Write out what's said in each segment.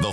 The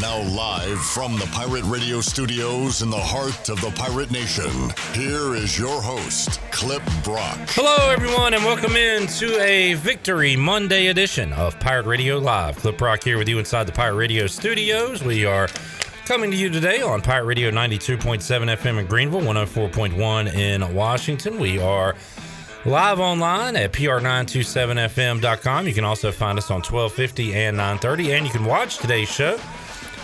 Now live from the Pirate Radio studios in the heart of the Pirate Nation, here is your host, Clip Brock. Hello, everyone, and welcome in to a Victory Monday edition of Pirate Radio Live. Clip Brock here with you inside the Pirate Radio studios. We are coming to you today on Pirate Radio 92.7 FM in Greenville, 104.1 in Washington. We are live online at pr927fm.com. You can also find us on 1250 and 930, and you can watch today's show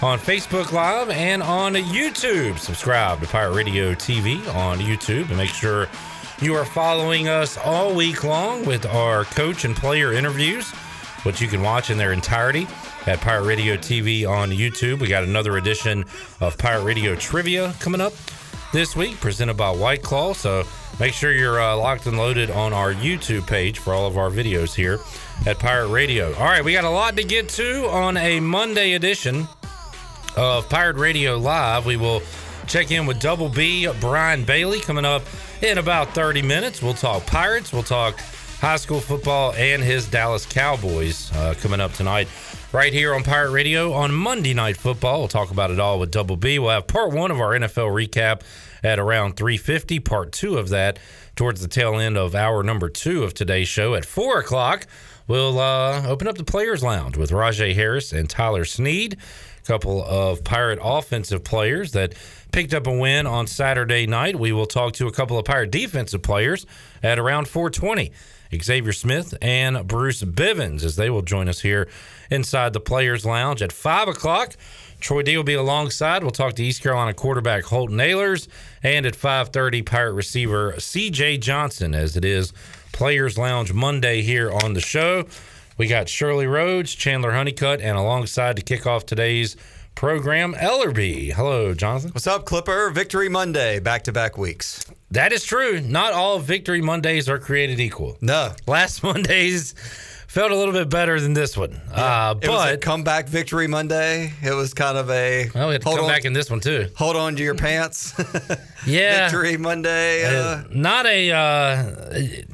on Facebook Live and on YouTube. Subscribe to Pirate Radio TV on YouTube and make sure you are following us all week long with our coach and player interviews, which you can watch in their entirety at Pirate Radio TV on YouTube. We got another edition of Pirate Radio Trivia coming up this week, presented by White Claw. So make sure you're locked and loaded on our YouTube page for all of our videos here at Pirate Radio. All right, we got a lot to get to on a Monday edition of Pirate Radio Live. We will check in with Double B Brian Bailey coming up in about 30 minutes. We'll talk Pirates, we'll talk high school football, and his Dallas Cowboys coming up tonight right here on Pirate Radio on Monday Night Football. We'll talk about it all with Double B. We'll have part 1 of our NFL recap at around 3:50, part 2 of that towards the tail end of hour number 2 of today's show at 4 o'clock. We'll open up the Players Lounge with Rajay Harris and Tyler Sneed, a couple of Pirate offensive players that picked up a win on Saturday night. We will talk to a couple of Pirate defensive players at around 4:20, Xavier Smith and Bruce Bivens, as they will join us here inside the Players Lounge at 5 o'clock. Troy D will be alongside. We'll talk to East Carolina quarterback Holton Ahlers, and at 5:30, Pirate receiver CJ Johnson, as it is Players Lounge Monday here on the show. We got Shirley Rhodes, Chandler Honeycutt, and alongside to kick off today's program, Ellerbe. Hello, Jonathan. What's up, Clipper? Victory Monday, back-to-back weeks. That is true. Not all Victory Mondays are created equal. No. Last Monday's felt a little bit better than this one. Yeah. It was a comeback Victory Monday. It was kind of a... Well, we had to come back in this one, too. Hold on to your pants. Yeah. Victory Monday. Not a...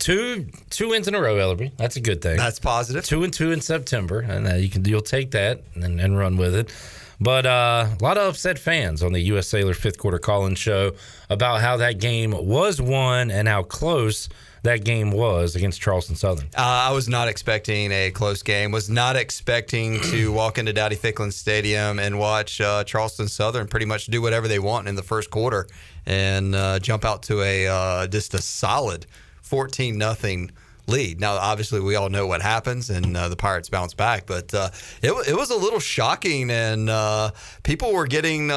Two wins in a row, Ellerbe. That's a good thing. That's positive. 2-2 in September, and you'll take that and run with it. But a lot of upset fans on the U.S. Sailor fifth quarter call-in show about how that game was won and how close that game was against Charleston Southern. I was not expecting a close game. Was not expecting to walk into Dowdy-Ficklen Stadium and watch Charleston Southern pretty much do whatever they want in the first quarter and jump out to just a solid 14-0 lead. Now, obviously, we all know what happens, and the Pirates bounce back, but it was a little shocking, and people were getting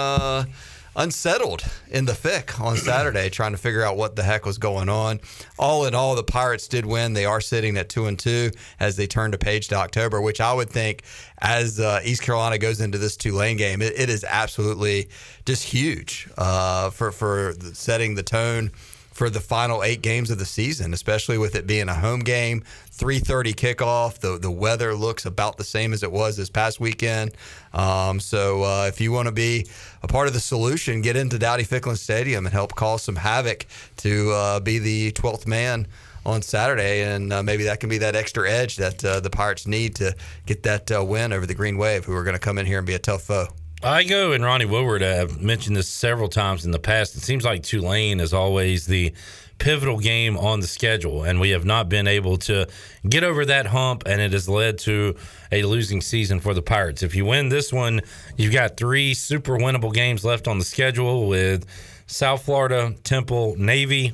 unsettled in the fic on Saturday, trying to figure out what the heck was going on. All in all, the Pirates did win. They are sitting at 2-2 as they turn the page to October, which I would think, as East Carolina goes into this Tulane game, it is absolutely just huge for setting the tone for the final 8 games of the season, especially with it being a home game, 3:30 kickoff. The weather looks about the same as it was this past weekend. So if you want to be a part of the solution, get into Dowdy-Ficklen Stadium and help cause some havoc to be the 12th man on Saturday, and maybe that can be that extra edge that the Pirates need to get that win over the Green Wave, who are going to come in here and be a tough foe. Igo and Ronnie Woodward have mentioned this several times in the past. It seems like Tulane is always the pivotal game on the schedule, and we have not been able to get over that hump, and it has led to a losing season for the Pirates. If you win this one, you've got 3 super winnable games left on the schedule with South Florida, Temple, Navy.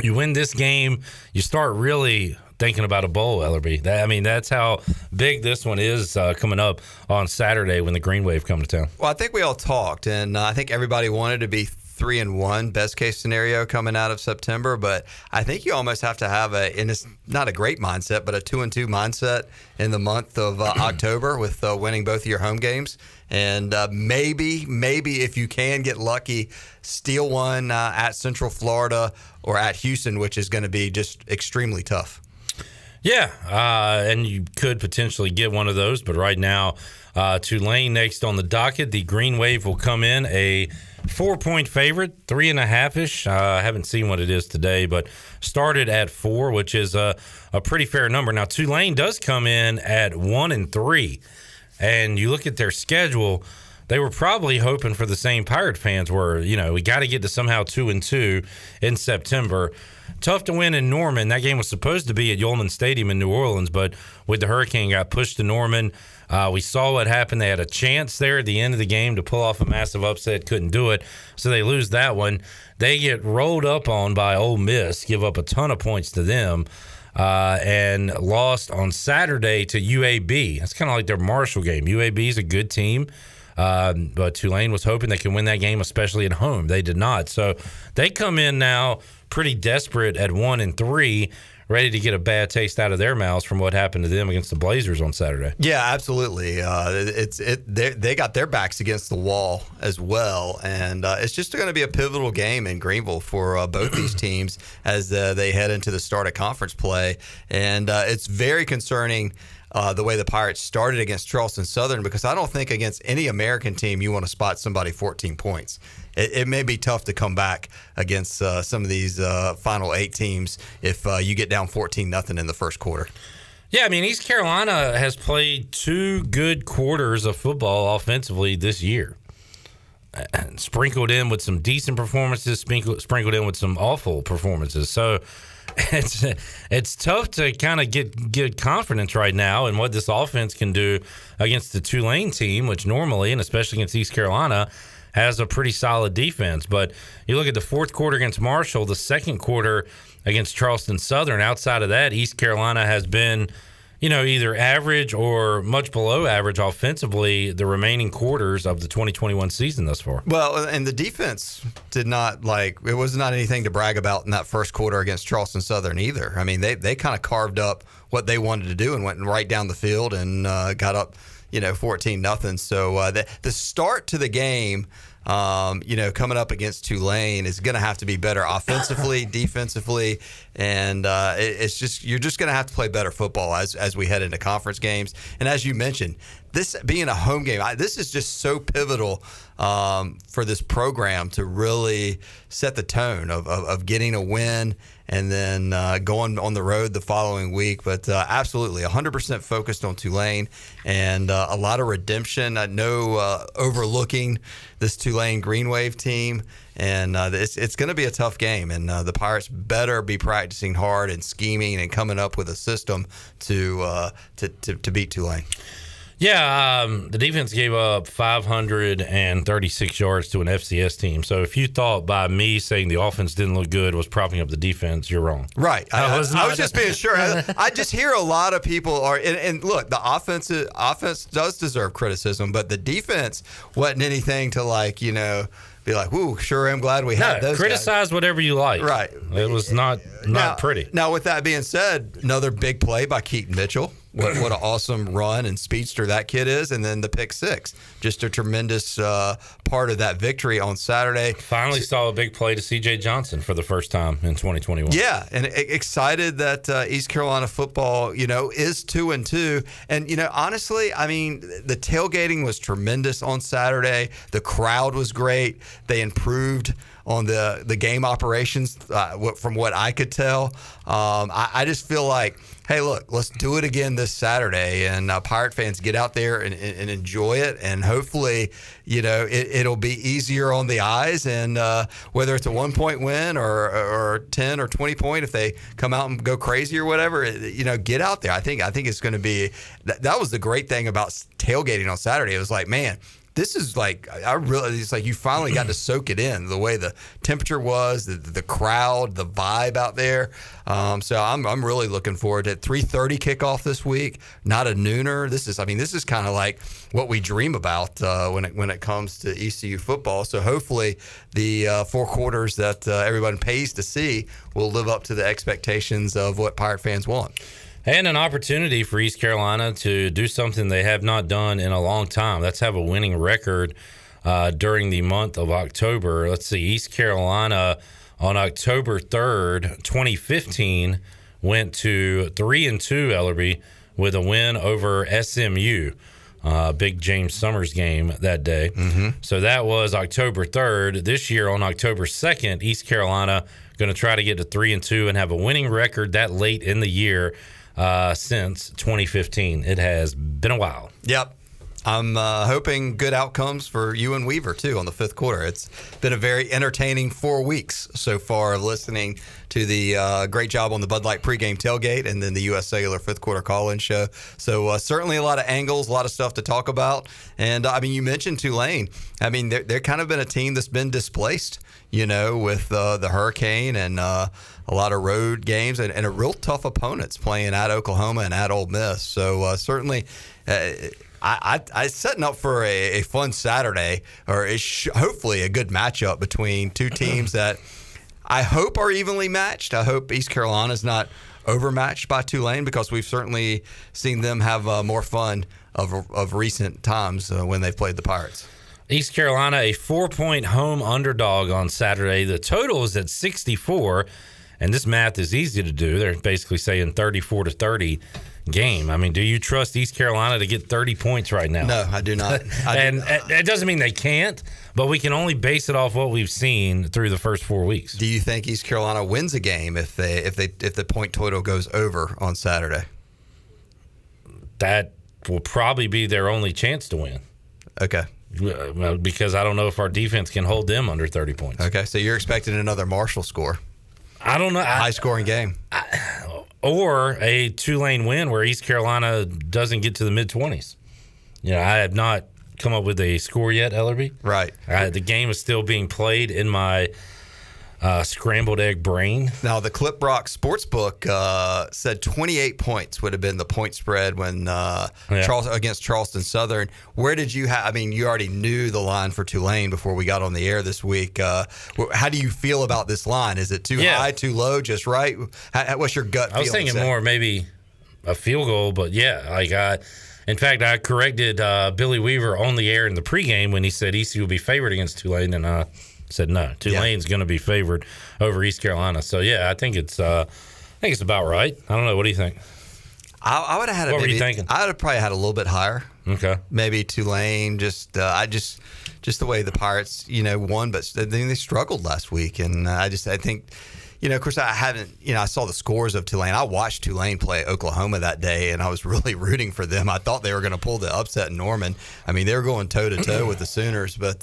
You win this game, you start really thinking about a bowl, Ellerbe. I mean, that's how big this one is coming up on Saturday when the Green Wave come to town. Well, I think we all talked, and I think everybody wanted to be 3-1, best case scenario coming out of September. But I think you almost have to have and it's not a great mindset, but a 2-2 mindset in the month of October with winning both of your home games. And maybe if you can get lucky, steal one at Central Florida or at Houston, which is going to be just extremely tough. Yeah, and you could potentially get one of those. But right now, Tulane next on the docket. The Green Wave will come in a 4-point favorite, 3.5-ish. I haven't seen what it is today, but started at 4, which is a pretty fair number. Now, Tulane does come in at 1-3, and you look at their schedule, they were probably hoping for the same Pirate fans were. You know, we got to get to somehow 2-2 in September. Tough to win in Norman. That game was supposed to be at Yulman Stadium in New Orleans, but with the hurricane, got pushed to Norman. We saw what happened. They had a chance there at the end of the game to pull off a massive upset. Couldn't do it, so they lose that one. They get rolled up on by Ole Miss, give up a ton of points to them, and lost on Saturday to UAB. That's kind of like their Marshall game. UAB is a good team. But Tulane was hoping they could win that game, especially at home. They did not. So they come in now pretty desperate at 1-3, ready to get a bad taste out of their mouths from what happened to them against the Blazers on Saturday. Yeah, absolutely. They got their backs against the wall as well. And it's just going to be a pivotal game in Greenville for both these teams as they head into the start of conference play. And it's very concerning the way the Pirates started against Charleston Southern, because I don't think against any American team you want to spot somebody 14 points. It may be tough to come back against some of these Final Eight teams if you get down 14-0 in the first quarter. Yeah, I mean, East Carolina has played 2 good quarters of football offensively this year. Sprinkled in with some decent performances, sprinkled in with some awful performances. So it's tough to kind of get confidence right now in what this offense can do against the Tulane team, which normally, and especially against East Carolina, has a pretty solid defense. But you look at the fourth quarter against Marshall, the second quarter against Charleston Southern. Outside of that, East Carolina has been, you know, either average or much below average offensively the remaining quarters of the 2021 season thus far. Well, and the defense did not, it was not anything to brag about in that first quarter against Charleston Southern either. I mean, they kind of carved up what they wanted to do and went right down the field and got up, 14-0. So the start to the game, coming up against Tulane is going to have to be better offensively, defensively, and it's just you're just going to have to play better football as we head into conference games. And as you mentioned, this being a home game, this is just so pivotal for this program to really set the tone of getting a win and then going on the road the following week. But absolutely 100% focused on Tulane and a lot of redemption. No overlooking this Tulane Green Wave team. And it's going to be a tough game. And the Pirates better be practicing hard and scheming and coming up with a system to beat Tulane. Yeah, the defense gave up 536 yards to an FCS team. So if you thought by me saying the offense didn't look good was propping up the defense, you're wrong. Right. I was just being sure. I just hear a lot of people and look, the offense does deserve criticism, but the defense wasn't anything to be like, woo, sure am glad we had those criticize guys. Whatever you like. Right. It was not pretty. Now, with that being said, another big play by Keaton Mitchell. What an awesome run and speedster that kid is. And then the pick six. Just a tremendous part of that victory on Saturday. Finally saw a big play to CJ Johnson for the first time in 2021. Yeah, and excited that East Carolina football, is 2-2. And, honestly, I mean, the tailgating was tremendous on Saturday. The crowd was great. They improved on the game operations from what I could tell. I just feel like, hey, look, let's do it again this Saturday, and Pirate fans get out there and enjoy it, and hopefully, it'll be easier on the eyes, and whether it's a 1-point win or 10 or 20 point, if they come out and go crazy or whatever, get out there. I think it's going to be that was the great thing about tailgating on Saturday. It was like, man, this is like, I really, it's like you finally got to soak it in, the way the temperature was, the crowd, the vibe out there. So I'm really looking forward to it. 3:30 kickoff this week, not a nooner. This is kind of like what we dream about when it comes to ECU football. So hopefully the 4 quarters that everyone pays to see will live up to the expectations of what Pirate fans want. And an opportunity for East Carolina to do something they have not done in a long time. That's have a winning record during the month of October. Let's see, East Carolina on October 3rd, 2015, went to 3-2 Ellerbe with a win over SMU. Big James Summers game that day. Mm-hmm. So that was October 3rd. This year on October 2nd, East Carolina going to try to get to 3-2 and have a winning record that late in the year. Since 2015. It has been a while. Yep. I'm hoping good outcomes for you and Weaver, too, on the fifth quarter. It's been a very entertaining 4 weeks so far, listening to the great job on the Bud Light pregame tailgate and then the U.S. Cellular fifth quarter call-in show. So certainly a lot of angles, a lot of stuff to talk about. And, you mentioned Tulane. They're kind of been a team that's been displaced, with the hurricane and a lot of road games and a real tough opponents playing at Oklahoma and at Ole Miss. So certainly I setting up for a fun Saturday, or hopefully a good matchup between two teams that I hope are evenly matched. I hope East Carolina's not overmatched by Tulane, because we've certainly seen them have more fun of recent times when they've played the Pirates. East Carolina, a 4-point home underdog on Saturday. The total is at 64, and this math is easy to do. They're basically saying 34-30 game. Do you trust East Carolina to get 30 points right now? No, I do not. It doesn't mean they can't, but we can only base it off what we've seen through the first 4 weeks. Do you think East Carolina wins a game if the point total goes over on Saturday? That will probably be their only chance to win. Okay. Because I don't know if our defense can hold them under 30 points. Okay, so you're expecting another Marshall score. I don't know. High-scoring game. Or a Tulane win where East Carolina doesn't get to the mid-20s. I have not come up with a score yet, Ellerbe. Right. The game is still being played in my scrambled egg brain. Now, the Clip Rock Sportsbook said 28 points would have been the point spread when against Charleston Southern. Where did you have? You already knew the line for Tulane before we got on the air this week. How do you feel about this line? Is it too high, too low, just right? What's your gut feeling? I was thinking more maybe a field goal, but in fact, I corrected Billy Weaver on the air in the pregame when he said ECU will be favored against Tulane, and I said no. Tulane's going to be favored over East Carolina. So I think it's about right. I don't know. What do you think? I would have had. What were you thinking? I would have probably had a little bit higher. Okay. Maybe Tulane. Just the way the Pirates, won, but then they struggled last week, and I think. Of course, I haven't, I saw the scores of Tulane. I watched Tulane play Oklahoma that day, and I was really rooting for them. I thought they were going to pull the upset in Norman. They were going toe-to-toe with the Sooners, but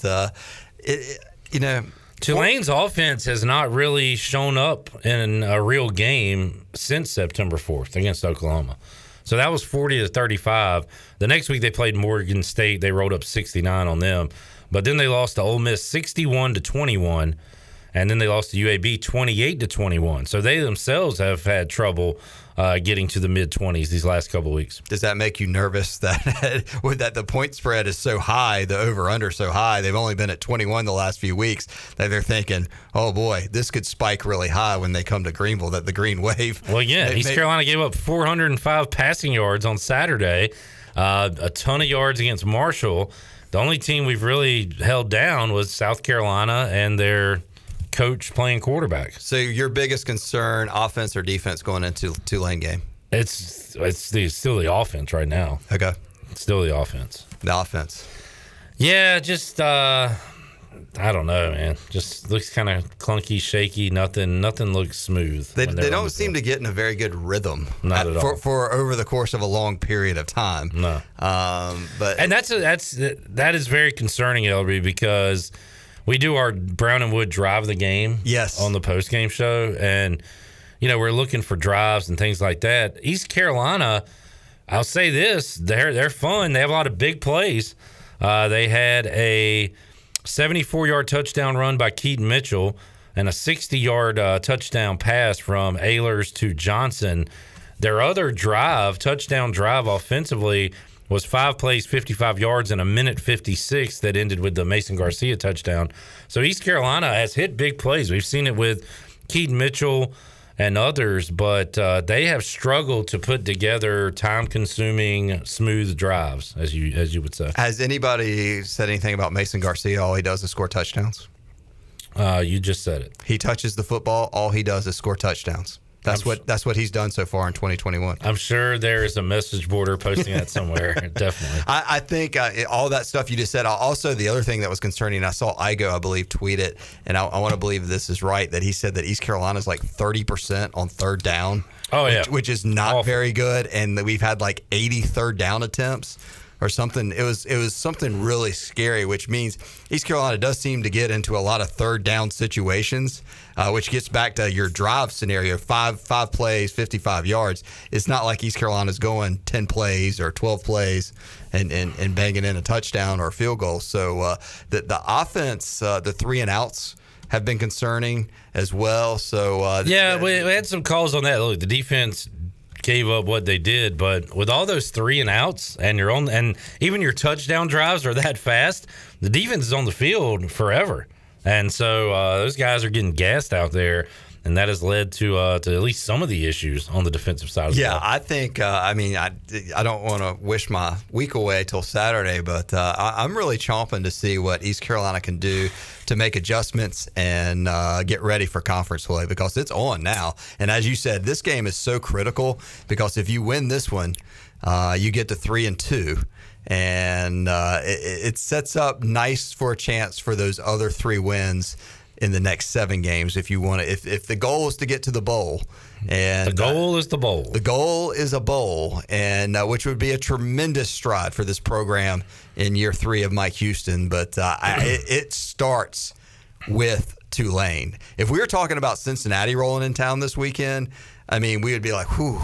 Tulane's offense has not really shown up in a real game since September 4th against Oklahoma. So that was 40-35. The next week they played Morgan State. They rolled up 69 on them. But then they lost to Ole Miss 61-21. And then they lost to UAB 28-21. So they themselves have had trouble getting to the mid-20s these last couple of weeks. Does that make you nervous that the point spread is so high, the over-under so high? They've only been at 21 the last few weeks, that they're thinking, oh, boy, this could spike really high when they come to Greenville, that the Green Wave. Well, East Carolina gave up 405 passing yards on Saturday, a ton of yards against Marshall. The only team we've really held down was South Carolina and their coach playing quarterback. So your biggest concern, offense or defense, going into Tulane game? It's still the offense right now. Okay. It's still the offense. The offense. Yeah, just I don't know, man. Just looks kind of clunky, shaky. Nothing looks smooth. They don't seem to get in a very good rhythm. Not at all. For over the course of a long period of time. No. That is very concerning, Ellerbe, because we do our Brown and Wood drive of the game on the post-game show, and, we're looking for drives and things like that. East Carolina, I'll say this, they're fun. They have a lot of big plays, They had a 74-yard touchdown run by Keaton Mitchell and a 60-yard touchdown pass from Ahlers to Johnson. Their other drive, touchdown drive offensively, was 5 plays, 55 yards, and a minute 56 that ended with the Mason Garcia touchdown. So East Carolina has hit big plays. We've seen it with Keaton Mitchell and others, but they have struggled to put together time-consuming, smooth drives, as you would say. Has anybody said anything about Mason Garcia? All he does is score touchdowns? You just said it. He touches the football. All he does is score touchdowns. That's what he's done so far in 2021. I'm sure there is a message board posting that somewhere. Definitely. I think all that stuff you just said. Also, the other thing that was concerning, I saw Igo, I believe, tweet it, and I want to believe this is right, that he said that East Carolina's like 30% on third down. Oh, yeah. Which is not awful. Very good, and we've had like 80 third down attempts or something. It was something really scary, which means East Carolina does seem to get into a lot of third down situations, which gets back to your drive scenario, five plays, 55 yards. It's not like East Carolina's going 10 plays or 12 plays and banging in a touchdown or a field goal. So the offense, the three and outs have been concerning as well. So we had some calls on that. Look, the defense gave up what they did, but with all those three and outs and your own, and even your touchdown drives are that fast, the defense is on the field forever. And so those guys are getting gassed out there, and that has led to at least some of the issues on the defensive side of the ball. I think I don't want to wish my week away till Saturday, but I'm really chomping to see what East Carolina can do to make adjustments and get ready for conference play, because it's on now. And as you said, this game is so critical, because if you win this one, you get to 3-2. And it sets up nice for a chance for those other three wins in the next 7 games, if you want to. If the goal is to get to the bowl, and the goal is the bowl. The goal is a bowl, and which would be a tremendous stride for this program in year 3 of Mike Houston. But it starts with Tulane. If we were talking about Cincinnati rolling in town this weekend, I mean, we would be like, whew.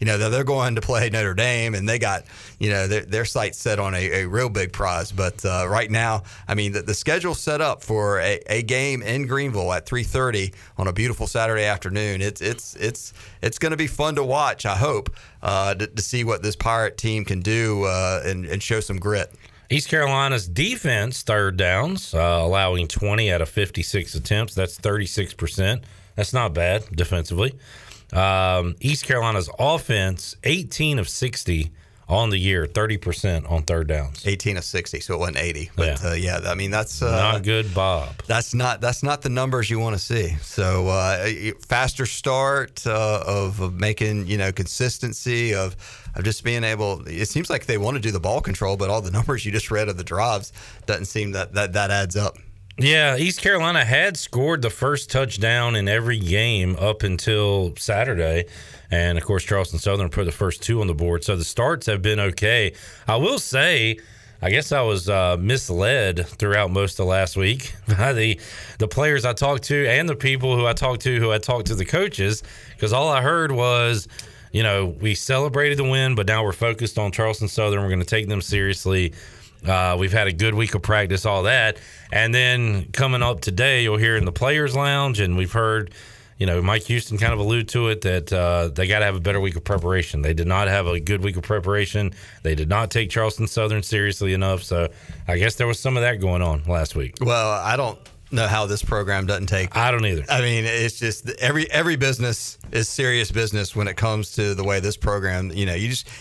You know, they're going to play Notre Dame, and they got, you know, their sights set on a real big prize. But right now, I mean, the schedule set up for a game in Greenville at 3:30 on a beautiful Saturday afternoon. It's going to be fun to watch, I hope, to see what this Pirate team can do and show some grit. East Carolina's defense, third downs, allowing 20 out of 56 attempts. That's 36%. That's not bad defensively. East Carolina's offense, 18 of 60 on the year, 30% on third downs. 18 of 60, so it wasn't 80. But I mean, that's not good, Bob. That's not the numbers you want to see. So faster start of making, you know, consistency of just being able. It seems like they want to do the ball control, but all the numbers you just read of the drives doesn't seem that adds up. Yeah, East Carolina had scored the first touchdown in every game up until Saturday. And, of course, Charleston Southern put the first 2 on the board. So the starts have been okay. I will say, I guess I was misled throughout most of last week by the players I talked to and the people who I talked to the coaches, because all I heard was, you know, we celebrated the win, but now we're focused on Charleston Southern. We're going to take them seriously. We've had a good week of practice, all that. And then coming up today, you'll hear in the players' lounge, and we've heard, you know, Mike Houston kind of allude to it, that they got to have a better week of preparation. They did not have a good week of preparation. They did not take Charleston Southern seriously enough. So I guess there was some of that going on last week. Well, I don't know how this program doesn't take. I don't either. I mean, it's just every business is serious business when it comes to the way this program, you know,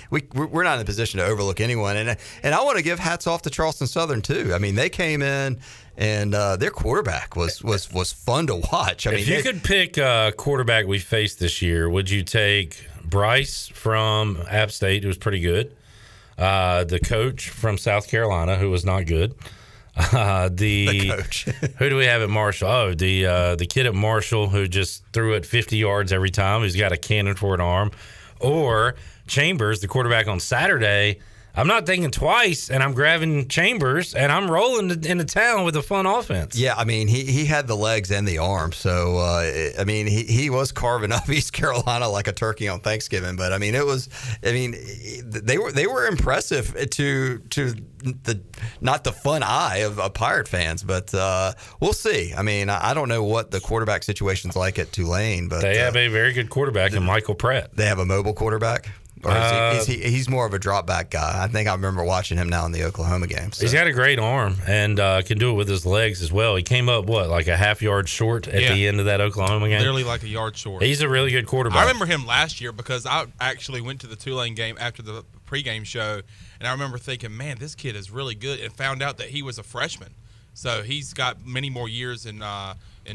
we're not in a position to overlook anyone. And I want to give hats off to Charleston Southern too. I mean, they came in and their quarterback was fun to watch. I mean, if you could pick a quarterback we faced this year, would you take Bryce from App State, who was pretty good, the coach from South Carolina, who was not good, the coach who do we have at Marshall? Oh, the kid at Marshall who just threw it 50 yards every time, who's got a cannon for an arm, or Chambers, the quarterback on Saturday? I'm not thinking twice, and I'm grabbing Chambers, and I'm rolling into town with a fun offense. Yeah, I mean, he had the legs and the arm. So, I mean, he was carving up East Carolina like a turkey on Thanksgiving. But, I mean, it was – I mean, they were impressive to the – not the fun eye of Pirate fans. But we'll see. I mean, I don't know what the quarterback situation's like at Tulane. But they have a very good quarterback in Michael Pratt. They have a mobile quarterback? Or he's more of a drop back guy. I think I remember watching him now in the Oklahoma game. So. He's got a great arm and can do it with his legs as well. He came up, like a half yard short at the end of that Oklahoma game? Literally like a yard short. He's a really good quarterback. I remember him last year because I actually went to the Tulane game after the pregame show, and I remember thinking, man, this kid is really good, and found out that he was a freshman. So he's got many more years in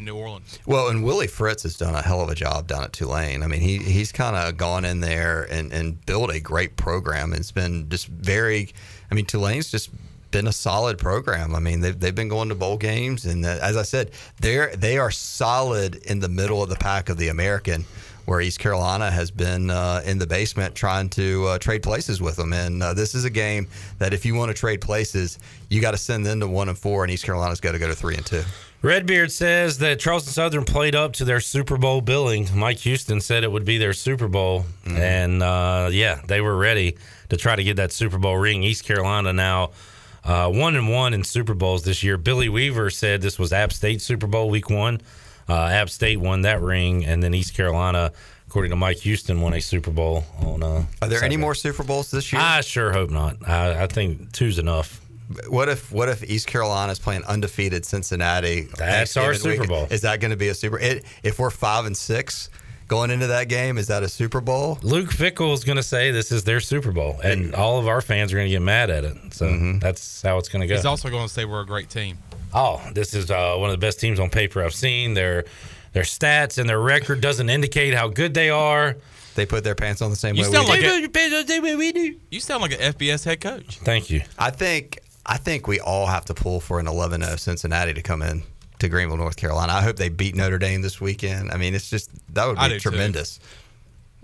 New Orleans. Well, and Willie Fritz has done a hell of a job down at Tulane. I mean, he's kind of gone in there and built a great program. It's been just very – I mean, Tulane's just been a solid program. I mean, they've been going to bowl games. And as I said, they are solid in the middle of the pack of the American, where East Carolina has been in the basement trying to trade places with them. And this is a game that if you want to trade places, you got to send them to 1-4, and East Carolina's got to go to 3-2. Redbeard says that Charleston Southern played up to their Super Bowl billing. Mike Houston said it would be their Super Bowl. Mm-hmm. And, they were ready to try to get that Super Bowl ring. East Carolina now 1-1 in Super Bowls this year. Billy Weaver said this was App State Super Bowl week one. App State won that ring, and then East Carolina, according to Mike Houston, won a Super Bowl on Are there Saturday. Any more Super Bowls this year? I sure hope not. I think two's enough. What if East Carolina is playing undefeated Cincinnati? That's our Super Bowl. Is that going to be a Super Bowl? If we're 5-6 going into that game, is that a Super Bowl? Luke Fickell is going to say this is their Super Bowl, and all of our fans are going to get mad at it. So that's how it's going to go. He's also going to say we're a great team. Oh, this is one of the best teams on paper I've seen. Their stats and their record doesn't indicate how good they are. They put their pants on the same way we do. You sound like an FBS head coach. Thank you. I think we all have to pull for an 11-0 Cincinnati to come in to Greenville, North Carolina. I hope they beat Notre Dame this weekend. I mean, it's just that would be tremendous. Too.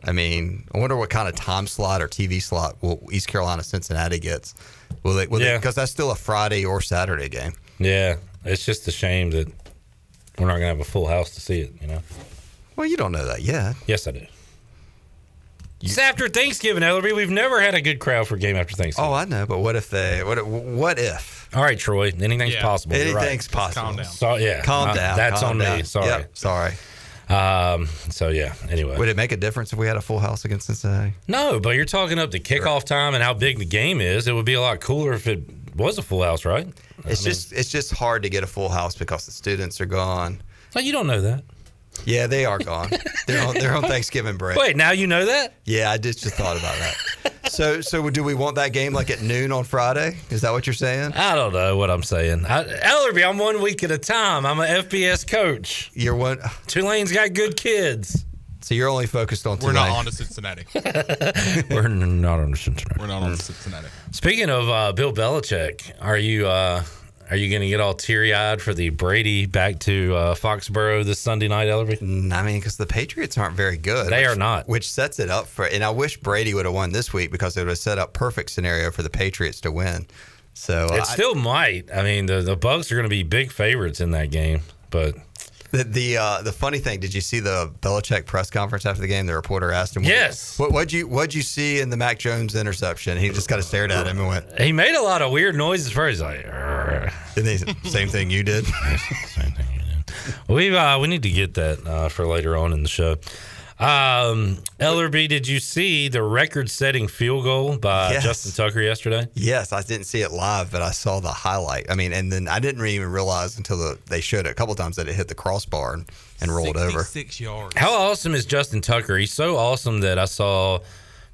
I mean, I wonder what kind of time slot or TV slot will East Carolina-Cincinnati gets. Will they, because that's still a Friday or Saturday game. Yeah, it's just a shame that we're not going to have a full house to see it, you know? Well, you don't know that yet. Yes, I do. It's after Thanksgiving, Ellerbe. We've never had a good crowd for game after Thanksgiving. Oh, I know, but what if they – what if? All right, Troy, anything's possible. Anything's possible. Calm down. Calm down. That's on me. Sorry. Yep, sorry. Anyway. Would it make a difference if we had a full house against Cincinnati? No, but you're talking up to kickoff time and how big the game is. It would be a lot cooler if it – was a full house, right? It's just hard to get a full house because the students are gone. Well, you don't know that. Yeah, they are gone. they're on Thanksgiving break. Wait, now you know that? Yeah, I just thought about that. So do we want that game like at noon on Friday? Is that what you're saying? I don't know what I'm saying. Ellerbe, I'm 1 week at a time. I'm an FBS coach. You're one. Tulane's got good kids. So you're only focused on Tulane. We're not on to Cincinnati. We're not on to Cincinnati. Speaking of Bill Belichick, are you going to get all teary-eyed for the Brady back to Foxborough this Sunday night, Ellerbe? I mean, because the Patriots aren't very good. They are not. Which sets it up for – and I wish Brady would have won this week because it would have set up perfect scenario for the Patriots to win. So it still might. I mean, the Bucs are going to be big favorites in that game, but – The funny thing, did you see the Belichick press conference after the game? The reporter asked him, "Yes, what'd you see in the Mac Jones interception?" He just kind of stared at him and went. He made a lot of weird noises first, like, same thing you did. Same thing you did. We need to get that for later on in the show. Ellerbe, did you see the record-setting field goal by Justin Tucker yesterday? Yes, I didn't see it live, but I saw the highlight. I mean, and then I didn't even realize until they showed it a couple times that it hit the crossbar and rolled over. 66 yards. How awesome is Justin Tucker? He's so awesome that I saw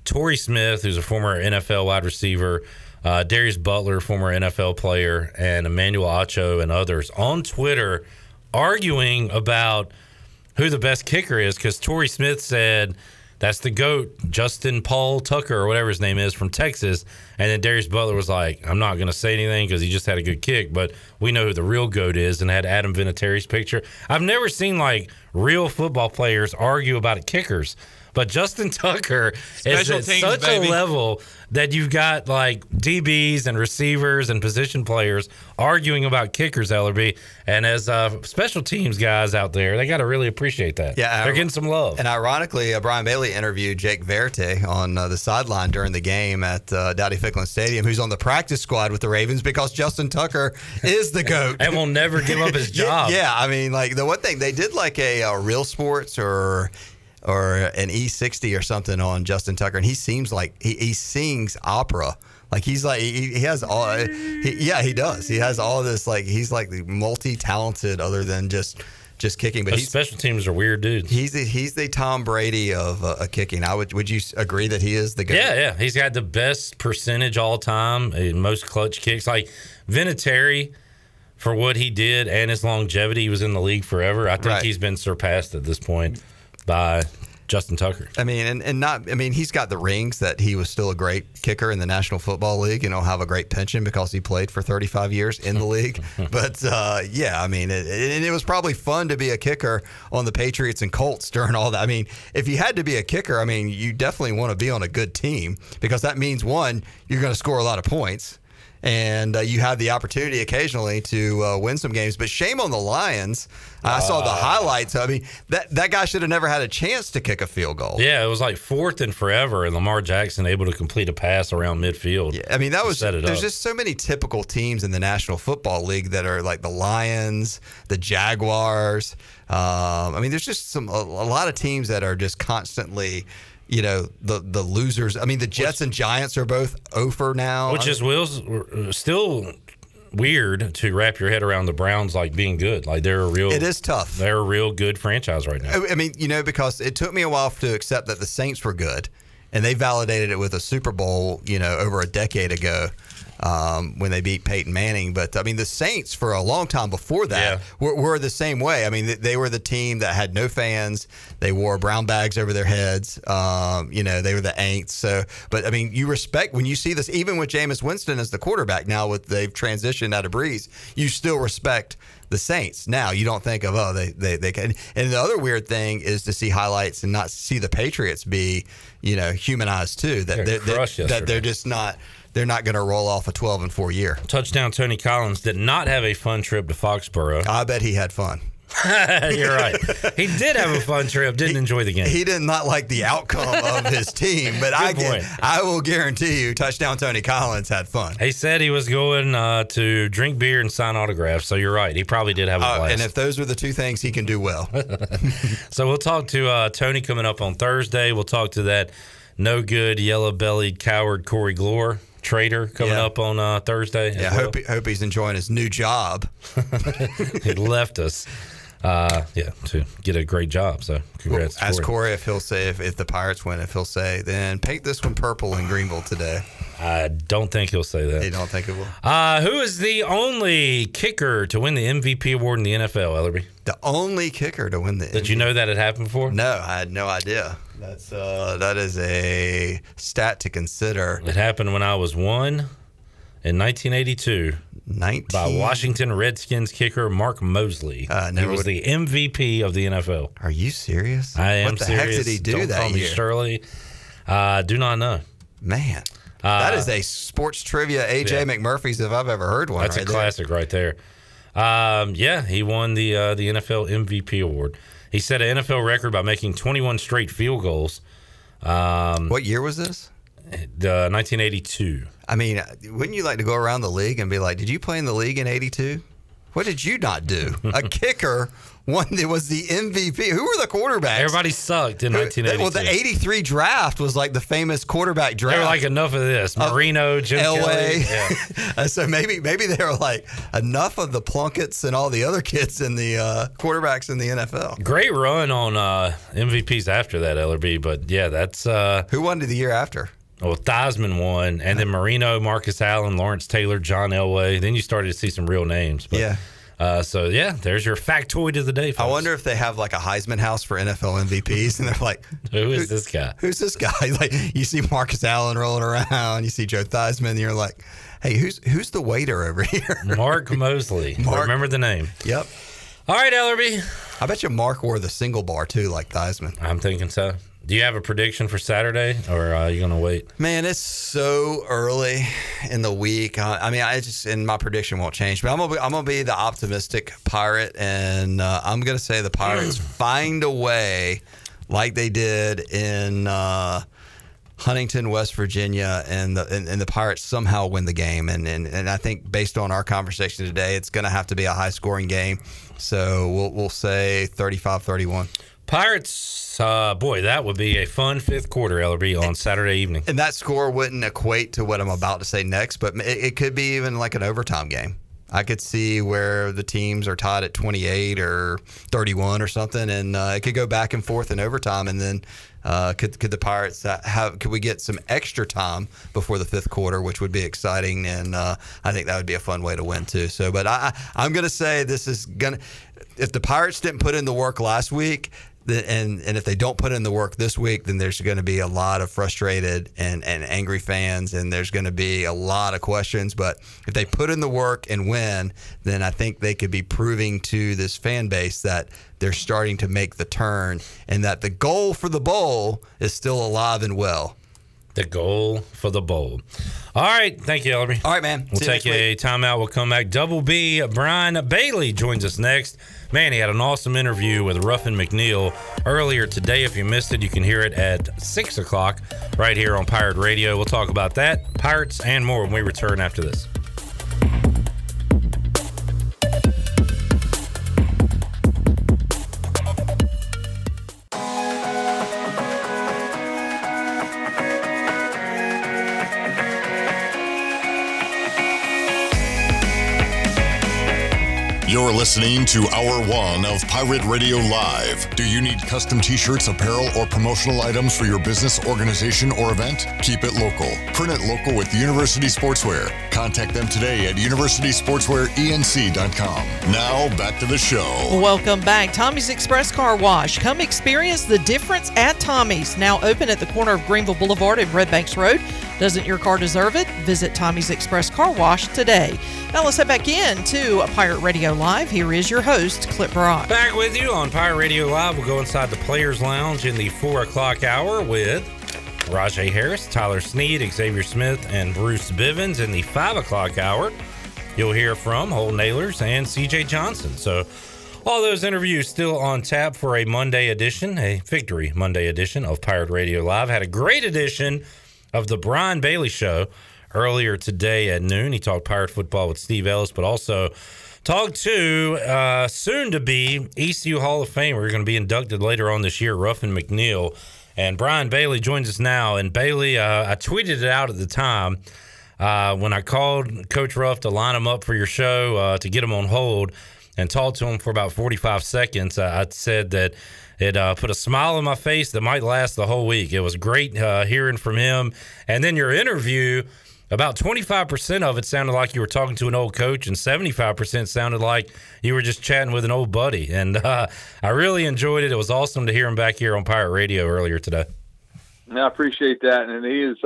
Torrey Smith, who's a former NFL wide receiver, Darius Butler, former NFL player, and Emmanuel Acho and others on Twitter arguing about who the best kicker is, because Torrey Smith said that's the GOAT, Justin Paul Tucker, or whatever his name is, from Texas. And then Darius Butler was like, I'm not going to say anything because he just had a good kick, but we know who the real GOAT is, and had Adam Vinatieri's picture. I've never seen, like, real football players argue about at kickers. But Justin Tucker is at such a level that you've got like DBs and receivers and position players arguing about kickers, Ellerbe. And as special teams guys out there, they got to really appreciate that. Yeah, they're getting some love. And ironically, Brian Bailey interviewed Jake Verte on the sideline during the game at Dowdy-Ficklen Stadium, who's on the practice squad with the Ravens because Justin Tucker is the GOAT. And will never give up his job. Yeah, I mean, like the one thing, they did like a Real Sports or an E60 or something on Justin Tucker, and he seems like he sings opera. Like he's like he has all. He does. He has all this. Like he's like multi-talented, other than just kicking. But his special teams are weird, dude. He's the Tom Brady of kicking. Would you agree that he is the guy? Yeah. He's got the best percentage all time, most clutch kicks. Like Vinatieri. For what he did and his longevity, he was in the league forever. I think he's been surpassed at this point by Justin Tucker. I mean, he's got the rings that he was still a great kicker in the National Football League, and he'll have a great pension because he played for 35 years in the league. But it was probably fun to be a kicker on the Patriots and Colts during all that. I mean, if you had to be a kicker, I mean, you definitely want to be on a good team because that means one, you're going to score a lot of points. And you have the opportunity occasionally to win some games. But shame on the Lions. I saw the highlights. I mean, that guy should have never had a chance to kick a field goal. Yeah, it was like 4th and forever, and Lamar Jackson able to complete a pass around midfield. Yeah, I mean, there's just so many typical teams in the National Football League that are like the Lions, the Jaguars. I mean, there's just a lot of teams that are just constantly – you know, the losers. I mean, the Jets and Giants are both 0-for now. Which is still weird to wrap your head around the Browns, like, being good. Like, they're a real... It is tough. They're a real good franchise right now. I mean, you know, because it took me a while to accept that the Saints were good, and they validated it with a Super Bowl, you know, over a decade ago. When they beat Peyton Manning. But, I mean, the Saints for a long time before that were the same way. I mean, they were the team that had no fans. They wore brown bags over their heads. You know, they were the Aints. So, but, I mean, you respect when you see this, even with Jameis Winston as the quarterback now, they've transitioned out of Breeze, you still respect the Saints. Now, you don't think of, oh, they can. And the other weird thing is to see highlights and not see the Patriots be, you know, humanized too. That they're just not... They're not going to roll off a 12-4 year. Touchdown Tony Collins did not have a fun trip to Foxborough. I bet he had fun. You're right. He did have a fun trip. Didn't enjoy the game. He did not like the outcome of his team, but I will guarantee you Touchdown Tony Collins had fun. He said he was going to drink beer and sign autographs, so you're right. He probably did have a blast. And if those were the two things, he can do well. So we'll talk to Tony coming up on Thursday. We'll talk to that no-good, yellow-bellied coward Corey Glore. Trader coming up on Thursday. Yeah, hope he's enjoying his new job. He left us, to get a great job. So congrats. Well, ask Corey if he'll say if the Pirates win, if he'll say, then paint this one purple in Greenville today. I don't think he'll say that. You don't think it will? Who is the only kicker to win the MVP award in the NFL, Ellerbe? The only kicker to win the MVP. Did you know that had happened before? No, I had no idea. That's that is a stat to consider. It happened when I was 1 in 1982 by Washington Redskins kicker Mark Moseley. He was the MVP of the NFL. Are you serious? I am serious. What the serious. Heck did he do Don't that call year? Me Shirley. Do not know. Man, that is a sports trivia A.J. McMurphy's if I've ever heard one. That's a classic right there. He won the NFL MVP award. He set an NFL record by making 21 straight field goals. What year was this? 1982. I mean, wouldn't you like to go around the league and be like, did you play in the league in 82? What did you not do? A kicker was the MVP. Who were the quarterbacks? Everybody sucked in 1982. Well, the 83 draft was like the famous quarterback draft. They were like, enough of this. Marino, Jim Kelly. Yeah. So maybe they were like, enough of the Plunkett's and all the other kids in the quarterbacks in the NFL. Great run on MVPs after that, Ellerbe. But, yeah, that's – Who won the year after? Well, Theismann won, and then Marino, Marcus Allen, Lawrence Taylor, John Elway. Then you started to see some real names. But, there's your factoid of the day, folks. I wonder if they have like a Heisman house for NFL MVPs, and they're like, who is this guy? Who's this guy? Like, you see Marcus Allen rolling around, you see Joe Theismann, and you're like, hey, who's the waiter over here? Mark Moseley. Remember the name. Yep. All right, Ellerbe. I bet you Mark wore the single bar, too, like Theismann. I'm thinking so. Do you have a prediction for Saturday, or are you going to wait? Man, it's so early in the week. I mean, I just, and my prediction won't change, but I'm gonna be the optimistic pirate, and I'm gonna say the Pirates find a way, like they did in Huntington, West Virginia, and the Pirates somehow win the game. And I think based on our conversation today, it's gonna have to be a high scoring game. So we'll say 35-31. Pirates, boy, that would be a fun fifth quarter, Ellerbe, on Saturday evening. And that score wouldn't equate to what I'm about to say next, but it could be even like an overtime game. I could see where the teams are tied at 28 or 31 or something, and it could go back and forth in overtime, and then could the Pirates could we get some extra time before the fifth quarter, which would be exciting, and I think that would be a fun way to win too. So, but I'm going to say this is going to – if the Pirates didn't put in the work last week – And if they don't put in the work this week, then there's going to be a lot of frustrated and angry fans, and there's going to be a lot of questions. But if they put in the work and win, then I think they could be proving to this fan base that they're starting to make the turn and that the goal for the bowl is still alive and well. The goal for the bowl. All right. Thank you, Ellerbe. All right, man. We'll take a timeout. We'll come back. Double B, Brian Bailey joins us next. Man, he had an awesome interview with Ruffin McNeill earlier today. If you missed it, you can hear it at 6 o'clock right here on Pirate Radio. We'll talk about that, Pirates, and more when we return after this. You're listening to Hour 1 of Pirate Radio Live. Do you need custom t-shirts, apparel, or promotional items for your business, organization, or event? Keep it local. Print it local with University Sportswear. Contact them today at universitysportswearenc.com. Now, back to the show. Welcome back. Tommy's Express Car Wash. Come experience the difference at Tommy's. Now open at the corner of Greenville Boulevard and Red Banks Road. Doesn't your car deserve it? Visit Tommy's Express Car Wash today. Now let's head back in to Pirate Radio Live. Here is your host, Clip Brock. Back with you on Pirate Radio Live. We'll go inside the Players Lounge in the 4 o'clock hour with Rajay Harris, Tyler Sneed, Xavier Smith, and Bruce Bivens. In the 5 o'clock hour, you'll hear from Holton Ahlers and CJ Johnson. So all those interviews still on tap for a Monday edition, a Victory Monday edition of Pirate Radio Live. Had a great edition of the Brian Bailey Show earlier today at noon. He talked Pirate football with Steve Ellis, but also talked to soon-to-be ECU Hall of Famer. We're going to be inducted later on this year, Ruffin McNeill. And Brian Bailey joins us now. And Bailey, I tweeted it out at the time when I called Coach Ruff to line him up for your show to get him on hold and talk to him for about 45 seconds. I said that it put a smile on my face that might last the whole week. It was great hearing from him. And then your interview, about 25% of it sounded like you were talking to an old coach, and 75% sounded like you were just chatting with an old buddy. And I really enjoyed it. It was awesome to hear him back here on Pirate Radio earlier today. No, I appreciate that. And he is,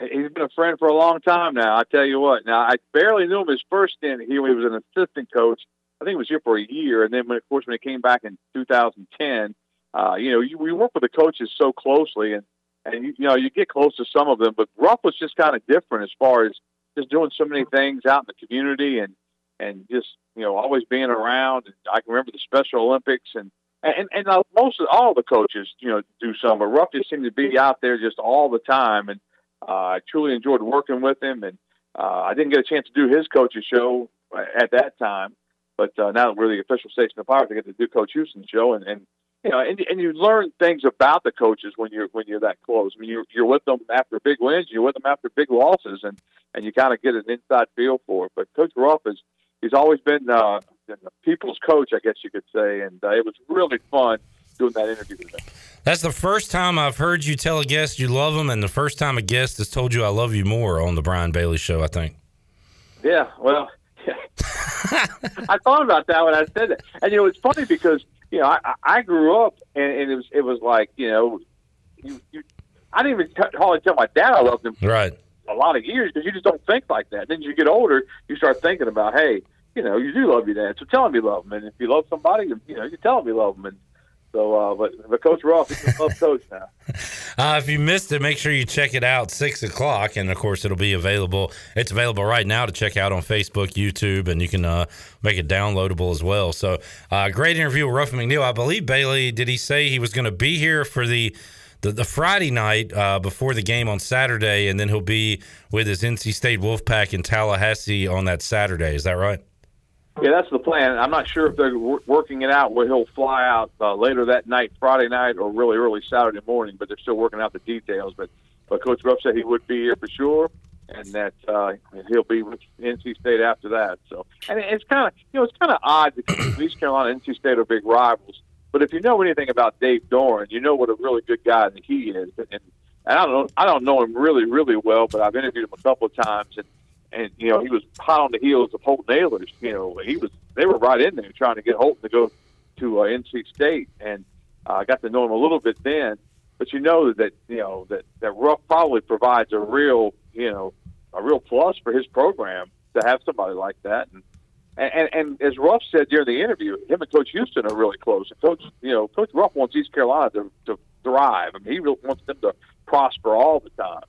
he's been a friend for a long time now. I tell you what. Now, I barely knew him his first stint here when he was an assistant coach. I think he was here for a year, and then, when, of course, when he came back in 2010, we work with the coaches so closely, and you get close to some of them, but Ruff was just kind of different as far as just doing so many things out in the community and just, always being around. I can remember the Special Olympics, and most of all the coaches, do some, but Ruff just seemed to be out there just all the time, and I truly enjoyed working with him, and I didn't get a chance to do his coach's show at that time. But now that we're the official station of Pirates, I get to do Coach Houston's show, and you learn things about the coaches when you're that close. I mean, you're with them after big wins, you're with them after big losses, and you kind of get an inside feel for it. But Coach Ruff he's always been the people's coach, I guess you could say, and it was really fun doing that interview with him. That's the first time I've heard you tell a guest you love them, and the first time a guest has told you I love you more on the Brian Bailey Show, I think. Yeah, well. I thought about that when I said that, and it's funny because I grew up and it was like I didn't even hardly tell my dad I loved him for right a lot of years because you just don't think like that. Then you get older, you start thinking about, hey, you know, you do love your dad, so tell him you love him. And if you love somebody, you know, you tell him you love him. And so, but Coach Ross is a love coach now. If you missed it, make sure you check it out 6 o'clock, and of course it'll be available. It's available right now to check out on Facebook, YouTube, and you can make it downloadable as well. So, great interview with Ruffin McNeill. I believe Bailey, did he say he was going to be here for the Friday night before the game on Saturday, and then he'll be with his NC State Wolfpack in Tallahassee on that Saturday? Is that right? Yeah, that's the plan. I'm not sure if they're working it out where he'll fly out later that night, Friday night, or really early Saturday morning, but they're still working out the details. But Coach Ruff said he would be here for sure, and that he'll be with NC State after that. So, and it's kind of, you know, it's kind of odd because East Carolina and NC State are big rivals. But if you know anything about Dave Doran, you know what a really good guy that he is. And I don't know him really, really well, but I've interviewed him a couple of times, and you know, he was hot on the heels of Holton Ahlers. You know, they were right in there trying to get Holton to go to NC State, and I got to know him a little bit then. But you know that Ruff probably provides a real plus for his program to have somebody like that. And as Ruff said during the interview, him and Coach Houston are really close. And Coach Ruff wants East Carolina to thrive. I mean, he really wants them to prosper all the time.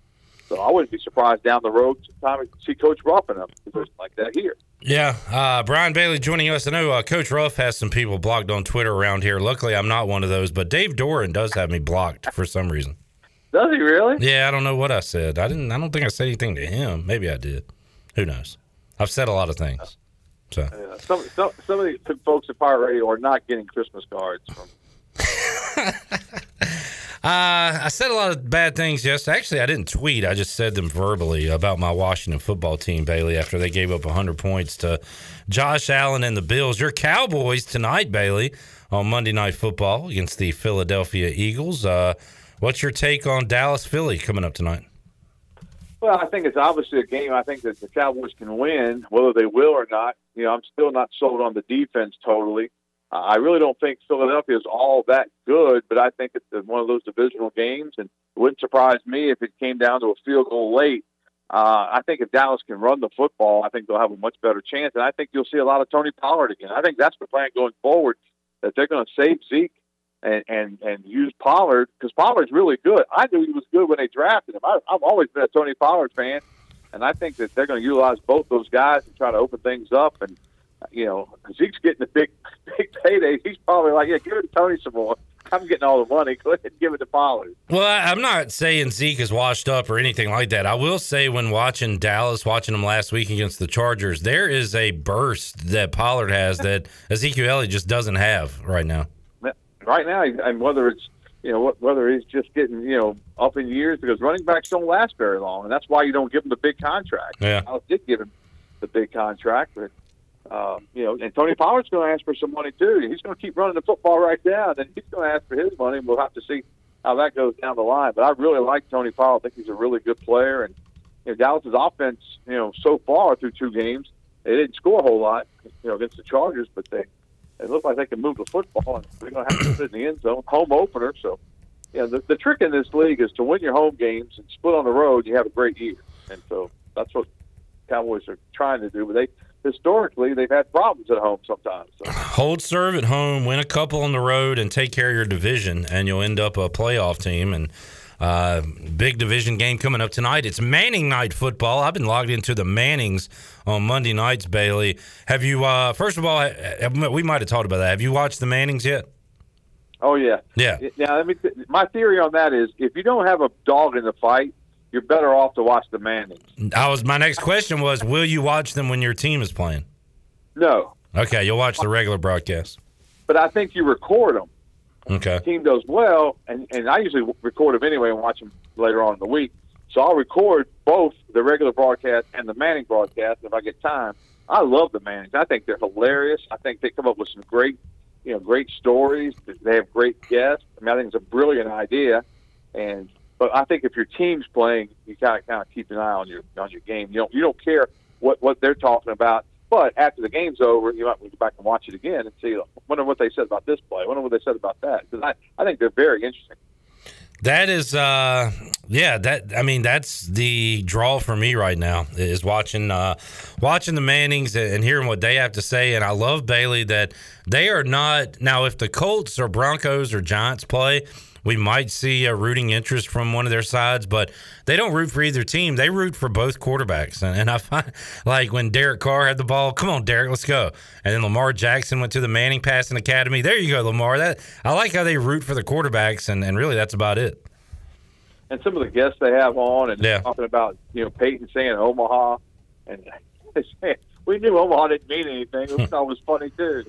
So I wouldn't be surprised down the road sometime to see Coach Ruff in a position like that here. Yeah, Brian Bailey joining us. I know Coach Ruff has some people blocked on Twitter around here. Luckily, I'm not one of those, but Dave Doran does have me blocked for some reason. Does he really? Yeah, I don't know what I said. I don't think I said anything to him. Maybe I did. Who knows? I've said a lot of things. So. Yeah, some of these folks at Pirate Radio are not getting Christmas cards from. I said a lot of bad things yesterday. Actually, I didn't tweet. I just said them verbally about my Washington football team, Bailey, after they gave up 100 points to Josh Allen and the Bills. Your Cowboys tonight, Bailey, on Monday Night Football against the Philadelphia Eagles. What's your take on Dallas-Philly coming up tonight? Well, I think it's obviously a game I think that the Cowboys can win, whether they will or not. You know, I'm still not sold on the defense totally. I really don't think Philadelphia is all that good, but I think it's one of those divisional games, and it wouldn't surprise me if it came down to a field goal late. I think if Dallas can run the football, I think they'll have a much better chance, and I think you'll see a lot of Tony Pollard again. I think that's the plan going forward, that they're going to save Zeke and use Pollard, because Pollard's really good. I knew he was good when they drafted him. I've always been a Tony Pollard fan, and I think that they're going to utilize both those guys and try to open things up. And, you know, Zeke's getting a big payday. He's probably like, yeah, give it to Tony some more. I'm getting all the money. Go ahead and give it to Pollard. Well, I'm not saying Zeke is washed up or anything like that. I will say when watching Dallas, watching them last week against the Chargers, there is a burst that Pollard has that Ezekiel Elliott just doesn't have right now. Right now, and whether it's, you know, whether he's just getting, you know, up in years, because running backs don't last very long, and that's why you don't give him the big contract. Yeah. I did give him the big contract, but, you know, and Tony Pollard's going to ask for some money too. He's going to keep running the football right down, and he's going to ask for his money, and we'll have to see how that goes down the line. But I really like Tony Pollard. I think he's a really good player, and, you know, Dallas's offense, you know, so far through two games, they didn't score a whole lot, you know, against the Chargers, but It looks like they can move the football, and they're going to have to sit in the end zone, home opener. So, yeah, the trick in this league is to win your home games and split on the road. You have a great year, and so that's what Cowboys are trying to do. But historically they've had problems at home sometimes. So. Hold serve at home, win a couple on the road, and take care of your division, and you'll end up a playoff team. And big division game coming up tonight. It's Manning Night Football. I've been logged into the Mannings on Monday nights, Bailey. Have you, first of all, we might have talked about that. Have you watched the Mannings yet? Oh, yeah. Yeah. Now, my theory on that is if you don't have a dog in the fight, you're better off to watch the Mannings. My next question was, will you watch them when your team is playing? No. Okay, you'll watch the regular broadcast. But I think you record them. Okay. The team does well, and I usually record them anyway and watch them later on in the week. So I'll record both the regular broadcast and the Manning broadcast if I get time. I love the Mannings. I think they're hilarious. I think they come up with some great, you know, great stories. They have great guests. I mean, I think it's a brilliant idea. But I think if your team's playing, you gotta kind of keep an eye on your game. You don't care what they're talking about. But after the game's over, you might go back and watch it again and see, wonder what they said about this play, wonder what they said about that. Because I think they're very interesting. That is, that's the draw for me right now, is watching the Mannings and hearing what they have to say. And I love Bailey that they are not. Now, if the Colts or Broncos or Giants play, we might see a rooting interest from one of their sides, but they don't root for either team. They root for both quarterbacks. And I find, like, when Derek Carr had the ball, come on, Derek, let's go. And then Lamar Jackson went to the Manning Passing Academy. There you go, Lamar. I like how they root for the quarterbacks, and really that's about it. And some of the guests they have on and talking about, Peyton saying Omaha, and they say, we knew Omaha didn't mean anything. We thought it was funny, too.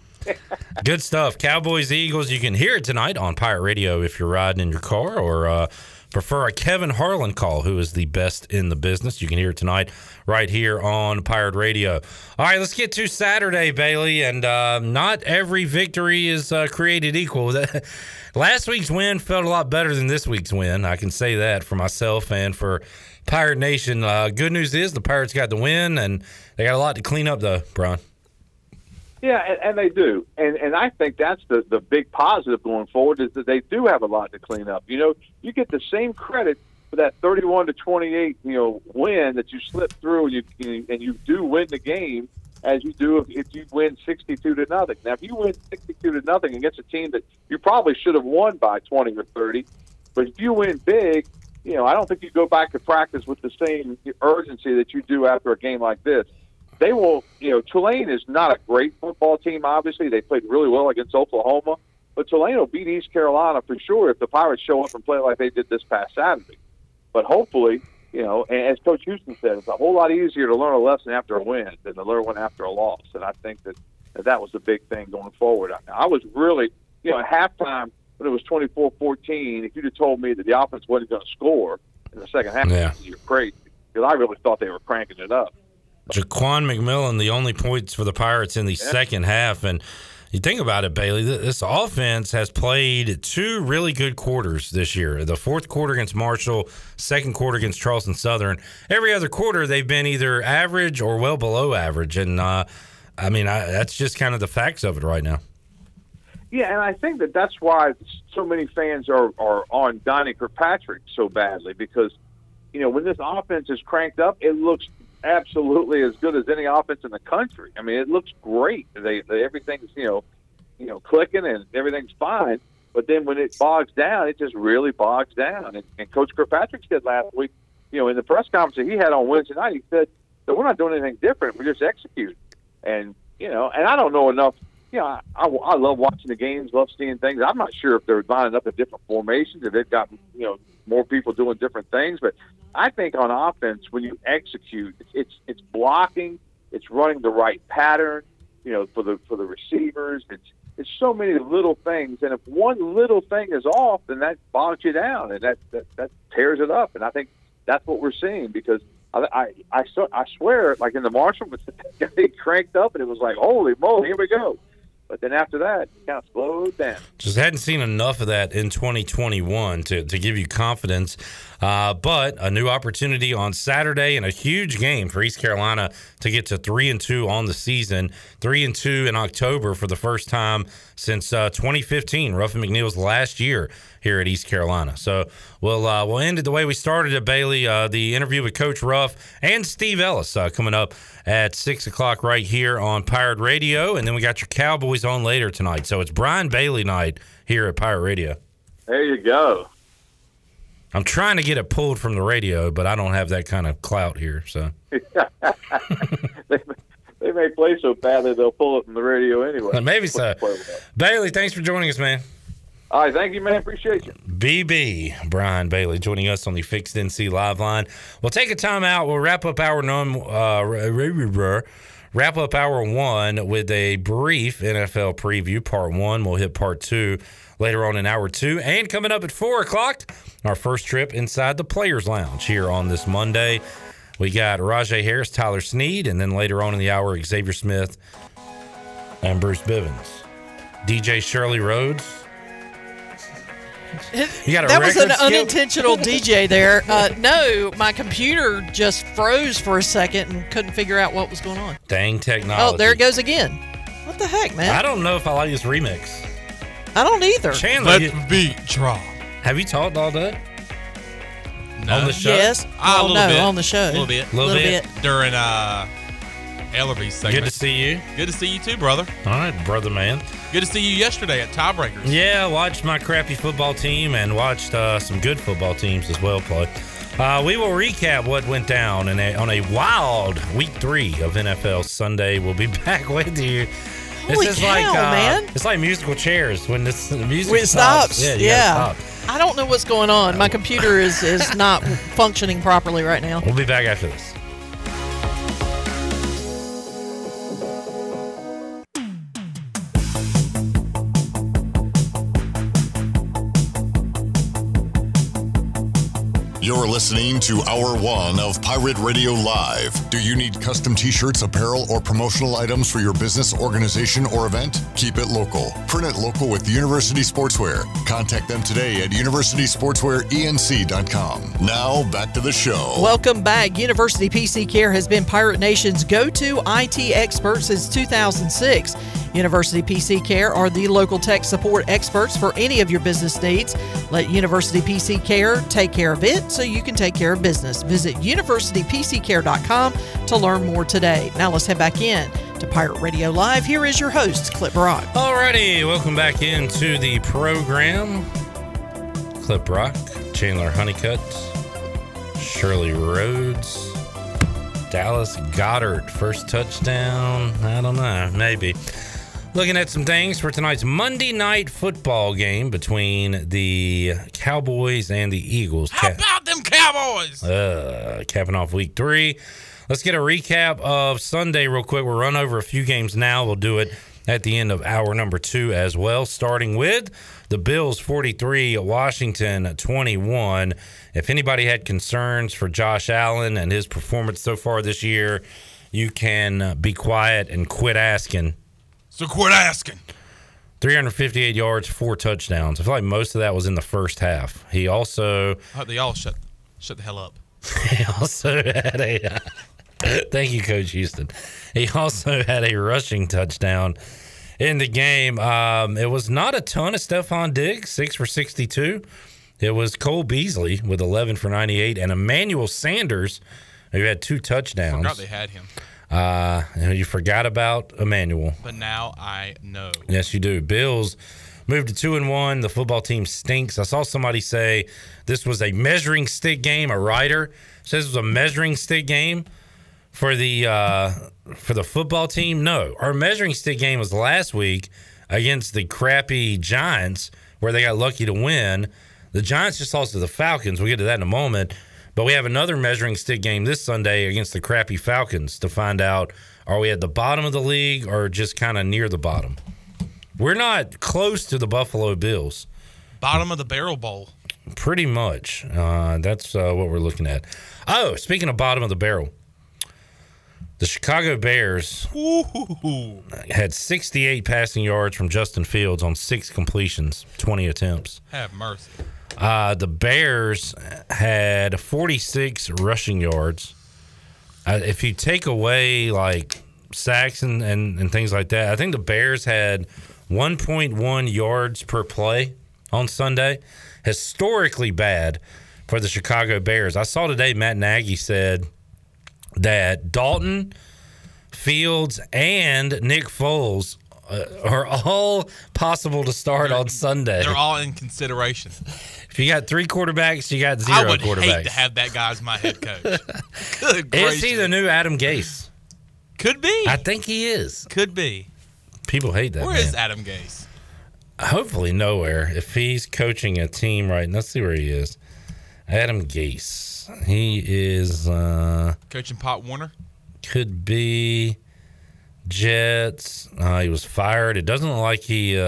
Good stuff. Cowboys, Eagles, you can hear it tonight on Pirate Radio if you're riding in your car or prefer a Kevin Harlan call, who is the best in the business. You can hear it tonight right here on Pirate Radio. All right, let's get to Saturday, Bailey. And not every victory is created equal. Last week's win felt a lot better than this week's win. I can say that for myself and for Pirate Nation. Good news is the Pirates got the win, and they got a lot to clean up, though, Brian. Yeah, and they do. And I think that's the big positive going forward, is that they do have a lot to clean up. You get the same credit for that 31-28, win that you slip through, and you do win the game, as you do if you win 62-0. Now, if you win 62-0 against a team that you probably should have won by 20 or 30, but if you win big, I don't think you go back to practice with the same urgency that you do after a game like this. They will, Tulane is not a great football team, obviously. They played really well against Oklahoma. But Tulane will beat East Carolina for sure if the Pirates show up and play like they did this past Saturday. But hopefully, and as Coach Houston said, it's a whole lot easier to learn a lesson after a win than to learn one after a loss. And I think that was the big thing going forward. I was really, at halftime, when it was 24-14, if you'd have told me that the offense wasn't going to score in the second half, you're crazy. Because I really thought they were cranking it up. Jaquan McMillan, the only points for the Pirates in the second half. And you think about it, Bailey, this offense has played two really good quarters this year. The fourth quarter against Marshall, second quarter against Charleston Southern. Every other quarter, they've been either average or well below average. And, that's just kind of the facts of it right now. Yeah, and I think that's why so many fans are on Donnie Kirkpatrick so badly, because, when this offense is cranked up, it looks absolutely as good as any offense in the country. I mean, it looks great. They everything's clicking and everything's fine. But then when it bogs down, it just really bogs down. And Coach Kirkpatrick said last week, in the press conference that he had on Wednesday night, he said that we're not doing anything different. We just execute. And and I don't know enough. I love watching the games, love seeing things. I'm not sure if they're lining up in different formations, if they've got more people doing different things, but I think on offense, when you execute, it's blocking, it's running the right pattern, for the receivers. It's so many little things, and if one little thing is off, then that bogs you down, and that tears it up. And I think that's what we're seeing, because I swear, like in the Marshall, they cranked up, and it was like, holy moly, here we go. But then after that, it kind of slowed down. Just hadn't seen enough of that in 2021 to give you confidence. But a new opportunity on Saturday, and a huge game for East Carolina to get to 3-2 on the season. 3-2 in October for the first time since 2015, Ruffin McNeill's last year here at East Carolina. So we'll end it the way we started at Bailey. The interview with Coach Ruff and Steve Ellis coming up at 6:00 right here on Pirate Radio, and then we got your Cowboys on later tonight. So it's Brian Bailey night here at Pirate Radio. There you go. I'm trying to get it pulled from the radio, but I don't have that kind of clout here. So they may play so badly they'll pull it from the radio anyway. Maybe so. Bailey, thanks for joining us, man. All right, thank you, man. Appreciate you. BB, Brian Bailey, joining us on the Fixed NC Live Line. We'll take a time out. We'll wrap up our wrap up hour one with a brief NFL preview, part one. We'll hit part two later on in hour two. And coming up at 4:00, our first trip inside the Players Lounge here on this Monday. We got Rajay Harris, Tyler Sneed, and then later on in the hour, Xavier Smith and Bruce Bivens. DJ Shirley Rhodes. That was an unintentional DJ there. No, my computer just froze for a second and couldn't figure out what was going on. Dang technology. Oh, there it goes again. What the heck, man? I don't know if I like this remix. I don't either. Chandler, let the beat drop. Have you talked all day? No. On the show? Yes. A little bit. On the show. A little bit. During Ellerbe's segment. Good to see you. Good to see you too, brother. All right, brother man. Good to see you yesterday at Tiebreakers. Yeah, watched my crappy football team and watched some good football teams as well play. We will recap what went down on a wild week 3 of NFL Sunday. We'll be back with you. Holy cow, man. It's like musical chairs when the music stops. Yeah. Stop. I don't know what's going on. My computer is not functioning properly right now. We'll be back after this. You're listening to Hour 1 of Pirate Radio Live. Do you need custom t-shirts, apparel, or promotional items for your business, organization, or event? Keep it local. Print it local with University Sportswear. Contact them today at universitysportswearenc.com. Now, back to the show. Welcome back. University PC Care has been Pirate Nation's go-to IT expert since 2006. University PC Care are the local tech support experts for any of your business needs. Let University PC Care take care of it so you can take care of business. Visit universitypccare.com to learn more today. Now let's head back in to Pirate Radio Live. Here is your host, Clip Brock. Alrighty, welcome back into the program. Clip Brock, Chandler Honeycutt, Shirley Rhodes, Dallas Goddard, first touchdown. I don't know, maybe. Looking at some things for tonight's Monday night football game between the Cowboys and the Eagles. How about them Cowboys? Capping off week 3. Let's get a recap of Sunday real quick. We'll run over a few games now. We'll do it at the end of hour number 2 as well, starting with the Bills 43, Washington 21. If anybody had concerns for Josh Allen and his performance so far this year, you can be quiet and quit asking. So quit asking. 358 yards, 4 touchdowns. I feel like most of that was in the first half. He also... Oh, they all shut the hell up. He also had a... thank you, Coach Houston. He also had a rushing touchdown in the game. It was not a ton of Stephon Diggs, 6 for 62. It was Cole Beasley with 11 for 98 and Emmanuel Sanders, who had 2 touchdowns. I forgot they had him. You forgot about Emmanuel. But now I know. Yes, you do. Bills moved to 2-1. The football team stinks. I saw somebody say this was a measuring stick game. A writer says it was a measuring stick game for the football team. No, our measuring stick game was last week against the crappy Giants where they got lucky to win. The Giants just lost to the Falcons. We'll get to that in a moment. But we have another measuring stick game this Sunday against the crappy Falcons to find out, are we at the bottom of the league or just kind of near the bottom? We're not close to the Buffalo Bills. Bottom of the barrel bowl. Pretty much. That's what we're looking at. Oh, speaking of bottom of the barrel, the Chicago Bears had 68 passing yards from Justin Fields on 6 completions, 20 attempts. Have mercy. The Bears had 46 rushing yards. If you take away like sacks and things like that, I think the Bears had 1.1 yards per play on Sunday. Historically bad for the Chicago Bears. I saw today Matt Nagy said that Dalton, Fields, and Nick Foles are all possible to start on Sunday. They're all in consideration. If you got 3 quarterbacks, you got 0 quarterbacks. I would hate to have that guy as my head coach. Good gracious. Is he the new Adam Gase? Could be. I think he is. Could be. People hate that. Where is Adam Gase? Hopefully nowhere. If he's coaching a team right now, let's see where he is. Adam Gase. He is... coaching Pop Warner? Could be... Jets. He was fired. It doesn't look like he it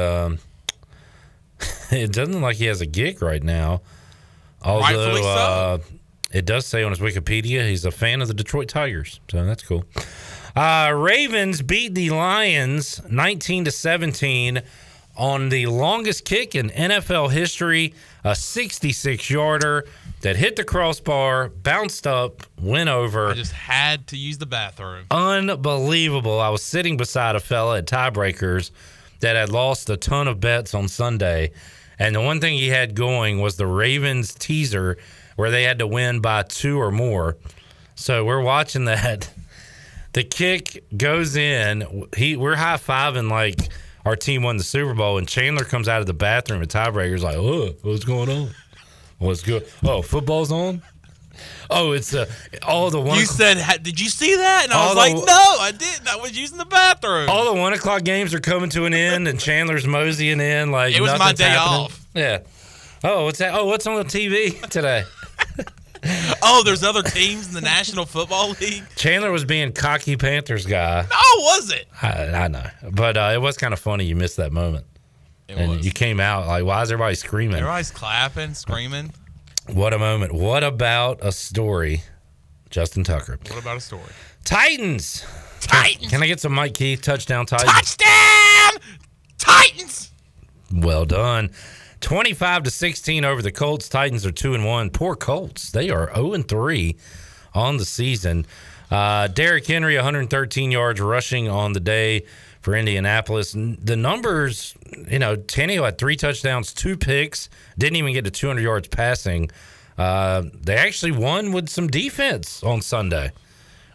doesn't look like he has a gig right now. Although so. It does say on his Wikipedia he's a fan of the Detroit Tigers. So that's cool. Ravens beat the Lions 19-17 on the longest kick in NFL history, a 66-yarder that hit the crossbar, bounced up, went over. I just had to use the bathroom. Unbelievable. I was sitting beside a fella at Tiebreakers that had lost a ton of bets on Sunday, And the one thing he had going was the Ravens teaser where they had to win by two or more. So we're watching that. The kick goes in. We're high-fiving like our team won the Super Bowl, and Chandler comes out of the bathroom at tiebreakers like, oh, what's going on? What's good? Oh, football's on? Oh, it's all the one. You said, did you see that? And I was like, no, I didn't. I was using the bathroom. All the 1 o'clock games are coming to an end, and Chandler's moseying in like it was my day off. Yeah. Oh, what's that? Oh, what's on the TV today? Oh, there's other teams in the National Football League. Chandler was being cocky Panthers guy. No, was it? I know, but it was kind of funny. You missed that moment, you came out like, why is everybody screaming? Everybody's clapping, screaming. What a moment. What about a story, Justin Tucker? What about a story? Titans! Can I get some Mike Keith? Touchdown, Titans. Touchdown, Titans! Well done. 25-16 over the Colts. Titans are 2-1. Poor Colts. They are 0-3 on the season. Derrick Henry, 113 yards rushing on the day for Indianapolis. The numbers, Tannehill had 3 touchdowns, 2 picks, didn't even get to 200 yards passing. They actually won with some defense on Sunday,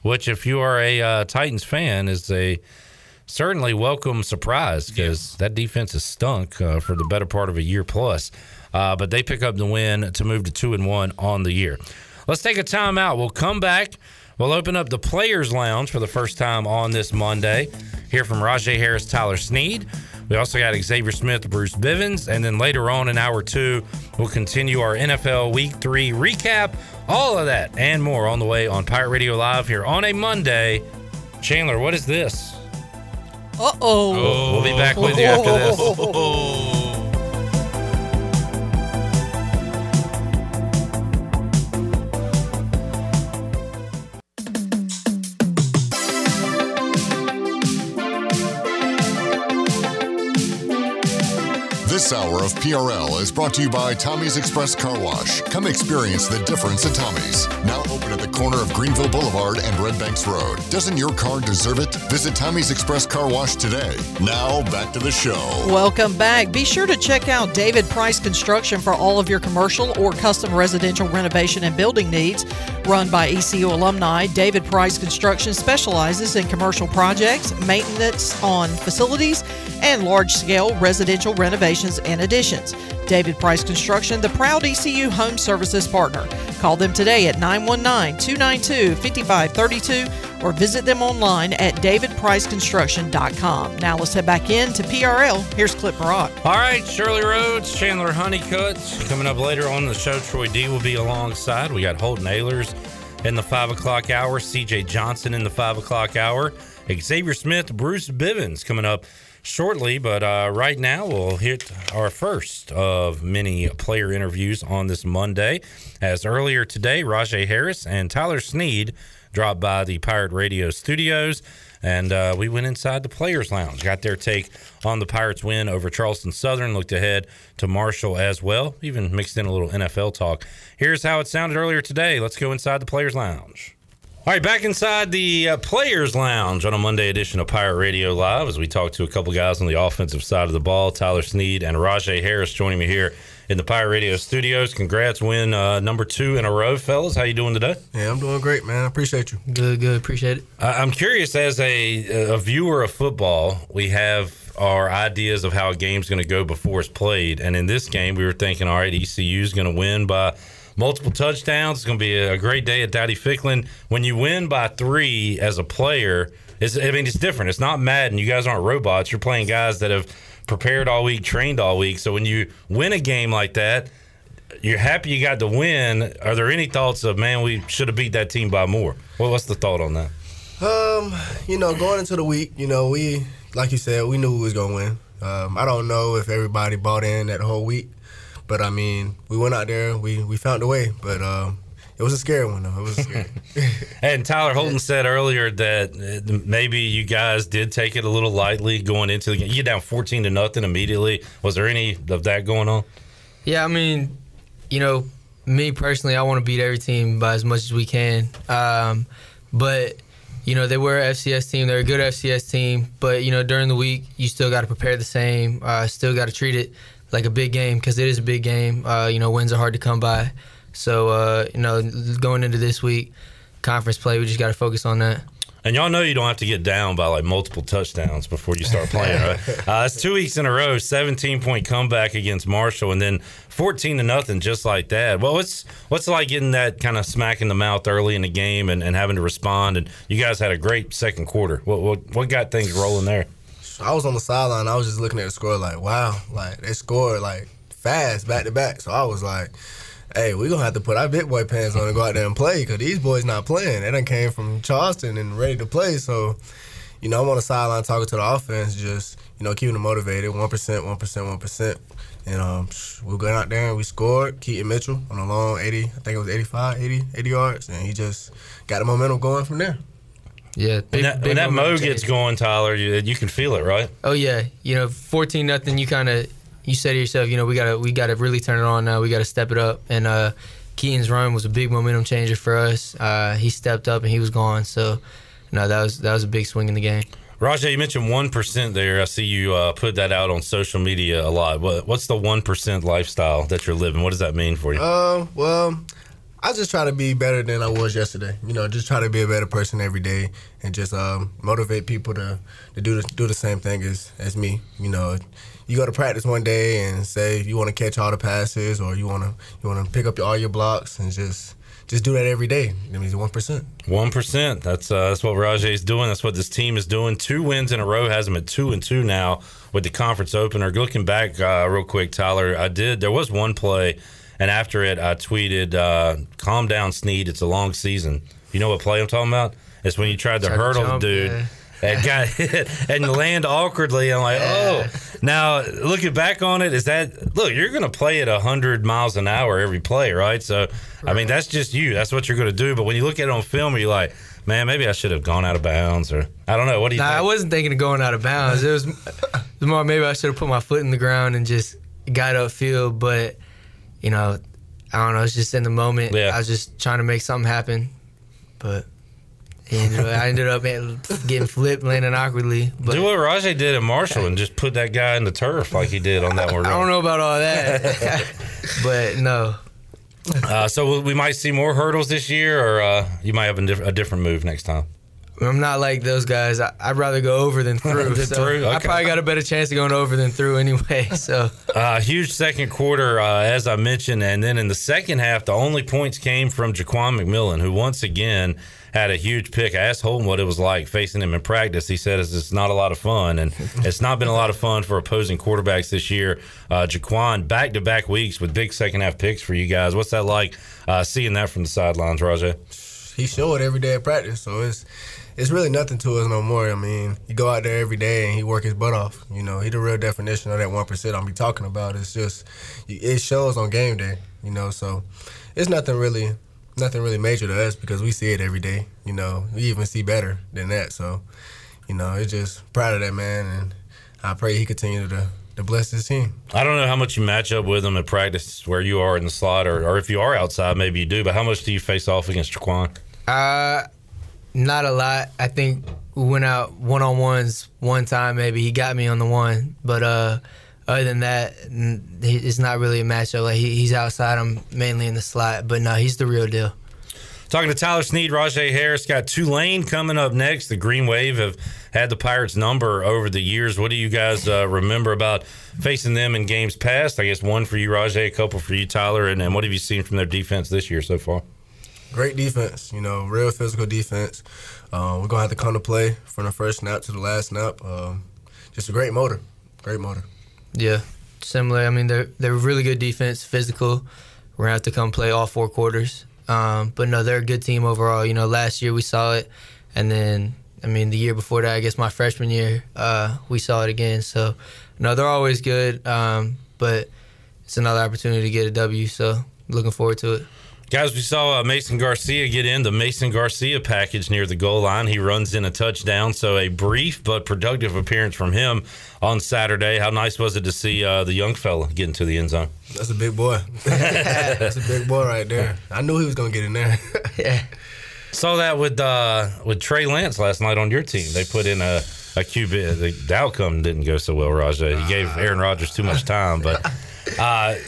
which if you are a Titans fan is a certainly welcome surprise because that defense has stunk for the better part of a year plus. But they pick up the win to move to 2-1 on the year. Let's take a timeout. We'll come back. We'll open up the Players Lounge for the first time on this Monday. Hear from Rajay Harris, Tyler Sneed. We also got Xavier Smith, Bruce Bivens. And then later on in Hour 2, we'll continue our NFL Week 3 recap. All of that and more on the way on Pirate Radio Live here on a Monday. Chandler, what is this? Uh-oh. We'll be back with you after this. This hour of PRL is brought to you by Tommy's Express Car Wash. Come experience the difference at Tommy's. Now open at the corner of Greenville Boulevard and Red Banks Road. Doesn't your car deserve it? Visit Tommy's Express Car Wash today. Now back to the show. Welcome back. Be sure to check out David Price Construction for all of your commercial or custom residential renovation and building needs. Run by ECU alumni, David Price Construction specializes in commercial projects, maintenance on facilities, and large-scale residential renovations and additions. David Price Construction, the proud ECU Home Services partner. Call them today at 919-292-5532 or visit them online at davidpriceconstruction.com. Now let's head back in to PRL. Here's Clip Rock. All right, Shirley Rhodes, Chandler Honeycutt. Coming up later on the show, Troy D will be alongside. We got Holton Ahlers in the 5 o'clock hour, CJ Johnson in the 5 o'clock hour, Xavier Smith, Bruce Bivens coming up shortly, but right now we'll hit our first of many player interviews on this Monday. As earlier today, Rajay Harris and Tyler Sneed dropped by the Pirate Radio studios, and we went inside the Players Lounge, got their take on the Pirates' win over Charleston Southern, looked ahead to Marshall as well, even mixed in a little NFL talk. Here's how it sounded earlier today. Let's go inside the Players Lounge. All right, back inside the Players Lounge on a Monday edition of Pirate Radio Live as we talk to a couple guys on the offensive side of the ball, Tyler Sneed and Rajay Harris joining me here in the Pirate Radio studios. Congrats, win number 2 in a row, fellas. How you doing today? Yeah, I'm doing great, man. I appreciate you. Good, appreciate it. I'm curious, as a viewer of football, we have our ideas of how a game's going to go before it's played. And in this game, we were thinking, all right, ECU's going to win by multiple touchdowns. It's going to be a great day at Dowdy-Ficklen. When you win by 3 as a player, it's different. It's not Madden. You guys aren't robots. You're playing guys that have prepared all week, trained all week. So when you win a game like that, you're happy you got the win. Are there any thoughts of, man, we should have beat that team by more? What's the thought on that? Going into the week, we, like you said, we knew we was going to win. I don't know if everybody bought in that whole week. But, I mean, we went out there. We found a way. But it was a scary one, though. It was scary. And Tyler Holton said earlier that maybe you guys did take it a little lightly going into the game. You're down 14-0 immediately. Was there any of that going on? Yeah, I mean, me personally, I want to beat every team by as much as we can. But, they were an FCS team. They're a good FCS team. But, during the week, you still got to prepare the same, still got to treat it like a big game, because it is a big game. You know, wins are hard to come by. So, you know, going into this week, conference play, we just got to focus on that. And y'all know you don't have to get down by, like, multiple touchdowns before you start playing, right? That's 2 weeks in a row, 17-point comeback against Marshall, and then 14-0 just like that. Well, what's it like getting that kind of smack in the mouth early in the game and having to respond? And you guys had a great second quarter. What got things rolling there? I was on the sideline. I was just looking at the score like, wow, like they scored, like, fast back-to-back. So I was like, hey, we're going to have to put our big boy pants on and go out there and play, because these boys not playing. They done came from Charleston and ready to play. So, you know, I'm on the sideline talking to the offense, just, you know, keeping them motivated, 1%, 1%, 1%. And we went out there and we scored. Keaton Mitchell on a long 80, I think it was 80 yards, and he just got the momentum going from there. Yeah. When that mo gets going, Tyler, you can feel it, right? Oh, yeah. You know, 14-0, you kind of – you say to yourself, you know, we gotta really turn it on now. We gotta step it up. And Keaton's run was a big momentum changer for us. He stepped up and he was gone. So, no, that was a big swing in the game. Rajay, you mentioned 1% there. I see you put that out on social media a lot. What's the 1% lifestyle that you're living? What does that mean for you? Well, I just try to be better than I was yesterday. You know, just try to be a better person every day, and just motivate people to do the same thing as me. You know, you go to practice one day and say you want to catch all the passes, or you want to pick up all your blocks, and just do that every day. That means 1%. 1%. That's what Rajay's doing. That's what this team is doing. 2 wins in a row has them at 2-2 now with the conference opener. Looking back real quick, Tyler, there was one play. And after it, I tweeted, calm down, Sneed. It's a long season. You know what play I'm talking about? It's when you tried to hurdle the dude and got hit and land awkwardly. I'm like, oh. Now, looking back on it, you're going to play at 100 miles an hour every play, right? So, right. I mean, that's just you. That's what you're going to do. But when you look at it on film, you're like, man, maybe I should have gone out of bounds, or I don't know. What do you think? I wasn't thinking of going out of bounds. It was more maybe I should have put my foot in the ground and just got upfield, but – you know, I don't know. It's just in the moment. Yeah. I was just trying to make something happen, but I ended up getting flipped, landing awkwardly. But do what Rajay did at Marshall and just put that guy in the turf like he did on that one. I don't know about all that, but no. So we might see more hurdles this year, or you might have a different move next time. I'm not like those guys. I'd rather go over than through. Okay. I probably got a better chance of going over than through anyway. So huge second quarter, as I mentioned. And then in the second half, the only points came from Jaquan McMillan, who once again had a huge pick. I asked Holton what it was like facing him in practice. He said it's not a lot of fun, and it's not been a lot of fun for opposing quarterbacks this year. Jaquan, back-to-back weeks with big second-half picks for you guys. What's that like seeing that from the sidelines, Rajay? He showed every day at practice, so it's really nothing to us no more. I mean, you go out there every day and he work his butt off. You know, he the real definition of that 1% I'm be talking about. It's just, it shows on game day, you know. So it's nothing really major to us, because we see it every day. You know, we even see better than that. So, you know, it's just proud of that man, and I pray he continue to bless his team. I don't know how much you match up with him in practice where you are in the slot, or if you are outside, maybe you do, but how much do you face off against Jaquan? Not a lot. I think we went out one-on-ones one time. Maybe he got me on the one. But other than that, it's not really a matchup. Like he's outside. I'm mainly in the slot. But, no, he's the real deal. Talking to Tyler Sneed, Rajay Harris. Got Tulane coming up next. The Green Wave have had the Pirates number over the years. What do you guys remember about facing them in games past? I guess one for you, Rajay, a couple for you, Tyler. And what have you seen from their defense this year so far? Great defense, you know, real physical defense. We're going to have to come to play from the first snap to the last snap. Just a great motor. Yeah, similar. I mean, they're really good defense, physical. We're going to have to come play all 4 quarters. But, no, they're a good team overall. You know, last year we saw it, and then, I mean, the year before that, I guess my freshman year, we saw it again. So, no, they're always good, but it's another opportunity to get a W, so looking forward to it. Guys, we saw Mason Garcia get in the Mason Garcia package near the goal line. He runs in a touchdown, so a brief but productive appearance from him on Saturday. How nice was it to see the young fella get into the end zone? That's a big boy. That's a big boy right there. I knew he was going to get in there. Yeah. Saw that with Trey Lance last night on your team. They put in a a QB. The outcome didn't go so well, Rajay. He gave Aaron Rodgers too much time. But,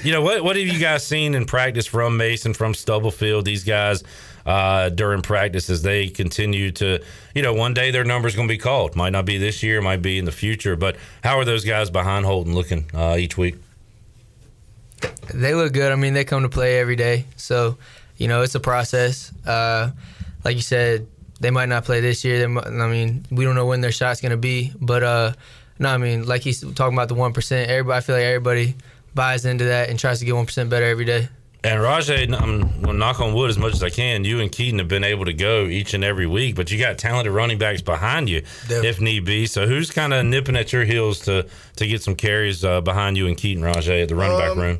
you know, what have you guys seen in practice from Mason, from Stubblefield, these guys during practice as they continue to, you know, one day their number's going to be called. Might not be this year, might be in the future. But how are those guys behind Holton looking each week? They look good. I mean, they come to play every day. So, you know, it's a process. Like you said, they might not play this year. They might, I mean, we don't know when their shot's going to be. But, no, I mean, like he's talking about the 1%, everybody, I feel like everybody buys into that and tries to get 1% better every day. And Rajay, I'm going to knock on wood as much as I can. You and Keaton have been able to go each and every week, but you got talented running backs behind you, definitely, if need be. So who's kind of nipping at your heels to get some carries behind you and Keaton, Rajay, at the running back room?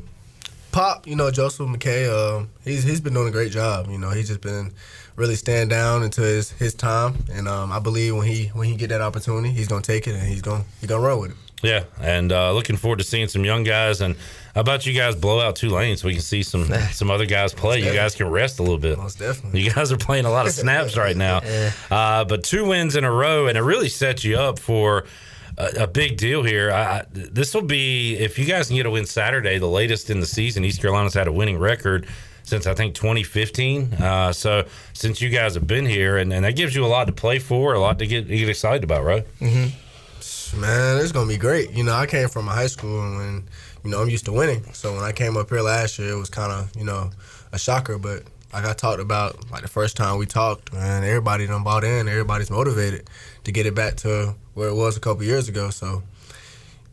Pop, you know, Joseph McKay, he's been doing a great job. You know, he's just been really standing down until his time. And I believe when he get that opportunity, he's going to take it and he's going to run with it. Yeah, and looking forward to seeing some young guys. And how about you guys blow out Tulane so we can see some other guys play? You guys can rest a little bit. Most definitely. You guys are playing a lot of snaps right now. Yeah. But 2 wins in a row, and it really sets you up for – a big deal here. This will be, if you guys can get a win Saturday, the latest in the season. East Carolina's had a winning record since, I think, 2015. So since you guys have been here, and that gives you a lot to play for, a lot to get excited about, right? Mm-hmm. Man, it's going to be great. You know, I came from a high school, and, you know, I'm used to winning. So when I came up here last year, it was kind of, you know, a shocker. But like I talked about, like the first time we talked, man, everybody done bought in. Everybody's motivated to get it back to where it was a couple years ago. So,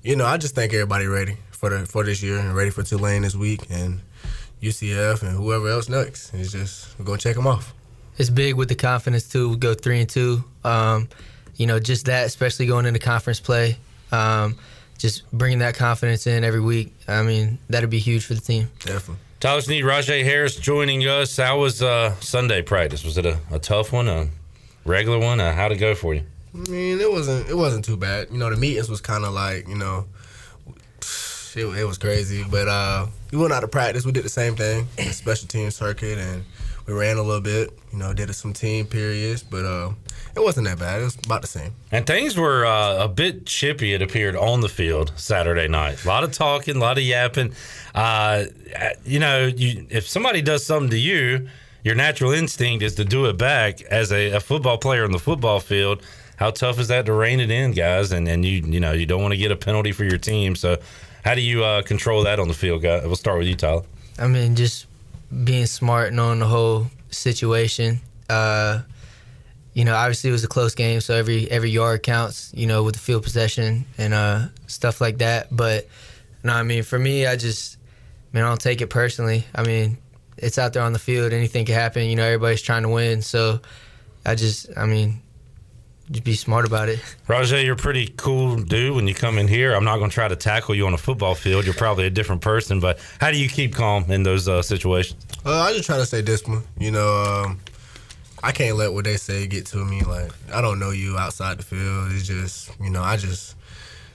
you know, I just think everybody ready for this year and ready for Tulane this week and UCF and whoever else next. It's just we're going to check them off. It's big with the confidence, too. We go 3-2. You know, just that, especially going into conference play, just bringing that confidence in every week. I mean, that'd be huge for the team. Definitely. Tyler Sneed, Rajay Harris joining us. How was Sunday practice? Was it a tough one, a regular one? How'd it go for you? I mean, it wasn't too bad. You know, the meetings was kind of like, you know, it was crazy. But we went out of practice. We did the same thing, the special team circuit, and we ran a little bit. You know, did some team periods, but it wasn't that bad. It was about the same. And things were a bit chippy, it appeared, on the field Saturday night. A lot of talking, a lot of yapping. You know, if somebody does something to you, your natural instinct is to do it back as a football player on the football field. How tough is that to rein it in, guys? And you know, you don't want to get a penalty for your team. So how do you control that on the field, guys? We'll start with you, Tyler. I mean, just being smart and knowing the whole situation. You know, obviously it was a close game, so every yard counts, you know, with the field possession and stuff like that. But, no, I mean, for me, I don't take it personally. I mean, it's out there on the field. Anything can happen. You know, everybody's trying to win. So just be smart about it. Rajay, you're a pretty cool dude when you come in here. I'm not going to try to tackle you on a football field. You're probably a different person, but how do you keep calm in those situations? I just try to stay disciplined. You know, I can't let what they say get to me. Like, I don't know you outside the field. It's just, you know,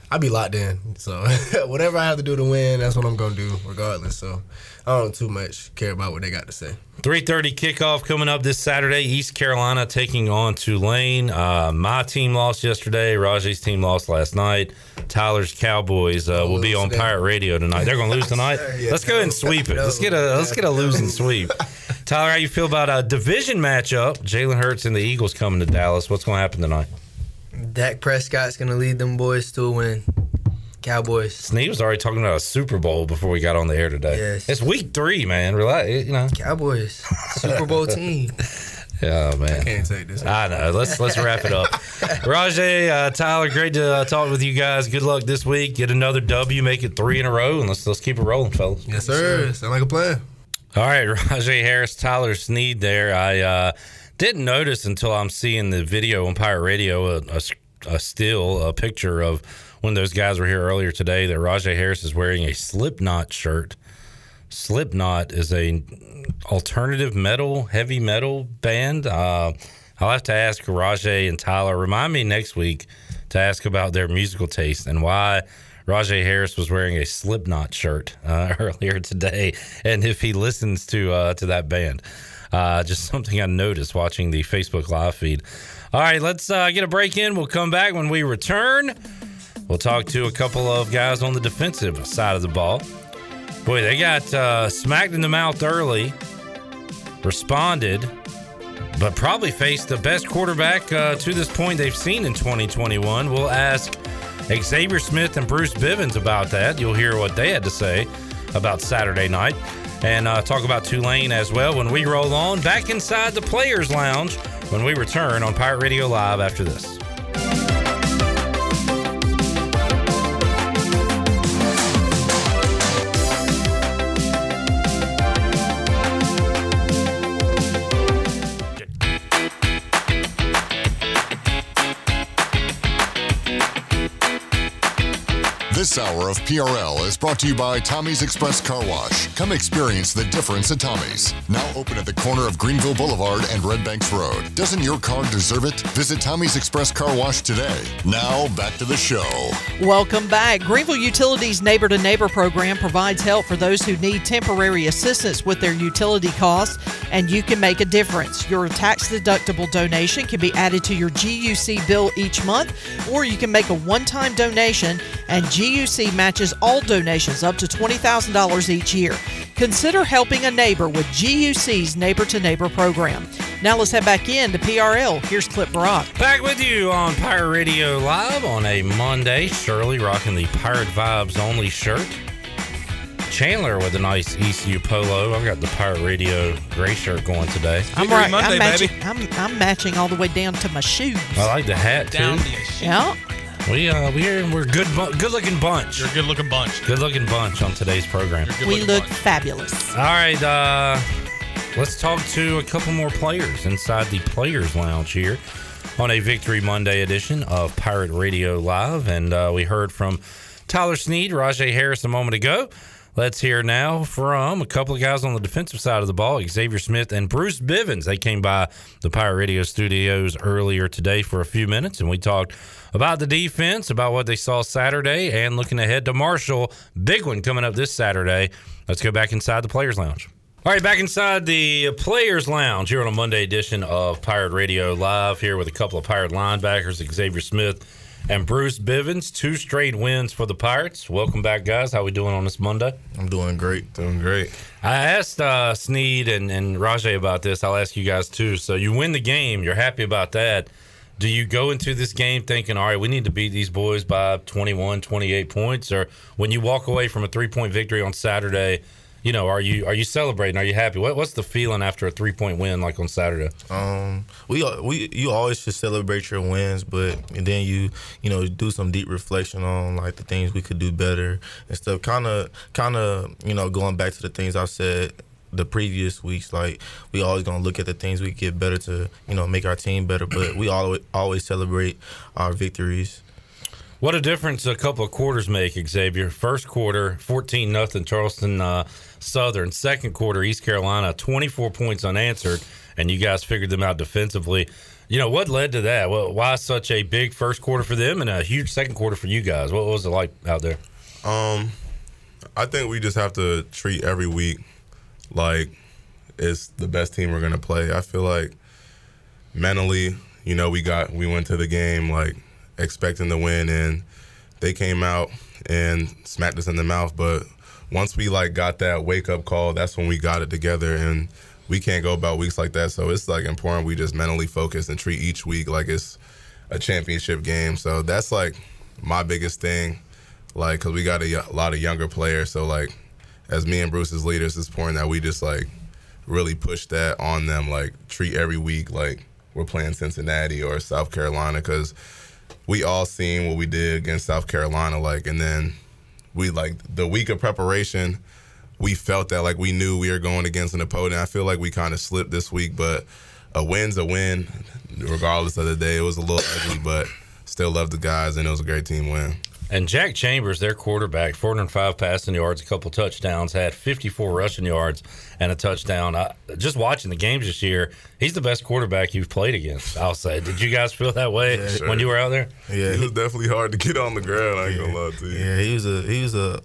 I be locked in. So whatever I have to do to win, that's what I'm going to do regardless. So I don't too much care about what they got to say. 3:30 kickoff coming up this Saturday. East Carolina taking on Tulane. My team lost yesterday. Rajay's team lost last night. Tyler's Cowboys will be on Pirate Radio tonight. They're going to lose tonight? Yeah, let's go ahead and sweep it. Let's get a losing sweep. Tyler, how you feel about a division matchup? Jalen Hurts and the Eagles coming to Dallas. What's going to happen tonight? Dak Prescott's going to lead them boys to a win. Cowboys. Sneed was already talking about a Super Bowl before we got on the air today. Yes. It's week 3, man. Relax, you know. Cowboys. Super Bowl team. Yeah, oh, man. I can't take this. I know. Let's wrap it up. Rajay, Tyler, great to talk with you guys. Good luck this week. Get another W, make it 3 in a row, and let's keep it rolling, fellas. Yes, sir. Sound like a plan. All right, Rajay Harris, Tyler Sneed there. I didn't notice until I'm seeing the video on Pirate Radio, a picture of when those guys were here earlier today, that Rajay Harris is wearing a Slipknot shirt. Slipknot is a alternative metal, heavy metal band. I'll have to ask Rajay and Tyler, remind me next week to ask about their musical taste and why Rajay Harris was wearing a Slipknot shirt earlier today, and if he listens to that band. Just something I noticed watching the Facebook Live feed. All right, let's get a break in. We'll come back. When we return, we'll talk to a couple of guys on the defensive side of the ball. Boy, they got smacked in the mouth early, responded, but probably faced the best quarterback to this point they've seen in 2021. We'll ask Xavier Smith and Bruce Bivens about that. You'll hear what they had to say about Saturday night, and talk about Tulane as well when we roll on back inside the Players Lounge when we return on Pirate Radio Live after this. This hour of PRL is brought to you by Tommy's Express Car Wash. Come experience the difference at Tommy's. Now open at the corner of Greenville Boulevard and Red Banks Road. Doesn't your car deserve it? Visit Tommy's Express Car Wash today. Now back to the show. Welcome back. Greenville Utilities Neighbor to Neighbor program provides help for those who need temporary assistance with their utility costs, and you can make a difference. Your tax-deductible donation can be added to your GUC bill each month, or you can make a one-time donation, and GUC matches all donations up to $20,000 each year. Consider helping a neighbor with GUC's Neighbor to Neighbor program. Now let's head back in to PRL. Here's Clip Brock. Back with you on Pirate Radio Live on a Monday. Shirley rocking the Pirate Vibes only shirt. Chandler with a nice ECU polo. I've got the Pirate Radio gray shirt going today. I'm right. Monday, I'm matching, baby. I'm matching all the way down to my shoes. I like the hat too. Down to your shoes. Yeah. We're good-looking bunch. You're a good-looking bunch. Good-looking bunch on today's program. We look fabulous. All right, let's talk to a couple more players inside the Players Lounge here on a Victory Monday edition of Pirate Radio Live. And we heard from Tyler Sneed, Rajay Harris a moment ago. Let's hear now from a couple of guys on the defensive side of the ball, Xavier Smith and Bruce Bivens. They came by the Pirate Radio studios earlier today for a few minutes, and we talked about the defense, about what they saw Saturday, and looking ahead to Marshall. Big one coming up this Saturday. Let's go back inside the Players Lounge. All right, back inside the Players Lounge here on a Monday edition of Pirate Radio Live, here with a couple of Pirate linebackers, Xavier Smith and Bruce Bivens. Two straight wins for the Pirates. Welcome back, guys. How we doing on this Monday? I'm doing great. Doing great. I asked Sneed and Rajay about this. I'll ask you guys, too. So you win the game. You're happy about that. Do you go into this game thinking, all right, we need to beat these boys by 21, 28 points? Or when you walk away from a three-point victory on Saturday, you know, are you celebrating? Are you happy? What's the feeling after a three-point win like on Saturday? You always should celebrate your wins, but and then you do some deep reflection on like the things we could do better and stuff. Kind of going back to the things I've said the previous weeks, like we always gonna look at the things we get better to make our team better, but we always celebrate our victories. What a difference a couple of quarters make, Xavier. First quarter, 14-0 Charleston Southern. Second quarter, East Carolina, 24 points unanswered, and you guys figured them out defensively. You know, what led to that? Well, why such a big first quarter for them and a huge second quarter for you guys? What was it like out there? I think we just have to treat every week like it's the best team we're going to play. I feel like mentally, we went to the game like expecting to win, and they came out and smacked us in the mouth. But once we got that wake-up call, that's when we got it together, and we can't go about weeks like that. So it's important we just mentally focus and treat each week like it's a championship game. So that's my biggest thing, because we got a lot of younger players. So as me and Bruce as leaders, it's important that we just really push that on them, treat every week like we're playing Cincinnati or South Carolina, because we all seen what we did against South Carolina, and then we, the week of preparation, we felt that, we knew we were going against an opponent. I feel we kind of slipped this week, but a win's a win, regardless of the day. It was a little ugly, but still love the guys, and it was a great team win. And Jack Chambers, their quarterback, 405 passing yards, a couple touchdowns, had 54 rushing yards and a touchdown. Just watching the games this year, he's the best quarterback you've played against, I'll say. Did you guys feel that way when you were out there? Yeah, it was definitely hard to get on the ground, I ain't gonna lie to you. Yeah, he was a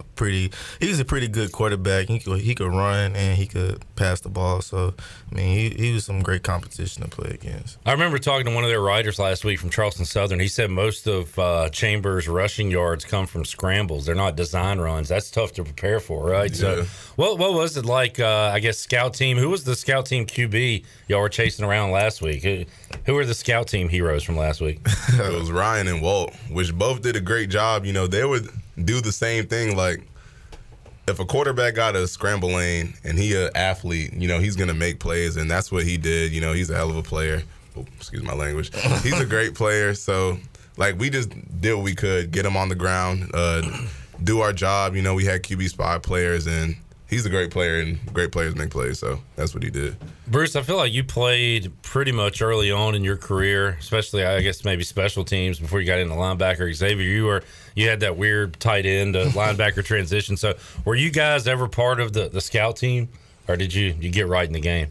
he's a pretty good quarterback. He could run and he could pass the ball. So, I mean, he was some great competition to play against. I remember talking to one of their writers last week from Charleston Southern. He said most of Chambers' rushing yards come from scrambles. They're not design runs. That's tough to prepare for, right? Yeah. So, what was it like, I guess, scout team? Who was the scout team QB y'all were chasing around last week? Who were the scout team heroes from last week? It was Ryan and Walt, which both did a great job. You know, they would do the same thing. Like, if a quarterback got a scramble lane and he an athlete, you know, he's going to make plays, and that's what he did. You know, he's a hell of a player. Oh, excuse my language. He's a great player. So, like, we just did what we could, get him on the ground, do our job. You know, we had QB spy players, and he's a great player, and great players make plays. So that's what he did. Bruce, I feel like you played pretty much early on in your career, especially, I guess, maybe special teams before you got into linebacker. Xavier, you had that weird tight end linebacker transition. So were you guys ever part of the scout team, or did you get right in the game?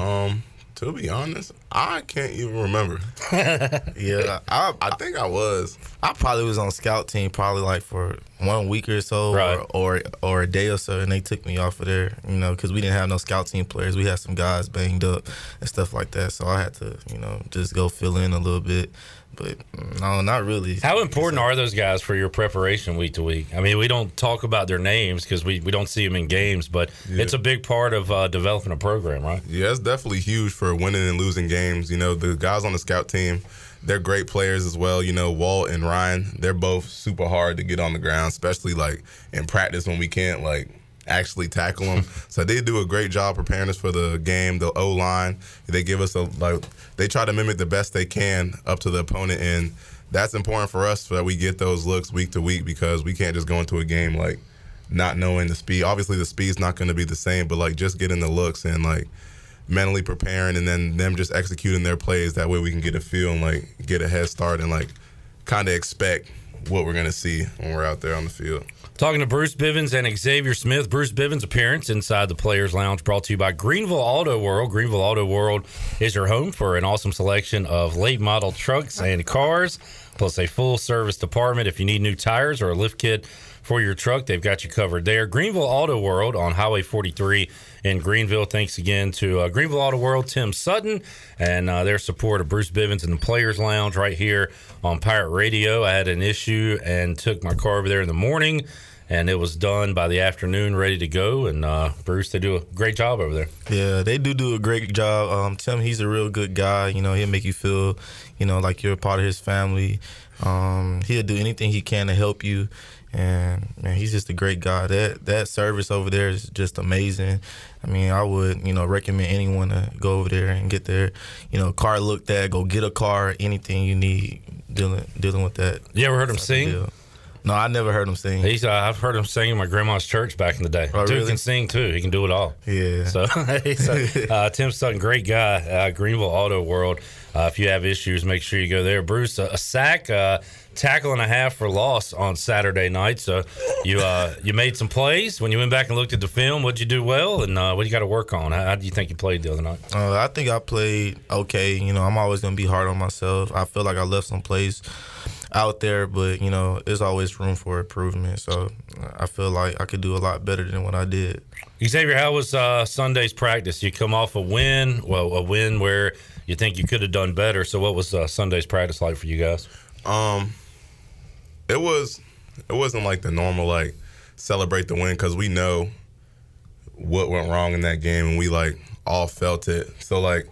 Yeah. To be honest, I can't even remember. Yeah, I think I was. I probably was on scout team probably like for 1 week or so, right, or a day or so, and they took me off of there, you know, because we didn't have no scout team players. We had some guys banged up and stuff like that, so I had to, you know, just go fill in a little bit. But no, not really. How important are those guys for your preparation week to week? I mean, we don't talk about their names because we don't see them in games, but yeah, it's a big part of developing a program, right? Yeah, it's definitely huge for winning and losing games. You know, the guys on the scout team, they're great players as well. You know, Walt and Ryan, they're both super hard to get on the ground, especially, like, in practice when we can't, like, actually tackle them. So they do a great job preparing us for the game. The O-line, they give us they try to mimic the best they can up to the opponent, and that's important for us so that we get those looks week to week, because we can't just go into a game like not knowing the speed. Obviously the speed's not going to be the same, but like just getting the looks and like mentally preparing, and then them just executing their plays. That way we can get a feel and like get a head start and like kind of expect what we're going to see when we're out there on the field. Talking to Bruce Bivens and Xavier Smith. Bruce Bivens' appearance inside the Players Lounge brought to you by Greenville Auto World. Greenville Auto World is your home for an awesome selection of late model trucks and cars, plus a full service department. If you need new tires or a lift kit for your truck, they've got you covered there. Greenville Auto World on Highway 43 in Greenville. Thanks again to Greenville Auto World, Tim Sutton, and their support of Bruce Bivens and the Players Lounge right here on Pirate Radio. I had an issue and took my car over there in the morning, and it was done by the afternoon, ready to go. And, Bruce, they do a great job over there. Yeah, they do a great job. Tim, he's a real good guy. You know, he'll make you feel, you know, like you're a part of his family. He'll do anything he can to help you. And, man, he's just a great guy. That service over there is just amazing. I mean, I would, you know, recommend anyone to go over there and get their, you know, car looked at, go get a car, anything you need dealing with that. You ever heard him sing? Deal. No, I never heard him sing. I've heard him sing in my grandma's church back in the day. Oh, dude really? Can sing, too. He can do it all. Yeah. So, Tim Sutton, great guy, Greenville Auto World. If you have issues, make sure you go there. Bruce, a sack, tackle and a half for loss on Saturday night. So you made some plays. When you went back and looked at the film, what'd you do well, and what do you got to work on? How do you think you played the other night? I think I played okay. You know, I'm always going to be hard on myself. I feel like I left some plays out there, but, you know, there's always room for improvement. So I feel like I could do a lot better than what I did. Xavier, how was Sunday's practice? You come off a win where you think you could have done better. So what was Sunday's practice like for you guys? It wasn't like the normal, like, celebrate the win, because we know what went wrong in that game, and we, like, all felt it. So, like,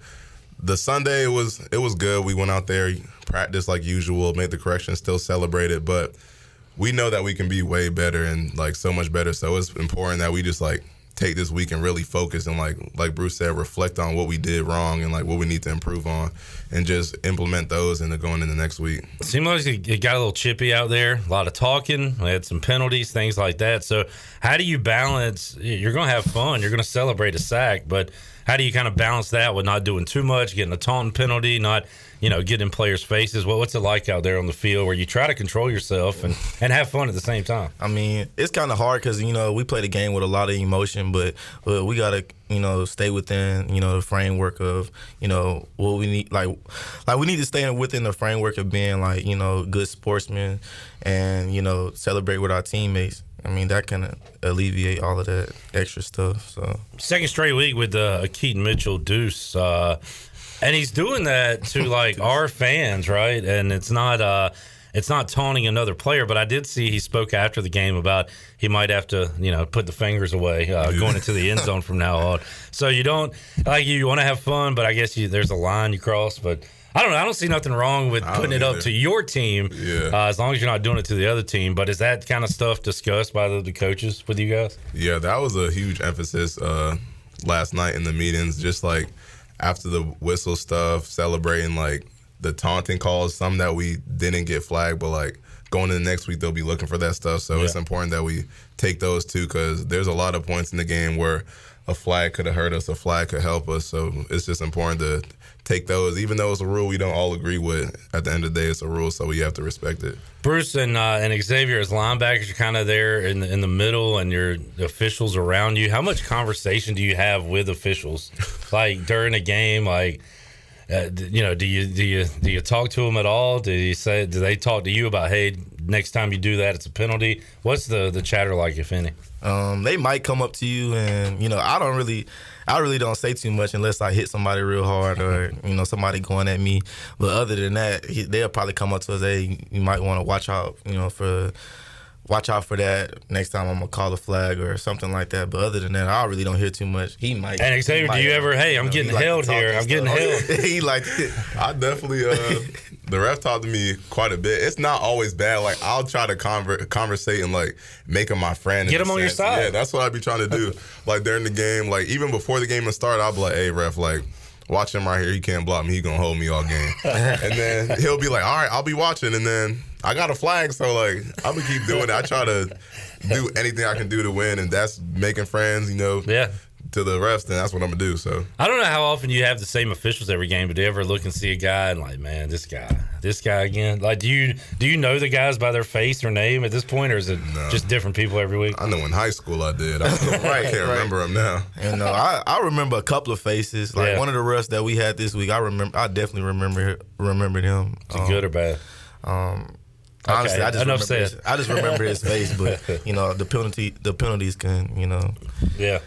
the Sunday, it was good. We went out there, practiced like usual, made the corrections, still celebrated, but we know that we can be way better and, like, so much better. So it's important that we just, like, take this week and really focus and, like Bruce said, reflect on what we did wrong and, like, what we need to improve on, and just implement those into going into next week. It seemed like it got a little chippy out there, a lot of talking. We had some penalties, things like that. So how do you balance – you're going to have fun. You're going to celebrate a sack, but how do you kind of balance that with not doing too much, getting a taunting penalty, not – you know, get in players' faces? What's it like out there on the field where you try to control yourself and have fun at the same time? I mean, it's kind of hard because, you know, we play the game with a lot of emotion, but we got to, you know, stay within, you know, the framework of, you know, what we need. Like we need to stay within the framework of being, like, you know, good sportsmen and, you know, celebrate with our teammates. I mean, that can alleviate all of that extra stuff. So second straight week with Keaton Mitchell Deuce. And he's doing that to, like, our fans, right? And it's not taunting another player, but I did see he spoke after the game about he might have to, you know, put the fingers away going into the end zone from now on. So you don't – like, you want to have fun, but I guess you, there's a line you cross. But I don't know. I don't see nothing wrong with putting it up to your team as long as you're not doing it to the other team. But is that kind of stuff discussed by the coaches with you guys? Yeah, that was a huge emphasis last night in the meetings, just like – after the whistle stuff, celebrating, like, the taunting calls, some that we didn't get flagged, but, like, going into the next week, they'll be looking for that stuff. So it's important that we take those, too, because there's a lot of points in the game where a flag could have hurt us, a flag could help us. So it's just important to take those, even though it's a rule we don't all agree with. At the end of the day, it's a rule, so we have to respect it. Bruce and Xavier, as linebackers, you're kind of there in the middle, and your officials around you. How much conversation do you have with officials, like during a game? Like, you know, do you talk to them at all? Do they talk to you about, hey, next time you do that, it's a penalty? What's the chatter like, if any? They might come up to you, and, you know, I really don't say too much unless I hit somebody real hard or, you know, somebody going at me. But other than that, they'll probably come up to us, hey, you might want to watch out for that. Next time I'm going to call a flag or something like that. But other than that, I really don't hear too much. He might. And Xavier, do you ever, hey, I'm getting held here. I'm getting held. He like, I definitely, the ref talked to me quite a bit. It's not always bad. Like, I'll try to conversate and, like, make him my friend. Get him on your side. Yeah, that's what I be trying to do. Like, during the game, like, even before the game has started, I'll be like, hey, ref, like, watch him right here. He can't block me. He gonna hold me all game. And then he'll be like, all right, I'll be watching. And then I got a flag, so, like, I'm gonna keep doing it. I try to do anything I can do to win, and that's making friends, you know, to the refs, then that's what I'm gonna do. So I don't know how often you have the same officials every game, but do you ever look and see a guy and, like, man, this guy again? Like, do you know the guys by their face or name at this point, or is it just different people every week? I know in high school I did. I still can't remember them now. You know, I remember a couple of faces. Like one of the refs that we had this week, I definitely remembered him. Is it good or bad? Honestly, okay. I just remember his face, but, you know, the penalties can, you know. Yeah.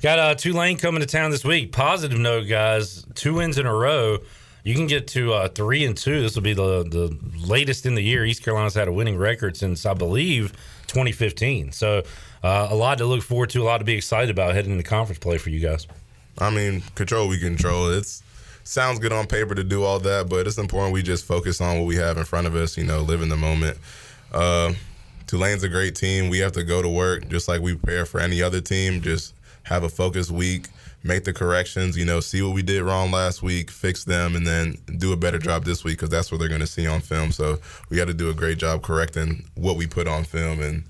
Got Tulane coming to town this week. Positive note, guys. 2 wins in a row. You can get to 3-2. This will be the latest in the year. East Carolina's had a winning record since, I believe, 2015. So a lot to look forward to, a lot to be excited about heading into conference play for you guys. I mean, control we control. It sounds good on paper to do all that, but it's important we just focus on what we have in front of us, you know, live in the moment. Tulane's a great team. We have to go to work just like we prepare for any other team, just have a focused week, make the corrections, you know, see what we did wrong last week, fix them, and then do a better job this week because that's what they're going to see on film. So we got to do a great job correcting what we put on film and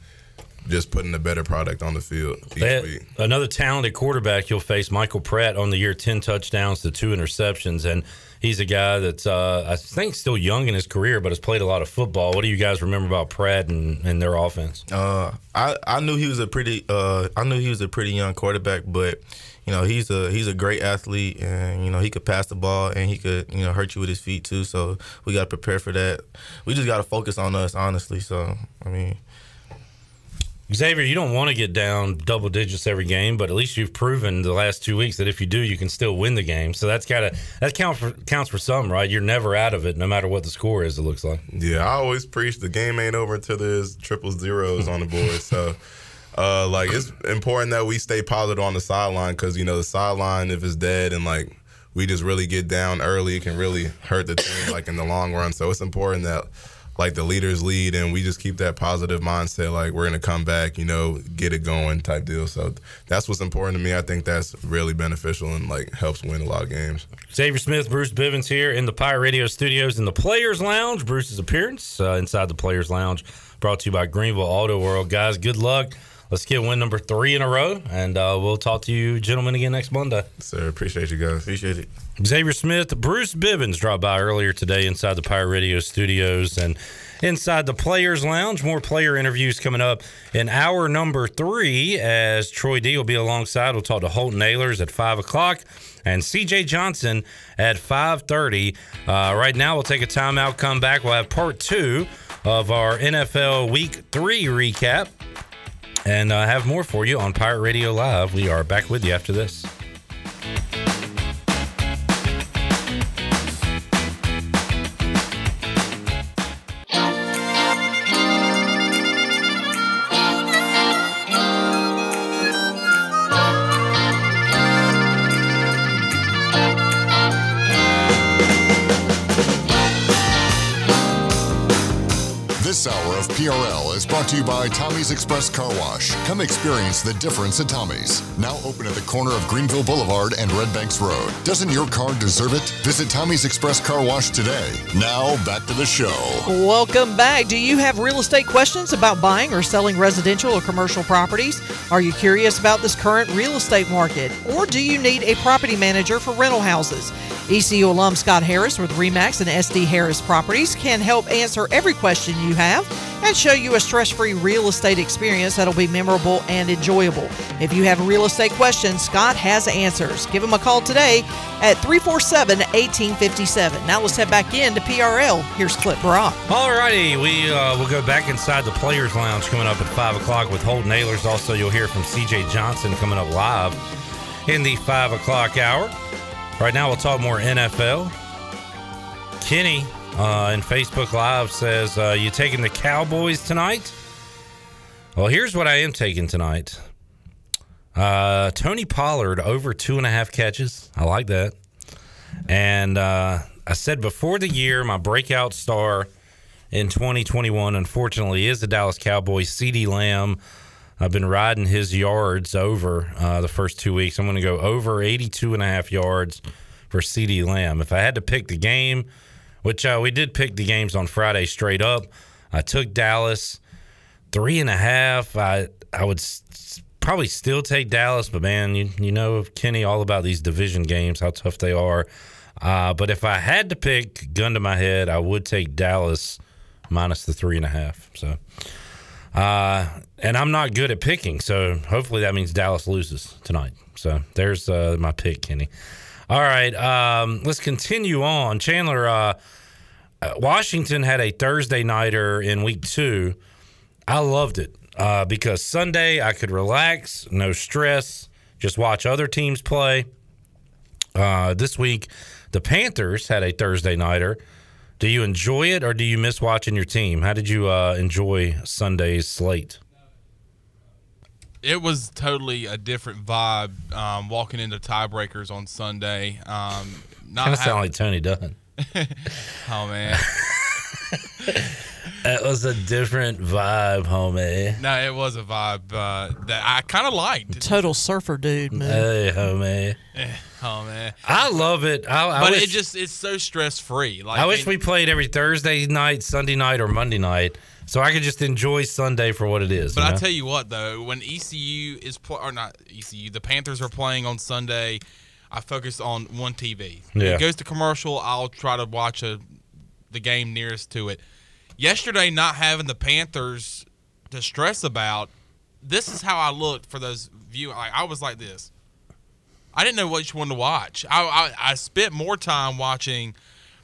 just putting a better product on the field each week. Another talented quarterback you'll face, Michael Pratt, on the year, 10 touchdowns to 2 interceptions. And he's a guy that's, I think, still young in his career but has played a lot of football. What do you guys remember about Pratt and their offense? I knew he was a pretty young quarterback, but, you know, he's a great athlete, and, you know, he could pass the ball and he could, you know, hurt you with his feet too. So we got to prepare for that. We just got to focus on us, honestly. So, I mean – Xavier, you don't want to get down double digits every game, but at least you've proven the last 2 weeks that if you do, you can still win the game. So that counts for some, right? You're never out of it, no matter what the score is, it looks like. Yeah, I always preach the game ain't over until there's 000 on the board. So, like, it's important that we stay positive on the sideline because, you know, the sideline, if it's dead and, like, we just really get down early, it can really hurt the team, like, in the long run. So it's important that – like, the leaders lead, and we just keep that positive mindset, like, we're going to come back, you know, get it going type deal. So that's what's important to me. I think that's really beneficial and, like, helps win a lot of games. Xavier Smith, Bruce Bivens here in the Pirate Radio Studios in the Players Lounge. Bruce's appearance inside the Players Lounge brought to you by Greenville Auto World. Guys, good luck. Let's get win number 3 in a row, and we'll talk to you gentlemen again next Monday. Sir, appreciate you guys. Appreciate it. Xavier Smith, Bruce Bivens dropped by earlier today inside the Pirate Radio Studios and inside the Players Lounge. More player interviews coming up in hour number 3 as Troy D will be alongside. We'll talk to Holton Ahlers at 5 o'clock and CJ Johnson at 5:30. Right now we'll take a timeout, come back. We'll have part 2 of our NFL Week 3 recap. And I have more for you on Pirate Radio Live. We are back with you after this. This hour of PRL is brought to you by Tommy's Express Car Wash. Come experience the difference at Tommy's. Now open at the corner of Greenville Boulevard and Red Banks Road. Doesn't your car deserve it? Visit Tommy's Express Car Wash today. Now back to the show. Welcome back. Do you have real estate questions about buying or selling residential or commercial properties? Are you curious about this current real estate market? Or do you need a property manager for rental houses? ECU alum Scott Harris with RE/MAX and SD Harris Properties can help answer every question you have and show you a stress-free real estate experience that'll be memorable and enjoyable. If you have real estate questions, Scott has answers. Give him a call today at 347-1857. Now let's head back in to PRL. Here's Clip Rock. All righty, we will go back inside the Players Lounge coming up at 5 o'clock with Holton Ahlers. Also, you'll hear from CJ Johnson coming up live in the 5 o'clock hour. Right now, we'll talk more NFL. Kenny in Facebook Live says, you taking the Cowboys tonight? Well, here's what I am taking tonight. Tony Pollard over 2.5 catches. I like that. And I said before the year, my breakout star in 2021, unfortunately, is the Dallas Cowboys, CeeDee Lamb. I've been riding his yards over the first 2 weeks. I'm going to go over 82.5 yards for CeeDee Lamb. If I had to pick the game, which we did pick the games on Friday straight up, I took Dallas 3.5. I would probably still take Dallas, but, man, you know, Kenny, all about these division games, how tough they are. But if I had to pick, gun to my head, I would take Dallas minus the 3.5. So... and I'm not good at picking, so hopefully that means Dallas loses tonight. So there's my pick, Kenny. All right, let's continue on. Chandler, Washington had a Thursday nighter in week 2. I loved it because Sunday I could relax, no stress, just watch other teams play. This week, the Panthers had a Thursday nighter. Do you enjoy it, or do you miss watching your team? How did you enjoy Sunday's slate? It was totally a different vibe walking into tiebreakers on Sunday. Kind of sound like Tony Dunn. Oh, man. That was a different vibe, homie. No, it was a vibe that I kind of liked. Total surfer dude, man. Hey, homie. Oh, man. I love it. I wish, it's so stress-free. Like, I wish we played every Thursday night, Sunday night, or Monday night, so I could just enjoy Sunday for what it is. But I tell you what, though, when ECU is the Panthers are playing on Sunday, I focus on one TV. Yeah. It goes to commercial, I'll try to watch the game nearest to it. Yesterday, not having the Panthers to stress about, this is how I looked for those viewers. I was like this. I didn't know which one to watch. I spent more time watching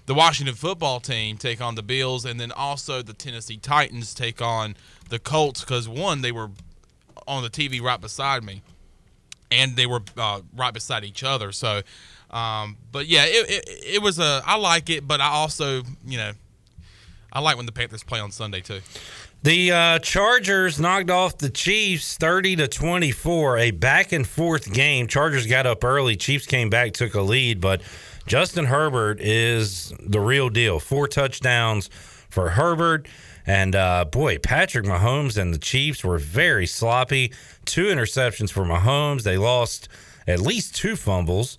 the Washington Football Team take on the Bills, and then also the Tennessee Titans take on the Colts because, one, they were on the TV right beside me, and they were right beside each other. So, but, yeah, it was a – I like it, but I also, you know, I like when the Panthers play on Sunday too. The Chargers knocked off the Chiefs 30-24, a back-and-forth game. Chargers got up early. Chiefs came back, took a lead. But Justin Herbert is the real deal. 4 touchdowns for Herbert. And, boy, Patrick Mahomes and the Chiefs were very sloppy. 2 interceptions for Mahomes. They lost at least 2 fumbles.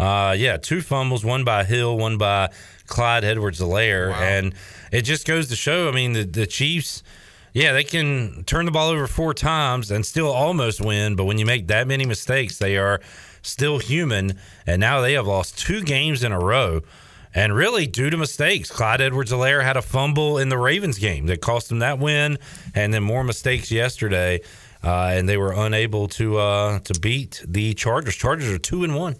2 fumbles, one by Hill, one by Clyde Edwards-Helaire. Wow. And it just goes to show, I mean, the Chiefs – yeah, they can turn the ball over 4 times and still almost win, but when you make that many mistakes, they are still human, and now they have lost 2 games in a row, and really due to mistakes. Clyde Edwards-Helaire had a fumble in the Ravens game that cost them that win, and then more mistakes yesterday, and they were unable to beat the Chargers. Chargers are 2-1.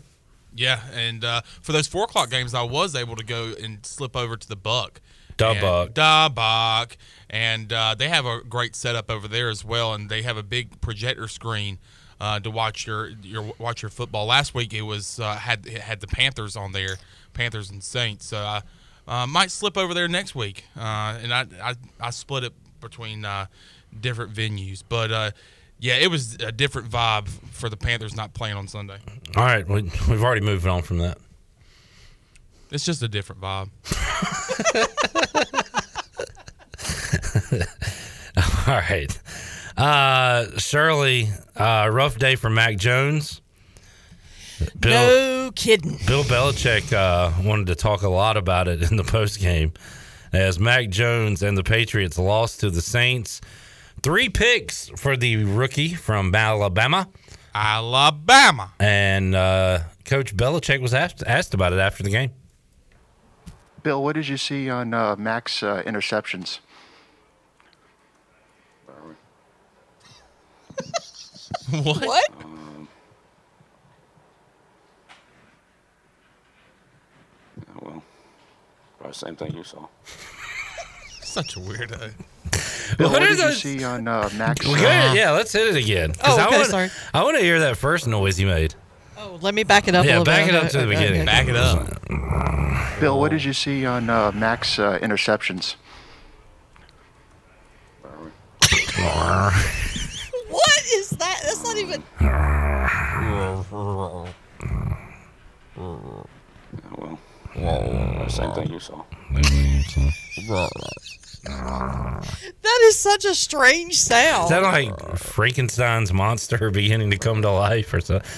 Yeah, and for those 4 o'clock games, I was able to go and slip over to the Buck. Dubuck. And they have a great setup over there as well, and they have a big projector screen to watch your football. Last week it was had the Panthers on there, Panthers and Saints. So I might slip over there next week, and I split it between different venues. But yeah, it was a different vibe for the Panthers not playing on Sunday. All right, we've already moved on from that. It's just a different vibe. All right. Shirley, rough day for Mac Jones. No kidding. Bill Belichick wanted to talk a lot about it in the postgame as Mac Jones and the Patriots lost to the Saints. 3 picks for the rookie from Alabama. Alabama. And Coach Belichick was asked about it after the game. Bill, what did you see on Mac's interceptions? What? Well, probably the same thing you saw. Such a weirdo. Bill, what did those... you see on Max? Yeah, let's hit it again. Oh, okay, sorry. I want to hear that first noise you made. Oh, let me back it up a little bit. Yeah, back it up to the beginning. Okay. Back it up. Bill, what did you see on Max interceptions? What is that? That's not even... Well, same thing you saw. That is such a strange sound. Is that like Frankenstein's monster beginning to come to life or something?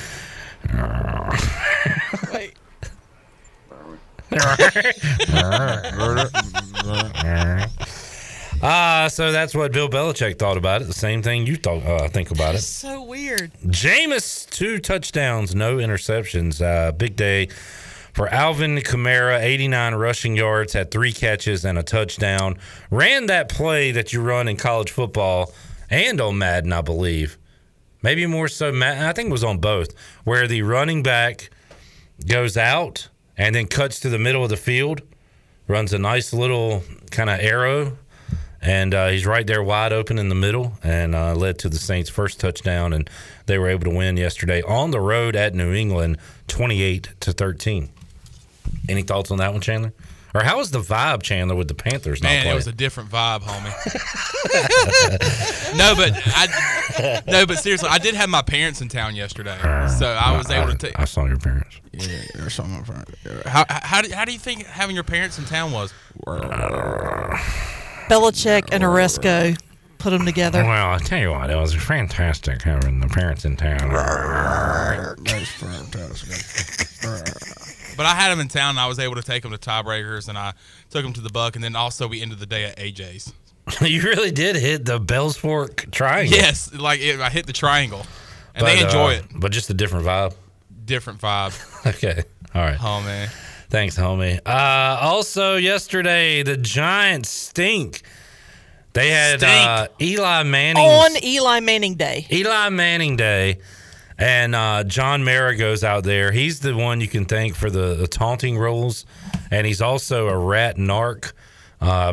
Wait. So that's what Bill Belichick thought about it. The same thing you think about it. That's so weird. Jameis, 2 touchdowns, no interceptions. Big day for Alvin Kamara, 89 rushing yards, had 3 catches and a touchdown. Ran that play that you run in college football and on Madden, I believe. Maybe more so Madden. I think it was on both, where the running back goes out and then cuts to the middle of the field, runs a nice little kind of arrow. And he's right there wide open in the middle and led to the Saints' first touchdown. And they were able to win yesterday on the road at New England, 28-13. Any thoughts on that one, Chandler? Or how was the vibe, Chandler, with the Panthers not playing? Man, it was a different vibe, homie. No, but seriously, I did have my parents in town yesterday. So I was able to take – I saw your parents. Yeah, I saw my parents. How do you think having your parents in town was? Belichick and Oresco put them together. Well, I tell you what, it was fantastic having the parents in town. That's fantastic. But I had them in town, and I was able to take them to tiebreakers, and I took them to the Buck, and then also we ended the day at AJ's. You really did hit the Bells Fork triangle. Yes, I hit the triangle, and they enjoy it. But just a different vibe. Different vibe. Okay, all right. Oh, man. Thanks, homie. Also, yesterday, the Giants stink. They had Eli Manning. On Eli Manning Day. Eli Manning Day. And John Mara goes out there. He's the one you can thank for the taunting rules. And he's also a rat narc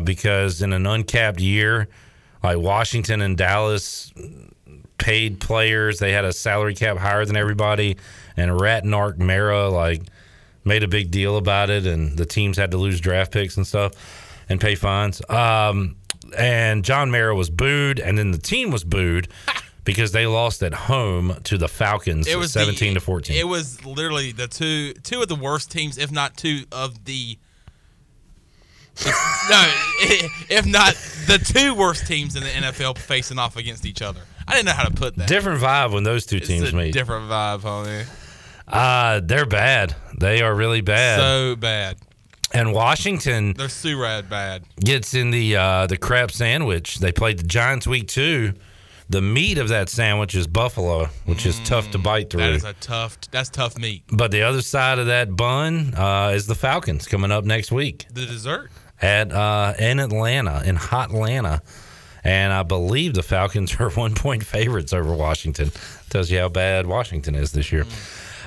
because in an uncapped year, like Washington and Dallas paid players. They had a salary cap higher than everybody. And rat narc Mara, made a big deal about it, and the teams had to lose draft picks and stuff and pay fines. And John Mara was booed, and then the team was booed because they lost at home to the Falcons 17-14. It was literally the two of the worst teams, if not two of the – no, if not the two worst teams in the NFL facing off against each other. I didn't know how to put that. Different vibe when those two teams meet. Different vibe, homie. They're bad. They are really bad. So bad. And Washington... They're Surad bad. Gets in the crab sandwich. They played the Giants week 2. The meat of that sandwich is buffalo, which is tough to bite through. That is that's tough meat. But the other side of that bun is the Falcons coming up next week. The dessert? In Atlanta, in Hot Atlanta. And I believe the Falcons are 1-point favorites over Washington. Tells you how bad Washington is this year.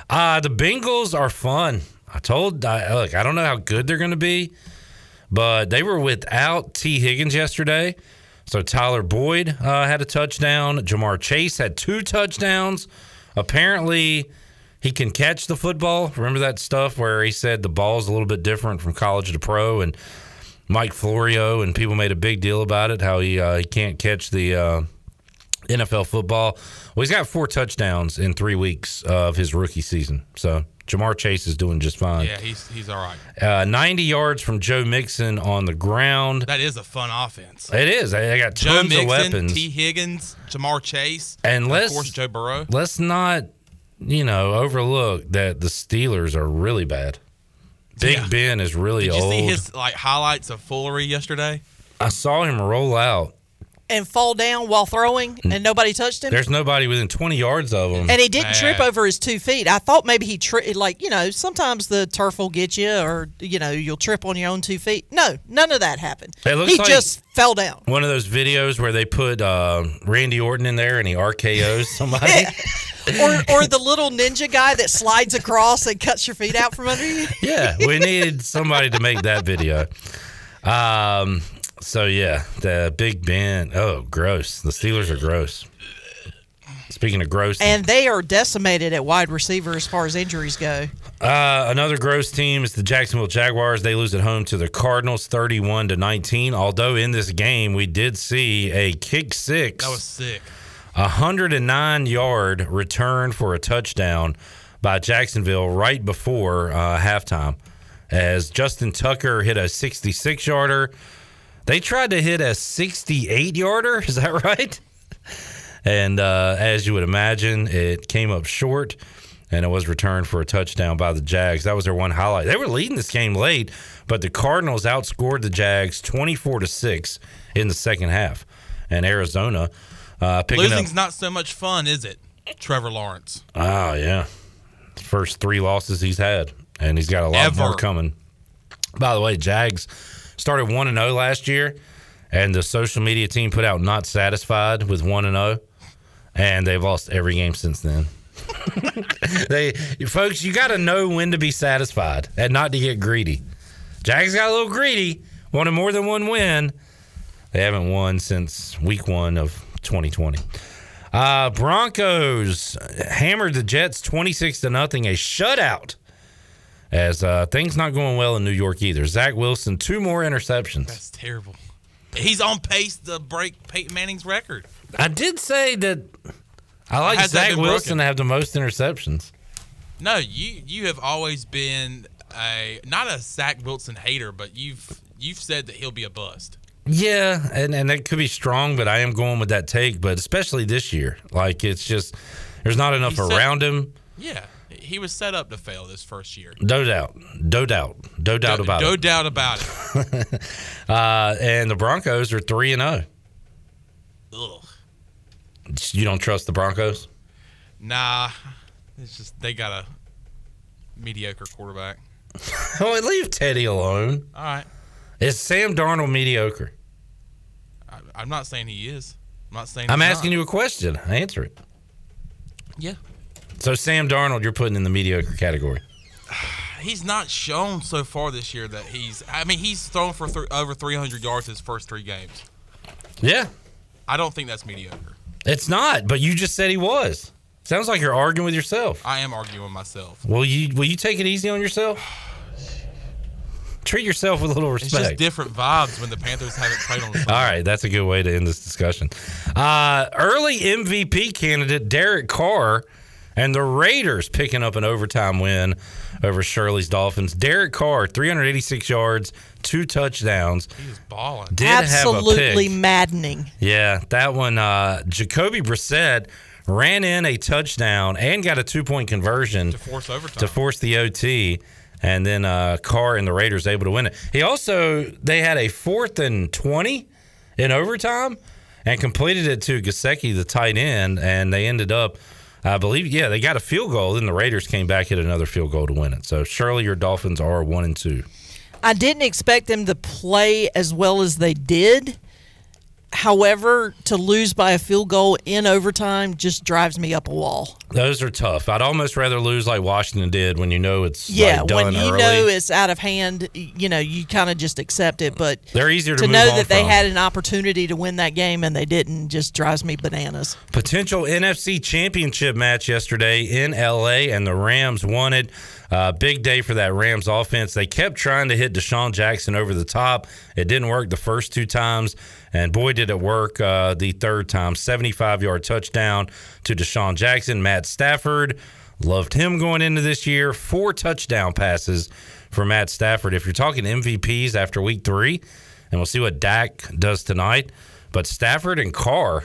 The Bengals are fun. I don't know how good they're going to be, But they were without T. Higgins yesterday. So Tyler Boyd had a touchdown. Jamar Chase had 2 touchdowns. Apparently, he can catch the football. Remember that stuff where he said the ball's a little bit different from college to pro, and Mike Florio and people made a big deal about it, how he can't catch the NFL football. Well, he's got 4 touchdowns in 3 weeks of his rookie season. So Jamar Chase is doing just fine. Yeah, he's all right. 90 yards from Joe Mixon on the ground. That is a fun offense. It is. They got tons of weapons. T. Higgins, Jamar Chase, and of course Joe Burrow. Let's not, overlook that the Steelers are really bad. Big Ben is really old. Did you see his highlights of foolery yesterday? I saw him roll out and fall down while throwing, and nobody touched him. There's nobody within 20 yards of him, and he didn't trip over his 2 feet. I thought maybe he tripped. Sometimes the turf will get you, or you'll trip on your own 2 feet. No, none of that happened. He just fell down. One of those videos where they put Randy Orton in there and he RKOs somebody. Yeah. Or the little ninja guy that slides across and cuts your feet out from under you. Yeah, we needed somebody to make that video. So, yeah, the Big Ben. Oh, gross. The Steelers are gross. Speaking of gross. And they are decimated at wide receiver as far as injuries go. Another gross team is the Jacksonville Jaguars. They lose at home to the Cardinals 31-19. Although in this game we did see a kick six. That was sick. 109-yard return for a touchdown by Jacksonville right before halftime as Justin Tucker hit a 66-yarder. They tried to hit a 68-yarder. Is that right? And as you would imagine, it came up short, and it was returned for a touchdown by the Jags. That was their one highlight. They were leading this game late, but the Cardinals outscored the Jags 24-6 in the second half. And Arizona... losing's not so much fun, is it, Trevor Lawrence? Oh, yeah. First 3 losses he's had, and he's got a lot more coming. By the way, Jags started 1-0 last year, and the social media team put out not satisfied with 1-0, and they've lost every game since then. Folks, you got to know when to be satisfied and not to get greedy. Jags got a little greedy, wanted more than one win. They haven't won since week 1 of 2020. Broncos hammered the Jets 26-0, a shutout, as things not going well in New York either. Zach Wilson, 2 more interceptions. That's terrible. He's on pace to break Peyton Manning's record. I did say that I like Zach Wilson to have the most interceptions. No, you have always been not a Zach Wilson hater, but you've said that he'll be a bust. Yeah, and that could be strong, but I am going with that take, but especially this year. It's just there's not enough around him. Yeah, he was set up to fail this first year. No doubt about it. And the Broncos are 3-0. Ugh. You don't trust the Broncos? Nah, it's just they got a mediocre quarterback. Oh, leave Teddy alone. All right. Is Sam Darnold mediocre? I'm not saying he is. I'm asking you a question. Answer it. Yeah. So Sam Darnold, you're putting in the mediocre category. He's not shown so far this year that he's thrown for over 300 yards his first 3 games. Yeah. I don't think that's mediocre. It's not, but you just said he was. Sounds like you're arguing with yourself. I am arguing with myself. Will you take it easy on yourself? Treat yourself with a little respect. It's just different vibes when the Panthers haven't played on the play. All right, that's a good way to end this discussion. Early MVP candidate Derek Carr and the Raiders picking up an overtime win over Shirley's Dolphins. Derek Carr, 386 yards, 2 touchdowns. He was balling. Absolutely maddening. Yeah, that one. Jacoby Brissett ran in a touchdown and got a 2-point conversion to force overtime, to force the OT. And then Carr and the Raiders able to win it. He also, they had a 4th and 20 in overtime and completed it to Gesicki, the tight end, and they ended up, I believe, they got a field goal. Then the Raiders came back, hit another field goal to win it. So, surely your Dolphins are 1-2. I didn't expect them to play as well as they did. However, to lose by a field goal in overtime just drives me up a wall. Those are tough. I'd almost rather lose like Washington did when you know it's done early. Yeah, when you know it's out of hand, you know, you kind of just accept it. But they're easier to know that they had an opportunity to win that game and they didn't just drives me bananas. Potential NFC Championship match yesterday in L.A., and the Rams won it. Big day for that Rams offense. They kept trying to hit Deshaun Jackson over the top. It didn't work the first two times, and boy, did it work the third time. 75-yard touchdown to Deshaun Jackson. Matt Stafford, loved him going into this year. 4 touchdown passes for Matt Stafford. If you're talking MVPs after week 3, and we'll see what Dak does tonight, but Stafford and Carr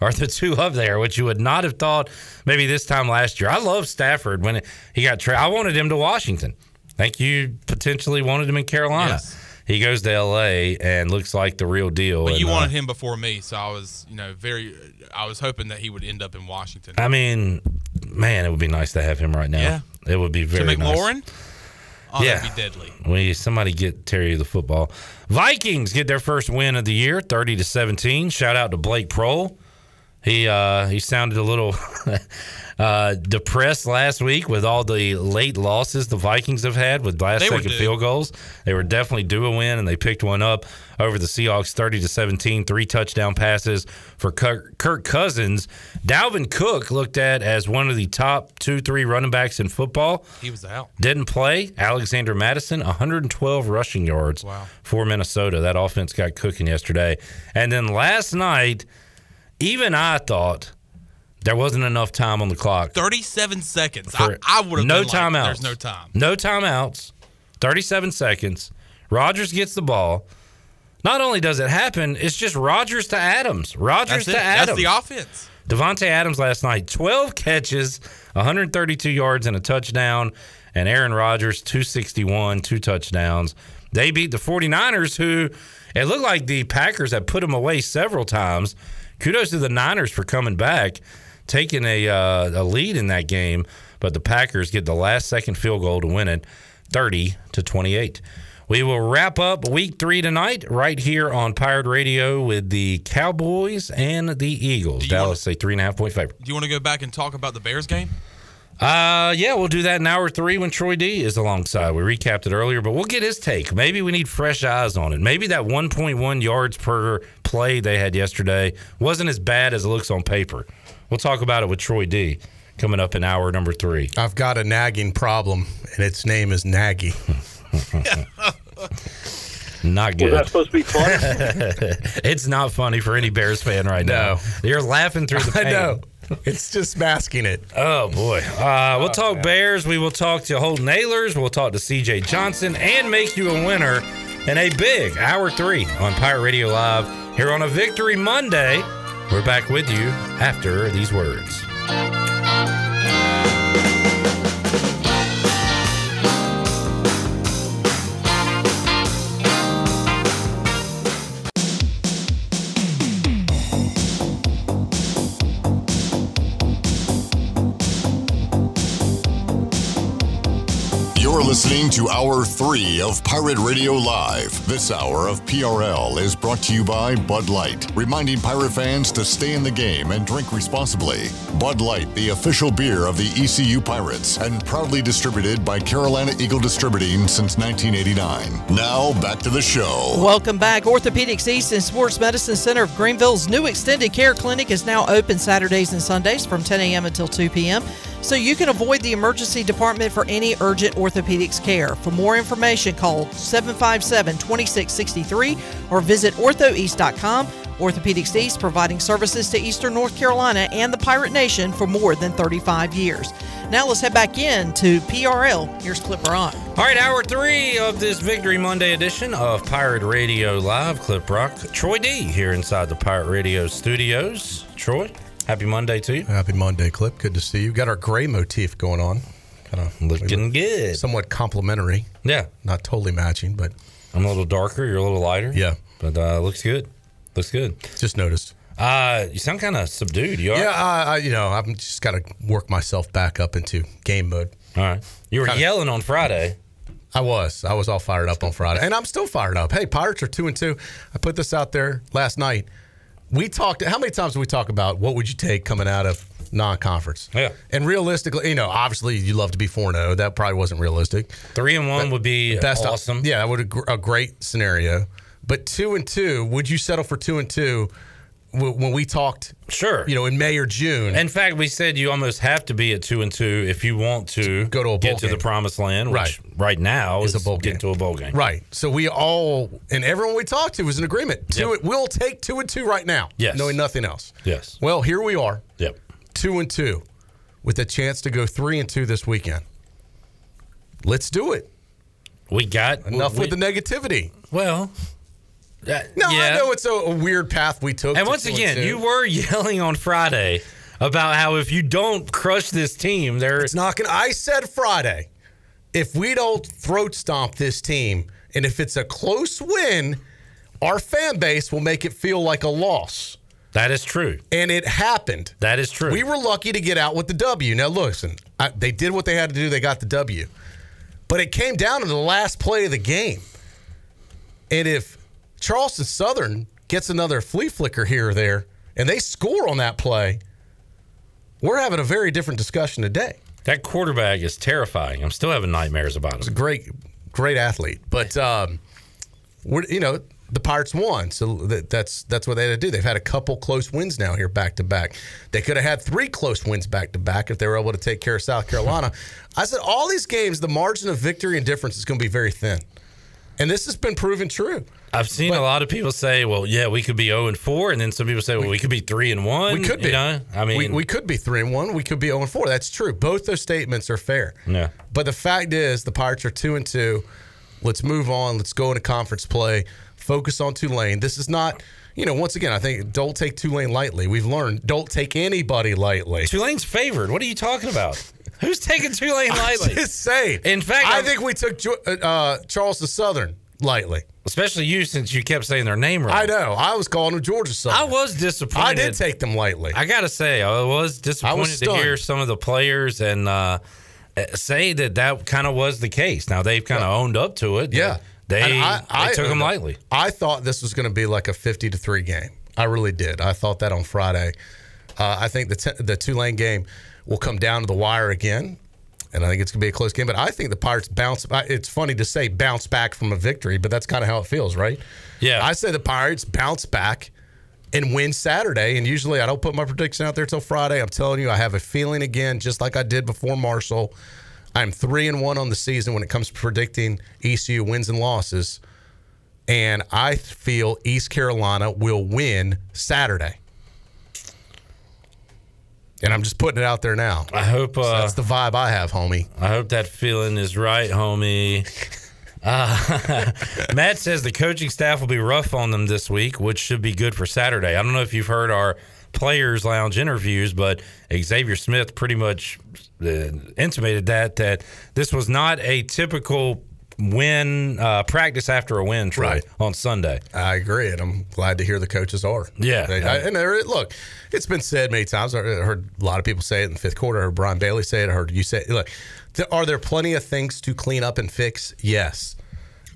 are the two up there, which you would not have thought maybe this time last year. I love Stafford when he got traded. I wanted him to Washington. I think you potentially wanted him in Carolina. Yes. He goes to L.A. and looks like the real deal. But you wanted him before me, so I was, I was hoping that he would end up in Washington. I mean, man, it would be nice to have him right now. Yeah. It would be very nice. McLaurin? Oh, yeah. That'd be deadly. Somebody get Terry the football. Vikings get their first win of the year, 30-17. Shout out to Blake Prohl. He sounded a little depressed last week with all the late losses the Vikings have had with last-second field goals. They were definitely due a win, and they picked one up over the Seahawks, 30-17, 3 touchdown passes for Kirk Cousins. Dalvin Cook looked at as one of the top 2-3 running backs in football. He was out. Didn't play. Alexander Mattison, 112 rushing yards for Minnesota. That offense got cooking yesterday. And then last night, even I thought there wasn't enough time on the clock. 37 seconds. I would have been timeouts. There's no time. No timeouts. 37 seconds. Rodgers gets the ball. Not only does it happen, it's just Rodgers to Adams. Rodgers to Adams. That's the offense. Devontae Adams last night, 12 catches, 132 yards and a touchdown. And Aaron Rodgers, 261, 2 touchdowns. They beat the 49ers, who it looked like the Packers had put them away several times. Kudos to the Niners for coming back, taking a lead in that game. But the Packers get the last-second field goal to win it, 30-28. We will wrap up Week 3 tonight right here on Pirate Radio with the Cowboys and the Eagles. Dallas, a 3.5-point favorite. Do you want to go back and talk about the Bears game? Yeah, we'll do that in Hour 3 when Troy D is alongside. We recapped it earlier, but we'll get his take. Maybe we need fresh eyes on it. Maybe that 1.1 yards per play they had yesterday wasn't as bad as it looks on paper. We'll talk about it with Troy D coming up in Hour number 3. I've got a nagging problem, and its name is Nagy. Not good. Was that supposed to be funny? It's not funny for any Bears fan right now. You're laughing through the pain. I know. It's just masking it. Oh, boy. We'll talk Bears. We will talk to Holton Ahlers. We'll talk to CJ Johnson and make you a winner in a big Hour 3 on Pirate Radio Live here on a Victory Monday. We're back with you after these words. Listening to Hour 3 of Pirate Radio Live. This hour of PRL is brought to you by Bud Light, reminding Pirate fans to stay in the game and drink responsibly. Bud Light, the official beer of the ECU Pirates, and proudly distributed by Carolina Eagle Distributing since 1989. Now, back to the show. Welcome back. Orthopedics East and Sports Medicine Center of Greenville's new extended care clinic is now open Saturdays and Sundays from 10 a.m. until 2 p.m., so you can avoid the emergency department for any urgent orthopedics care. For more information, call 757-2663 or visit orthoeast.com. Orthopedics East, providing services to Eastern North Carolina and the Pirate Nation for more than 35 years. Now let's head back in to PRL. Here's Clip Rock. All right, Hour 3 of this Victory Monday edition of Pirate Radio Live. Clip Rock, Troy D here inside the Pirate Radio studios. Troy? Happy Monday to you. Happy Monday, Clip. Good to see you. Got our gray motif going on. Kind of looking good. Somewhat complimentary. Yeah. Not totally matching, but I'm a little darker. You're a little lighter. Yeah. But looks good. Looks good. Just noticed. You sound kind of subdued. You are? Yeah. I've just got to work myself back up into game mode. All right. You were yelling on Friday. I was all fired up on Friday, and I'm still fired up. Hey, Pirates are 2-2. I put this out there last night. we talked – how many times do we talk about what would you take coming out of non-conference? Yeah. And realistically, you know, obviously you'd love to be 4-0. That probably wasn't realistic. 3-1 would be awesome. Yeah, that would be a great scenario. But 2-2, would you settle for 2-2 when we talked, sure, you know, in May or June? In fact, we said you almost have to be at 2-2 if you want to go to a bowl get game. To the promised land, which right now is a bowl game. Get to a bowl game. Right. So we all, and everyone we talked to was in agreement. We'll take 2-2 right now, yes, knowing nothing else. Yes. Well, here we are, 2-2, with a chance to go 3-2 this weekend. Let's do it. We got enough with the negativity. Well... I know it's a weird path we took. And once again, you were yelling on Friday about how if you don't crush this team, it's not going to. I said Friday, if we don't throat stomp this team, and if it's a close win, our fan base will make it feel like a loss. That is true. And it happened. That is true. We were lucky to get out with the W. Now, listen, they did what they had to do. They got the W. But it came down to the last play of the game. And if Charleston Southern gets another flea flicker here or there, and they score on that play, we're having a very different discussion today. That quarterback is terrifying. I'm still having nightmares about him. He's a great, great athlete. But, the Pirates won, so that's what they had to do. They've had a couple close wins now here back-to-back. They could have had 3 close wins back-to-back if they were able to take care of South Carolina. I said all these games, the margin of victory and difference is going to be very thin. And this has been proven true. I've seen a lot of people say, well, yeah, we could be 0-4. And then some people say, well, we could be 3-1. We could be. You know? I mean, we could be 3-1. We could be 0-4. That's true. Both those statements are fair. Yeah. But the fact is, the Pirates are 2-2. Let's move on. Let's go into conference play. Focus on Tulane. This is not, you know, once again, I think don't take Tulane lightly. We've learned don't take anybody lightly. Tulane's favored. What are you talking about? Who's taking Tulane lightly? I'm just saying. In fact, I think we took Charleston Southern lightly. Especially you, since you kept saying their name right. I know. I was calling them Georgia Southern. I was disappointed. I did take them lightly. I got to say, I was disappointed to hear some of the players and say that kind of was the case. Now, they've kind of owned up to it. Yeah. They took them lightly. I thought this was going to be like a 50-3 game. I really did. I thought that on Friday. I think the Tulane game will come down to the wire again, and I think it's going to be a close game. But I think the Pirates bounce. It's funny to say bounce back from a victory, but that's kind of how it feels, right? Yeah. I say the Pirates bounce back and win Saturday, and usually I don't put my prediction out there till Friday. I'm telling you, I have a feeling again, just like I did before Marshall. I'm 3-1 on the season when it comes to predicting ECU wins and losses, and I feel East Carolina will win Saturday. And I'm just putting it out there now. I hope so that's the vibe I have, homie. I hope that feeling is right, homie. Matt says the coaching staff will be rough on them this week, which should be good for Saturday. I don't know if you've heard our Players Lounge interviews, but Xavier Smith pretty much intimated that this was not a typical win practice after a win, Troy, right, on Sunday. I agree, and I'm glad to hear the coaches are. Yeah. Look, it's been said many times. I heard a lot of people say it in the fifth quarter. I heard Brian Bailey say it. I heard you say it. Look, are there plenty of things to clean up and fix? Yes,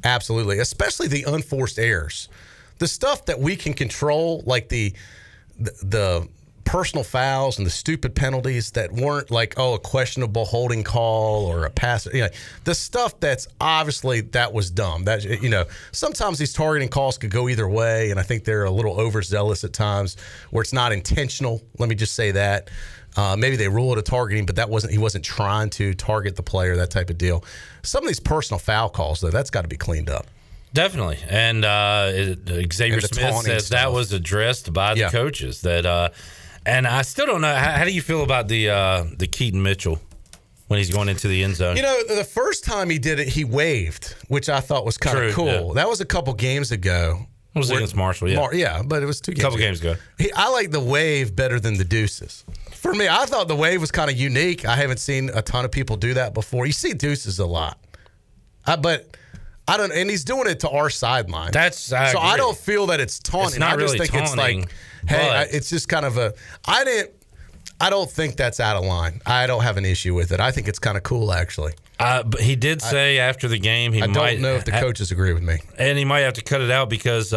absolutely, especially the unforced errors. The stuff that we can control, like the personal fouls and the stupid penalties that weren't like, a questionable holding call or a pass. You know, the stuff that's obviously that was dumb. That, sometimes these targeting calls could go either way, and I think they're a little overzealous at times where it's not intentional. Let me just say that. Maybe they rule it a targeting, but he wasn't trying to target the player, that type of deal. Some of these personal foul calls, though, that's got to be cleaned up. Definitely. And Xavier Smith says that was addressed by the coaches. And I still don't know. How do you feel about the Keaton Mitchell when he's going into the end zone? You know, the first time he did it, he waved, which I thought was kind of cool. Yeah. That was a couple games ago. It was against Marshall, yeah. But it was 2 games ago. A couple games ago. I like the wave better than the deuces. For me, I thought the wave was kind of unique. I haven't seen a ton of people do that before. You see deuces a lot. And he's doing it to our sideline. I agree. I don't feel that it's taunting. It's not really taunting. It's like, hey, it's just kind of a. I didn't. I don't think that's out of line. I don't have an issue with it. I think it's kind of cool, actually. But he did say after the game he might... I don't know if the coaches agree with me. And he might have to cut it out because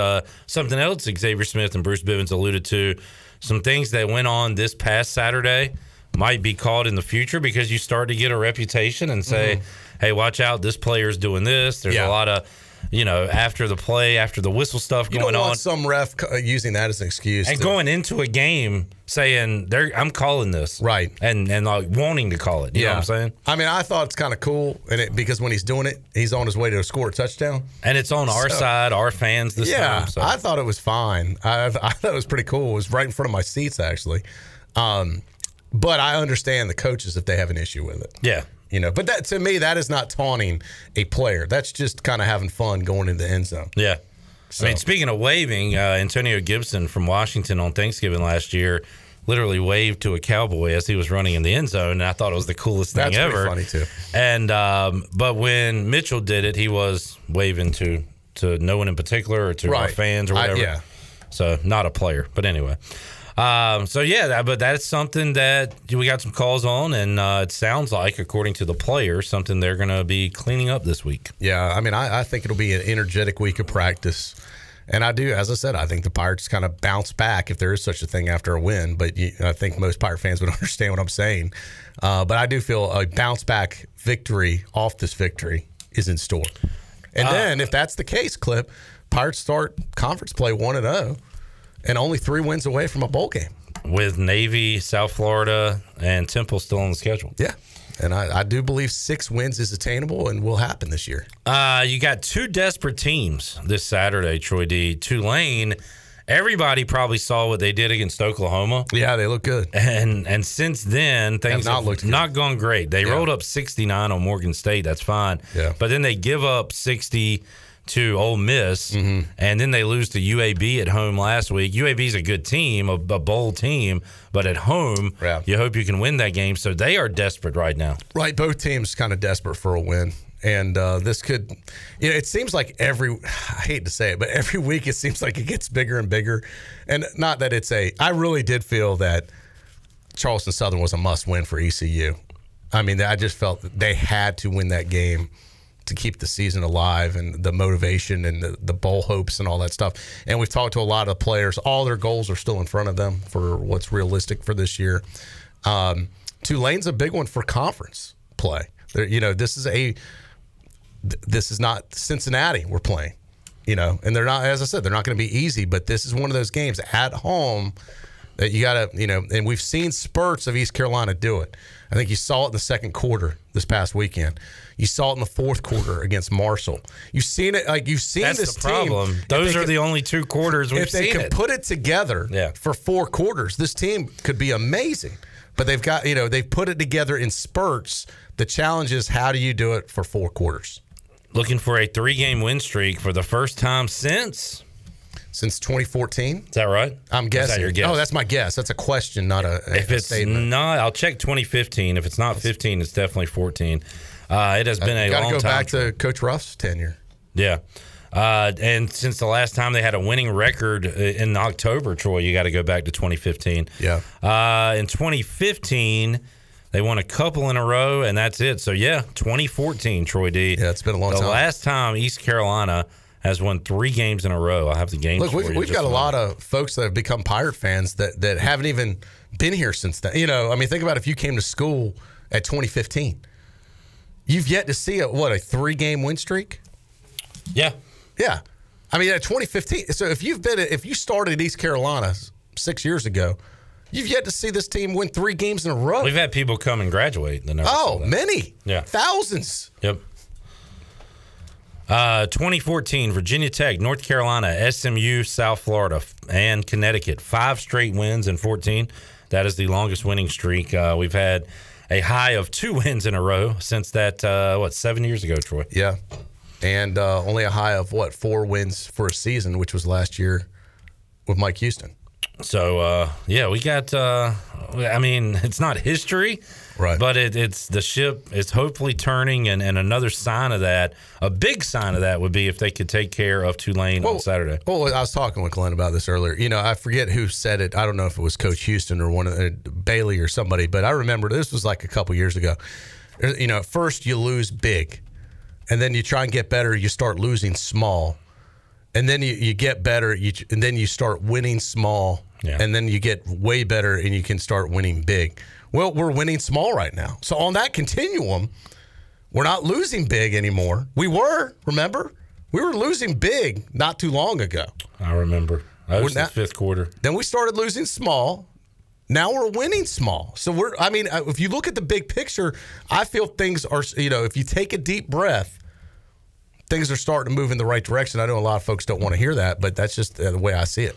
something else Xavier Smith and Bruce Bivens alluded to, some things that went on this past Saturday might be called in the future because you start to get a reputation and say, hey, watch out, this player's doing this. There's a lot of... You know, after the play, after the whistle stuff going on. You don't want some ref using that as an excuse. And going into a game saying, I'm calling this. Right. And like wanting to call it. You know what I'm saying? I mean, I thought it's kind of cool because when he's doing it, he's on his way to score a touchdown. And it's on our side, our fans this time. So. I thought it was fine. I thought it was pretty cool. It was right in front of my seats, actually. But I understand the coaches if they have an issue with it. Yeah. You know, but that to me, that is not taunting a player. That's just kind of having fun going into the end zone. Yeah. So. I mean, speaking of waving, Antonio Gibson from Washington on Thanksgiving last year literally waved to a Cowboy as he was running in the end zone, and I thought it was the coolest thing ever. That's pretty funny, too. And, but when Mitchell did it, he was waving to no one in particular or to our fans or whatever. So not a player. But anyway. So, yeah, but that's something that we got some calls on, and it sounds like, according to the players, something they're going to be cleaning up this week. Yeah, I mean, I think it'll be an energetic week of practice. And I do, as I said, I think the Pirates kind of bounce back if there is such a thing after a win. But I think most Pirate fans would understand what I'm saying. But I do feel a bounce-back victory off this victory is in store. And then, if that's the case, Clip, Pirates start conference play 1-0. And only 3 wins away from a bowl game. With Navy, South Florida, and Temple still on the schedule. Yeah. And I do believe 6 wins is attainable and will happen this year. You got 2 desperate teams this Saturday, Troy D. Tulane, everybody probably saw what they did against Oklahoma. Yeah, they look good. And since then, things have not gone great. They rolled up 69 on Morgan State. That's fine. Yeah. But then they give up 60 to Ole Miss, and then they lose to UAB at home last week. UAB's a good team, a bowl team, but at home, you hope you can win that game. So they are desperate right now. Right, both teams kind of desperate for a win. And this could, you know, it seems like I hate to say it, but every week it seems like it gets bigger and bigger. And not that it's I really did feel that Charleston Southern was a must-win for ECU. I mean, I just felt that they had to win that game to keep the season alive and the motivation and the bowl hopes and all that stuff. And we've talked to a lot of players. All their goals are still in front of them for what's realistic for this year. Tulane's a big one for conference play. This is not Cincinnati we're playing, you know, and they're not, as I said, they're not going to be easy, but this is one of those games at home that you got to, you know, and we've seen spurts of East Carolina do it. I think you saw it in the second quarter this past weekend. You saw it in the fourth quarter against Marshall. You've seen it. Like, you've seen that's this the problem. Team. Those are the only 2 quarters we've seen it. If they can put it together for 4 quarters, this team could be amazing. But they've got, you know, they've put it together in spurts. The challenge is, how do you do it for 4 quarters? Looking for a 3-game win streak for the first time since... Since 2014? Is that right? I'm guessing. Is that your guess? Oh, that's my guess. That's a question, not a statement. Not, I'll check 2015. If it's not 15, it's definitely 14. It has been a long time. Got to go back to Coach Ruff's tenure. Yeah. And since the last time they had a winning record in October, Troy, you got to go back to 2015. Yeah. In 2015, they won a couple in a row, and that's it. So, yeah, 2014, Troy D. Yeah, it's been a long time. The last time East Carolina has won 3 games in a row. I have the games. Look, we've got a lot of folks that have become Pirate fans that haven't even been here since then. You know, I mean, think about if you came to school at 2015. You've yet to see a 3-game win streak? Yeah. Yeah. I mean, at 2015. So if you started at East Carolina 6 years ago, you've yet to see this team win 3 games in a row. We've had people come and graduate. Many. Yeah. Thousands. Yep. 2014, Virginia Tech, North Carolina, SMU, South Florida, and Connecticut. 5 straight wins in 14. That is the longest winning streak. We've had a high of 2 wins in a row since that, 7 years ago, Troy? Yeah. And only a high of, 4 wins for a season, which was last year with Mike Houston. So, yeah, we got, I mean, it's not history, right? But it's the ship is hopefully turning, and another sign of that, a big sign of that would be if they could take care of Tulane on Saturday. Well, I was talking with Glenn about this earlier. You know, I forget who said it. I don't know if it was Coach Houston or one of Bailey or somebody, but I remember this was like a couple years ago. You know, first you lose big, and then you try and get better, you start losing small. And then you get better, and then you start winning small, and then you get way better, and you can start winning big. Well, we're winning small right now. So on that continuum, we're not losing big anymore. We were, remember? We were losing big not too long ago. I remember. That was the fifth quarter. Then we started losing small. Now we're winning small. So I mean, if you look at the big picture, I feel things are, you know, if you take a deep breath, things are starting to move in the right direction. I know a lot of folks don't want to hear that, but that's just the way I see it.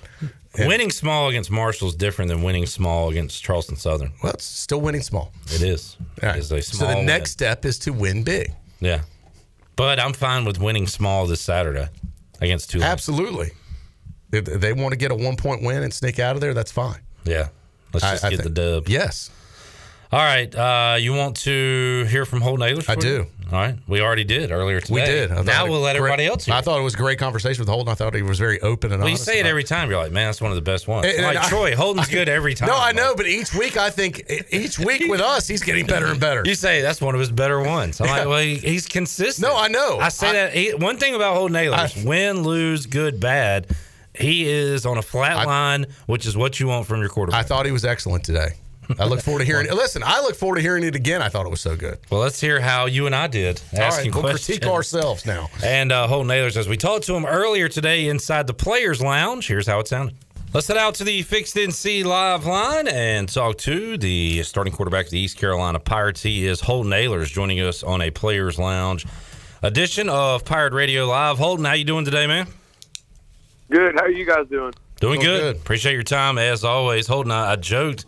And winning small against Marshall is different than winning small against Charleston Southern. Well, it's still winning small. It is. Right. It is a small so the next step is to win big. Yeah. But I'm fine with winning small this Saturday against Tulane. Absolutely. If they want to get a one-point win and sneak out of there, that's fine. Yeah. Let's just get the dub. Yes. All right, you want to hear from Holton Ahlers? I do. All right, we already did earlier today. We did. Now we'll let everybody else hear. I thought it was a great conversation with Holton. I thought he was very open and honest. Well, you say it every time. You're like, man, that's one of the best ones. Like Troy, Holton's good every time. No, I know, but each week with us, he's getting better and better. You say that's one of his better ones. I'm like, well, he's consistent. No, I know. I say that. One thing about Holton Ahlers, win, lose, good, bad, he is on a flat line, which is what you want from your quarterback. I thought he was excellent today. I look forward to hearing it. Listen, I look forward to hearing it again. I thought it was so good. Well, let's hear how you and I did asking questions. All right, we'll critique ourselves now. And Holton Ahlers, as we talked to him earlier today inside the Players Lounge, here's how it sounded. Let's head out to the Fixed NC live line and talk to the starting quarterback of the East Carolina Pirates. He is Holton Ahlers, joining us on a Players Lounge edition of Pirate Radio Live. Holton, how you doing today, man? Good. How are you guys doing? Doing good. Appreciate your time, as always. Holton, I joked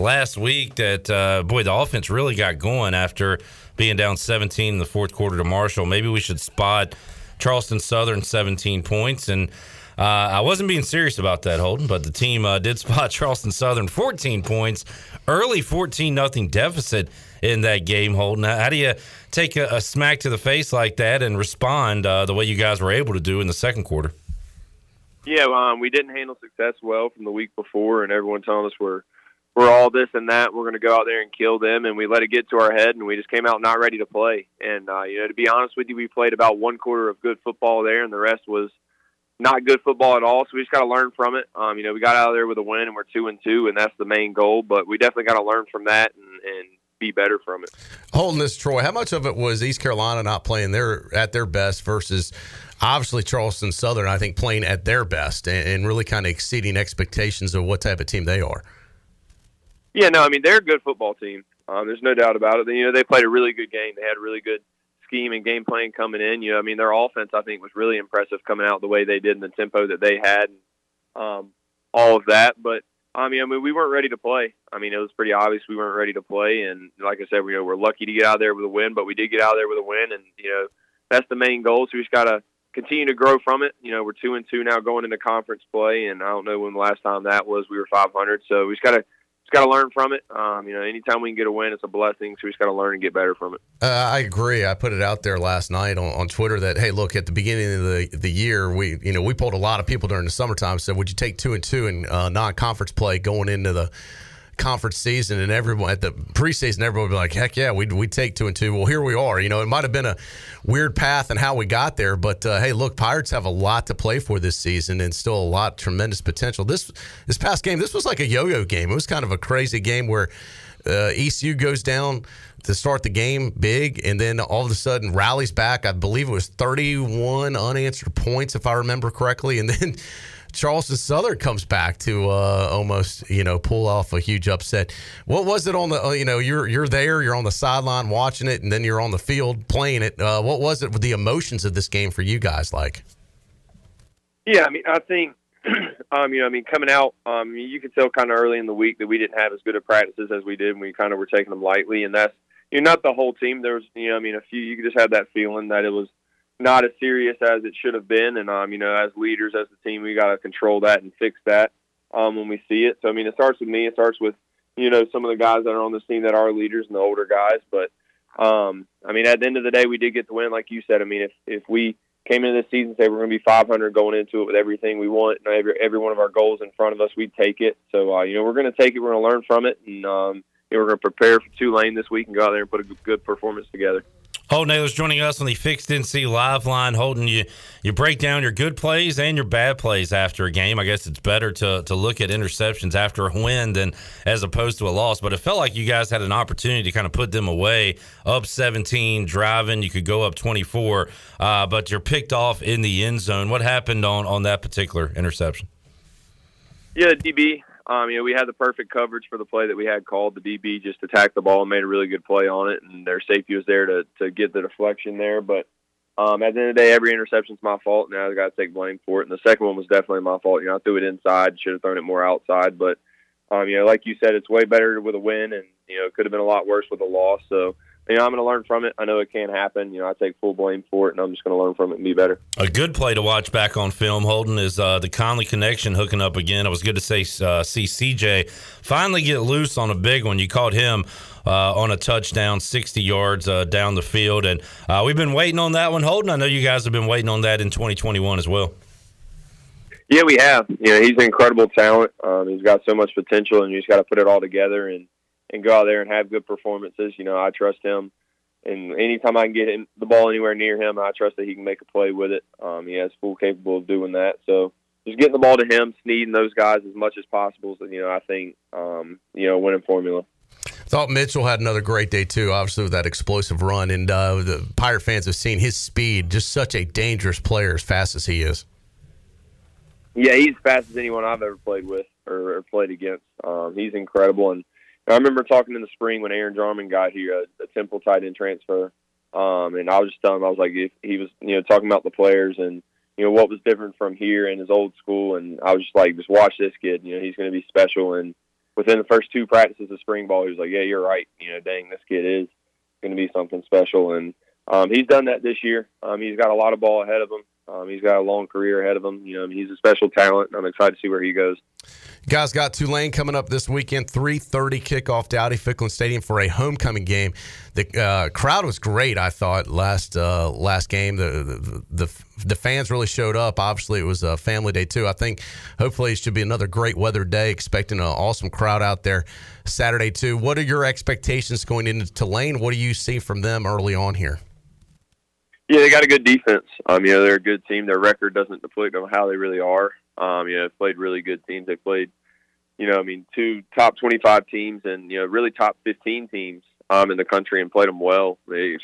last week that, the offense really got going after being down 17 in the fourth quarter to Marshall. Maybe we should spot Charleston Southern 17 points. And I wasn't being serious about that, Holton, but the team did spot Charleston Southern 14 points, early 14-0 deficit in that game, Holton. How do you take a smack to the face like that and respond the way you guys were able to do in the second quarter? Yeah, we didn't handle success well from the week before, and everyone telling us we're all this and that. We're going to go out there and kill them, and we let it get to our head, and we just came out not ready to play. And, to be honest with you, we played about one quarter of good football there, and the rest was not good football at all. So we just got to learn from it. We got out of there with a win, and we're 2-2, and that's the main goal. But we definitely got to learn from that and be better from it. Holding this, Troy, how much of it was East Carolina not playing at their best versus obviously Charleston Southern, I think, playing at their best and really kind of exceeding expectations of what type of team they are? Yeah, no, I mean, they're a good football team. There's no doubt about it. You know, they played a really good game. They had a really good scheme and game plan coming in. You know, I mean, their offense, I think, was really impressive coming out the way they did and the tempo that they had and all of that. But, we weren't ready to play. I mean, it was pretty obvious we weren't ready to play. And like I said, we're lucky to get out there with a win, but we did get out there with a win. And, that's the main goal. So we just got to continue to grow from it. We're 2-2 now going into conference play. And I don't know when the last time that was. We were 500. So we just got to learn from it. Anytime we can get a win, it's a blessing. So we just got to learn and get better from it. I agree. I put it out there last night on Twitter that, hey, look, at the beginning of the year, we polled a lot of people during the summertime. Said, would you take 2-2 in non-conference play going into the conference season? And everyone at the preseason, everyone would be like, heck yeah, we'd take 2-2. Well, here we are. It might have been a weird path and how we got there, but hey, look, Pirates have a lot to play for this season and still tremendous potential. This past game, this was like a yo-yo game. It was kind of a crazy game where ECU goes down to start the game big, and then all of a sudden rallies back. I believe it was 31 unanswered points, if I remember correctly, and then Charleston Southern comes back to almost, pull off a huge upset. What was it on the, you're there, you're on the sideline watching it, and then you're on the field playing it. What was it with the emotions of this game for you guys like? Yeah, I think, coming out, you could tell kind of early in the week that we didn't have as good of practices as we did, and we kind of were taking them lightly, and that's, not the whole team. There was, a few, you could just have that feeling that it was not as serious as it should have been. And, as leaders, as the team, we got to control that and fix that. when we see it. So, I mean, it starts with me. It starts with, you know, some of the guys that are on this team that are leaders and the older guys. But, I mean, at the end of the day, we did get the win, like you said. I mean, if we came into this season and said we're going to be 500 going into it with everything we want and every one of our goals in front of us, we'd take it. So, you know, we're going to take it. We're going to learn from it. And we're going to prepare for Tulane this week and go out there and put a good performance together. Holton Ahlers joining us on the Fixed NC Live line. Holton, you break down your good plays and your bad plays after a game. I guess it's better to look at interceptions after a win than as opposed to a loss. But it felt like you guys had an opportunity to kind of put them away, up 17, driving. You could go up 24, but you're picked off in the end zone. What happened on that particular interception? Yeah, DB. You know, we had the perfect coverage for the play that we had called. The DB just attacked the ball and made a really good play on it, and their safety was there to get the deflection there. But at the end of the day, every interception's my fault. Now I've got to take blame for it. And the second one was definitely my fault. You know, I threw it inside, should have thrown it more outside. But, you know, like you said, it's way better with a win, and, you know, it could have been a lot worse with a loss. So, you know, I'm going to learn from it. I know it can happen. You know, I take full blame for it, and I'm just going to learn from it and be better. A good play to watch back on film, Holton, is the Conley connection hooking up again. It was good to see CJ finally get loose on a big one. You caught him on a touchdown, 60 yards down the field. And we've been waiting on that one, Holton. I know you guys have been waiting on that in 2021 as well. Yeah, we have. You know, he's an incredible talent. He's got so much potential, and you just got to put it all together and go out there and have good performances. You know, I trust him. And anytime I can get him, the ball anywhere near him, I trust that he can make a play with it. He has full capable of doing that. So just getting the ball to him, Sneed, those guys as much as possible. So, you know, I think, you know, winning formula. Thought Mitchell had another great day, too, obviously, with that explosive run. And the Pirate fans have seen his speed, just such a dangerous player as fast as he is. Yeah, he's fast as anyone I've ever played with or played against. He's incredible. And I remember talking in the spring when Aaron Jarman got here, a Temple tight end transfer, and I was just telling him, I was like, if he was, you know, talking about the players and, you know, what was different from here and his old school, and I was just like, just watch this kid, you know, he's going to be special. And within the first two practices of spring ball, he was like, yeah, you're right, you know, dang, this kid is going to be something special. And he's done that this year. He's got a lot of ball ahead of him. He's got a long career ahead of him. You know, he's a special talent. I'm excited to see where he goes. You guys got Tulane coming up this weekend, 3:30 kickoff, Dowdy-Ficklen Stadium for a homecoming game. The crowd was great, I thought, last game. The fans really showed up. Obviously, it was a family day, too. I think hopefully it should be another great weather day, expecting an awesome crowd out there Saturday, too. What are your expectations going into Tulane? What do you see from them early on here? Yeah, they got a good defense. You know, they're a good team. Their record doesn't depict on how they really are. You know, they've played really good teams. They played, you know, I mean, two top 25 teams and, you know, really top 15 teams in the country, and played them well. They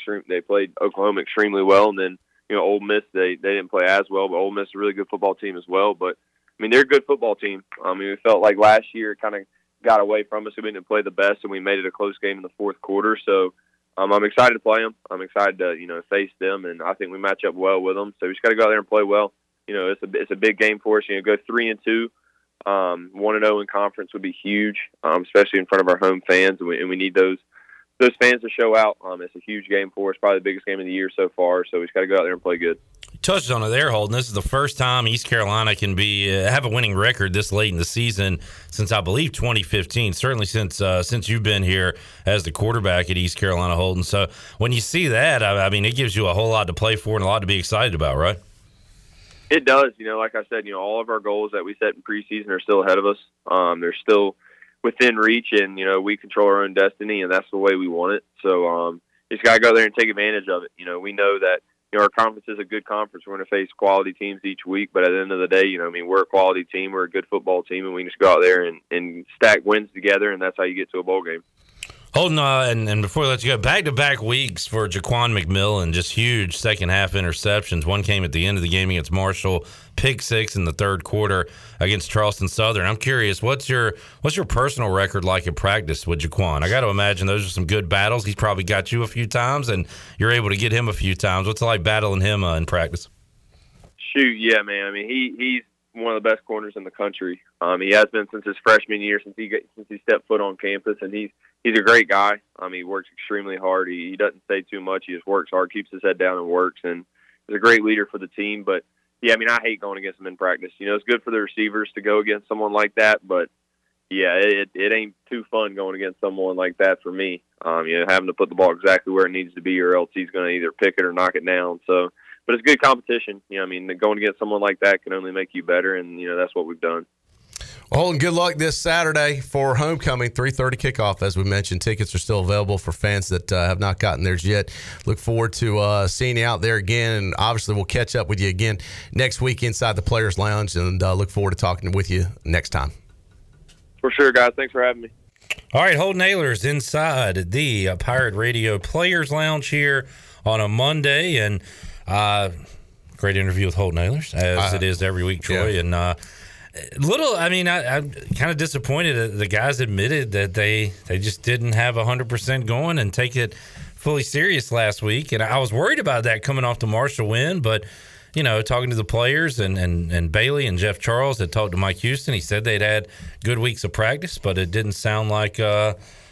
played Oklahoma extremely well, and then, you know, Ole Miss, they didn't play as well, but Ole Miss is a really good football team as well. But, I mean, they're a good football team. I mean, we felt like last year it kind of got away from us. We didn't play the best, and we made it a close game in the fourth quarter. So, I'm excited to play them. I'm excited to, you know, face them, and I think we match up well with them. So we just got to go out there and play well. You know, it's a big game for us. You know, go 3-2, 1-0 in conference would be huge, especially in front of our home fans, and we need those fans to show out. It's a huge game for us, probably the biggest game of the year so far. So we just got to go out there and play good. Touched on it there, Holton. This is the first time East Carolina can have a winning record this late in the season since, I believe, 2015, certainly since you've been here as the quarterback at East Carolina, Holton. So when you see that, I mean, it gives you a whole lot to play for and a lot to be excited about, right? It does. You know, like I said, you know, all of our goals that we set in preseason are still ahead of us. They're still within reach, and, you know, we control our own destiny, and that's the way we want it. So just got to go there and take advantage of it. You know, we know that, you know, our conference is a good conference. We're going to face quality teams each week, but at the end of the day, you know, I mean, we're a quality team. We're a good football team, and we can just go out there and stack wins together, and that's how you get to a bowl game. Holton, and before we let you go, back-to-back weeks for Jaquan McMillan, just huge second-half interceptions. One came at the end of the game against Marshall, pick six in the third quarter against Charleston Southern. I'm curious, what's your personal record like in practice with Jaquan? I got to imagine those are some good battles. He's probably got you a few times, and you're able to get him a few times. What's it like battling him in practice? Shoot, yeah, man. I mean, he's one of the best corners in the country. He has been since his freshman year, since he stepped foot on campus, and he's a great guy. He works extremely hard. He doesn't say too much. He just works hard, keeps his head down and works, and he's a great leader for the team. But Yeah, I mean, I hate going against them in practice. You know, it's good for the receivers to go against someone like that, but, yeah, it ain't too fun going against someone like that for me. You know, having to put the ball exactly where it needs to be or else he's going to either pick it or knock it down. So, but it's good competition. You know, I mean, going against someone like that can only make you better, and, you know, that's what we've done. Well, Holton, good luck this Saturday for homecoming, 3:30 kickoff. As we mentioned, tickets are still available for fans that have not gotten theirs yet. Look forward to seeing you out there again, and obviously we'll catch up with you again next week inside the Players Lounge, and look forward to talking with you next time. For sure, guys. Thanks for having me. All right, Holton Ahlers inside the Pirate Radio Players Lounge here on a Monday, and great interview with Holton Ahlers, as it is every week, Troy, yeah. And I'm kind of disappointed that the guys admitted that they just didn't have 100% going and take it fully serious last week. And I was worried about that coming off the Marshall win, but, you know, talking to the players and Bailey and Jeff Charles had talked to Mike Houston. He said they'd had good weeks of practice, but it didn't sound like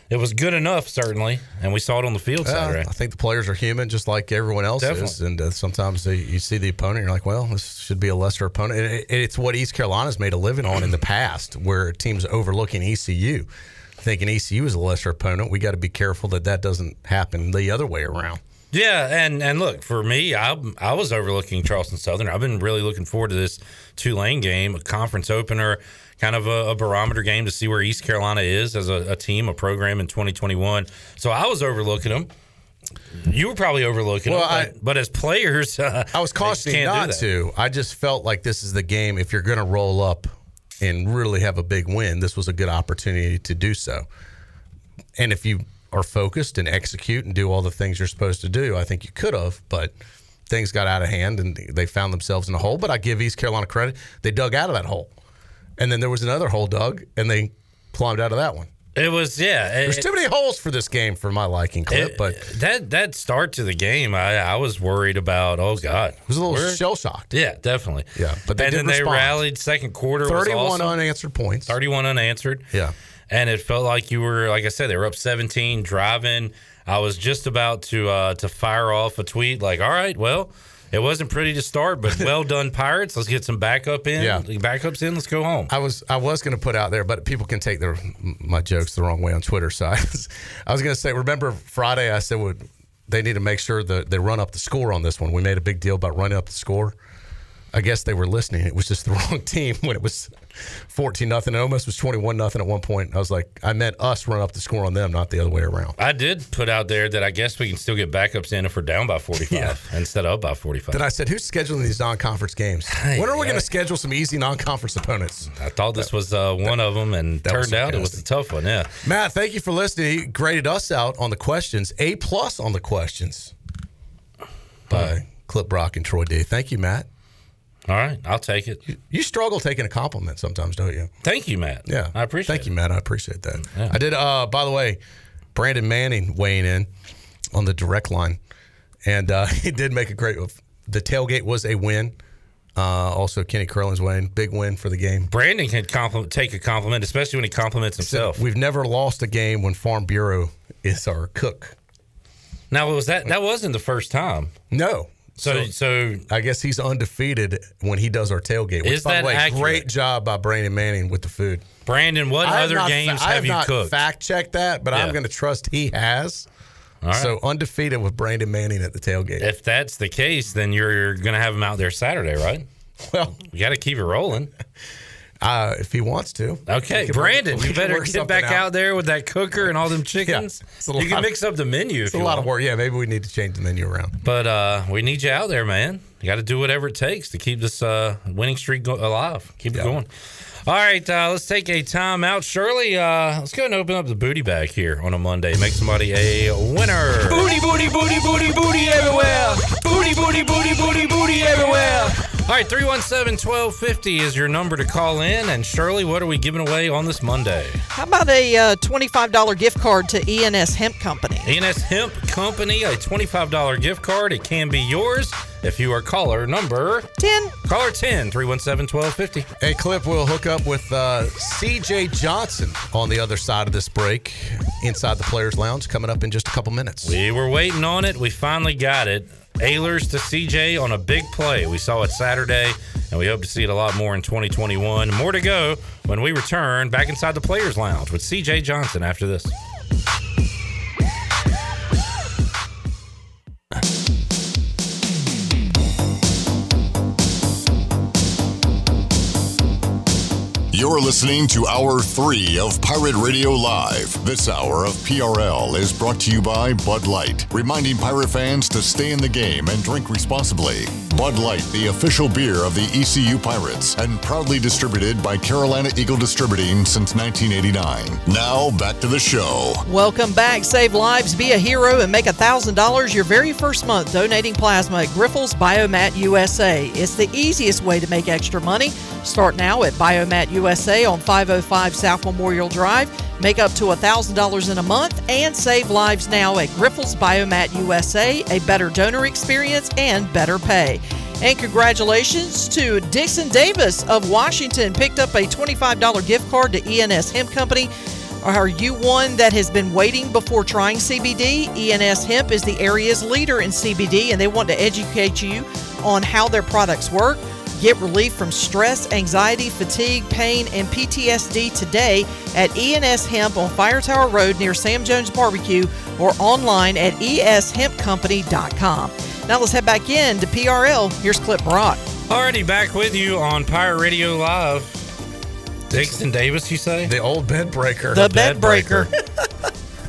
it was good enough, certainly, and we saw it on the field Saturday. I think the players are human, just like everyone else is, and sometimes you see the opponent, and you're like, well, this should be a lesser opponent. It's what East Carolina's made a living on in the past, where teams overlooking ECU, thinking ECU is a lesser opponent. We got to be careful that doesn't happen the other way around. Yeah, and look, for me, I was overlooking Charleston Southern. I've been really looking forward to this Tulane game, a conference opener, kind of a barometer game to see where East Carolina is as a team, a program in 2021. So I was overlooking them. You were probably overlooking them. But as players, I was cautioning you not to. I just felt like this is the game, if you're going to roll up and really have a big win, this was a good opportunity to do so. And if you are focused and execute and do all the things you're supposed to do, I think you could have, but things got out of hand and they found themselves in a hole. But I give East Carolina credit. They dug out of that hole. And then there was another hole dug, and they climbed out of that one. It was, yeah. There's too many holes for this game for my liking, Clip. But that start to the game, I was worried about, oh, God. It was a little shell-shocked. Yeah, definitely. Yeah, but they did respond. They rallied second quarter. 31 was awesome. Unanswered points. 31 unanswered. Yeah. And it felt like you were, like I said, they were up 17, driving. I was just about to fire off a tweet like, all right, well, it wasn't pretty to start, but well done, Pirates. Let's get some backups in. Let's go home. I was going to put out there, but people can take my jokes the wrong way on Twitter. So I was going to say, remember Friday I said they need to make sure that they run up the score on this one. We made a big deal about running up the score. I guess they were listening. It was just the wrong team when it was 14-0. It almost was 21-0 at one point. I was like, I meant us run up the score on them, not the other way around. I did put out there that I guess we can still get backups in if we're down by 45 instead of up by 45. Then I said, who's scheduling these non-conference games? When are we going to schedule some easy non-conference opponents? I thought this was one of them, and turned out it was the tough one, yeah. Matt, thank you for listening. He graded us out on the questions. A+ on the questions by Clip Brock and Troy D. Thank you, Matt. All right, I'll take it. You struggle taking a compliment sometimes, don't you? Thank you, Matt. Yeah. I appreciate it. Thank you, Matt. I appreciate that. Yeah. I did, by the way, Brandon Manning weighing in on the direct line, and he did make a great – the tailgate was a win. Also, Kenny Curlin's win. Big win for the game. Brandon can take a compliment, especially when he compliments himself. We've never lost a game when Farm Bureau is our cook. Now, was that wasn't the first time. No. So I guess he's undefeated when he does our tailgate. Which, by the way, accurate? Great job by Brandon Manning with the food. Brandon, what other games have you cooked? I have not fact-checked that, but yeah. I'm going to trust he has. All right. So undefeated with Brandon Manning at the tailgate. If that's the case, then you're going to have him out there Saturday, right? Well, you got to keep it rolling. If he wants to. Okay, Brandon, you better get back out there with that cooker and all them chickens. Yeah, you can mix up the menu. It's a lot of work. Yeah, maybe we need to change the menu around. But we need you out there, man. You got to do whatever it takes to keep this winning streak alive. Keep it going. All right, let's take a time out. Shirley, let's go and open up the booty bag here on a Monday. Make somebody a winner. Booty, booty, booty, booty, booty everywhere. Booty, booty, booty, booty, booty everywhere. All right, 317-1250 is your number to call in. And, Shirley, what are we giving away on this Monday? How about a $25 gift card to ENS Hemp Company? ENS Hemp Company, a $25 gift card. It can be yours if you are caller number 10. Caller 10, 317-1250. Hey, Clip, we'll hook up with CJ Johnson on the other side of this break inside the Players Lounge coming up in just a couple minutes. We were waiting on it. We finally got it. Ahlers to CJ on a big play. We saw it Saturday, and we hope to see it a lot more in 2021. More to go when we return back inside the Players Lounge with CJ Johnson after this. You're listening to Hour 3 of Pirate Radio Live. This hour of PRL is brought to you by Bud Light, reminding Pirate fans to stay in the game and drink responsibly. Bud Light, the official beer of the ECU Pirates, and proudly distributed by Carolina Eagle Distributing since 1989. Now, back to the show. Welcome back. Save lives, be a hero, and make $1,000 your very first month donating plasma at Grifols Biomat USA. It's the easiest way to make extra money. Start now at Biomat USA. On 505 South Memorial Drive. Make up to $1,000 in a month and save lives now at Grifols Biomat USA, a better donor experience and better pay. And congratulations to Dixon Davis of Washington, picked up a $25 gift card to ENS Hemp Company. Are you one that has been waiting before trying CBD? ENS Hemp is the area's leader in CBD, and they want to educate you on how their products work. Get relief from stress, anxiety, fatigue, pain, and PTSD today at ENS Hemp on Fire Tower Road near Sam Jones Barbecue or online at ESHempCompany.com. Now let's head back in to PRL. Here's Clip Brock. Alrighty, back with you on Pirate Radio Live. Dixon Davis, you say? The old bed breaker. The bed breaker.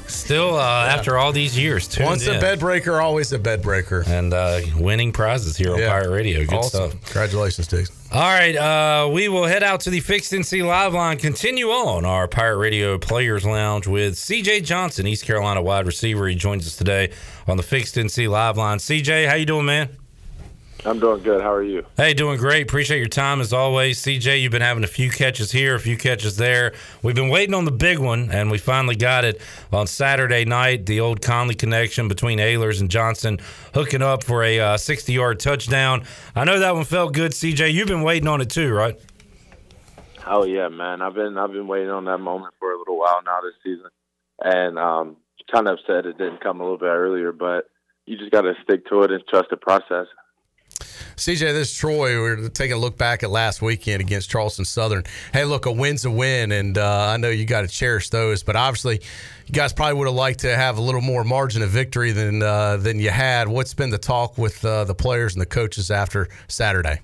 Still, after all these years, too. Once a bed breaker, always a bed breaker. And winning prizes here on Pirate Radio. Good stuff. Congratulations, Jason. All right, we will head out to the Fixed NC Live line. Continue on our Pirate Radio Players Lounge with CJ Johnson, East Carolina wide receiver. He joins us today on the Fixed NC Live line. CJ, how you doing, man? I'm doing good. How are you? Hey, doing great. Appreciate your time as always. CJ, you've been having a few catches here, a few catches there. We've been waiting on the big one, and we finally got it on Saturday night. The old Conley connection between Ahlers and Johnson hooking up for a 60-yard touchdown. I know that one felt good, CJ. You've been waiting on it too, right? Oh, yeah, man. I've been waiting on that moment for a little while now this season, and kind of upset it didn't come a little bit earlier, but you just got to stick to it and trust the process. CJ, this is Troy. We're taking a look back at last weekend against Charleston Southern. Hey, look, a win's a win, and I know you got to cherish those, but obviously you guys probably would have liked to have a little more margin of victory than you had. What's been the talk with the players and the coaches after Saturday?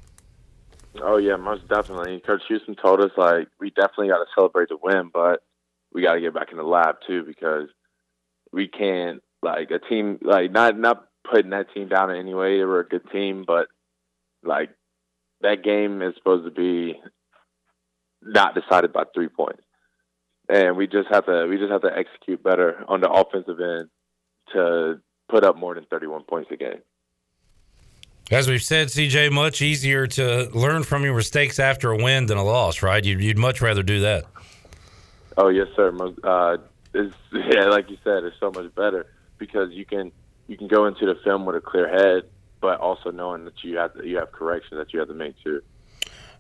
Oh, yeah, most definitely. Coach Houston told us, like, we definitely got to celebrate the win, but we got to get back in the lab, too, because we can't, like, a team, like, not putting that team down in any way. They were a good team, but like that game is supposed to be not decided by 3 points, and we just have to execute better on the offensive end to put up more than 31 points a game. As we've said, CJ, much easier to learn from your mistakes after a win than a loss, right? You'd much rather do that. Oh yes, sir. Like you said, it's so much better because you can go into the film with a clear head, but also knowing that you have corrections that you have to make too.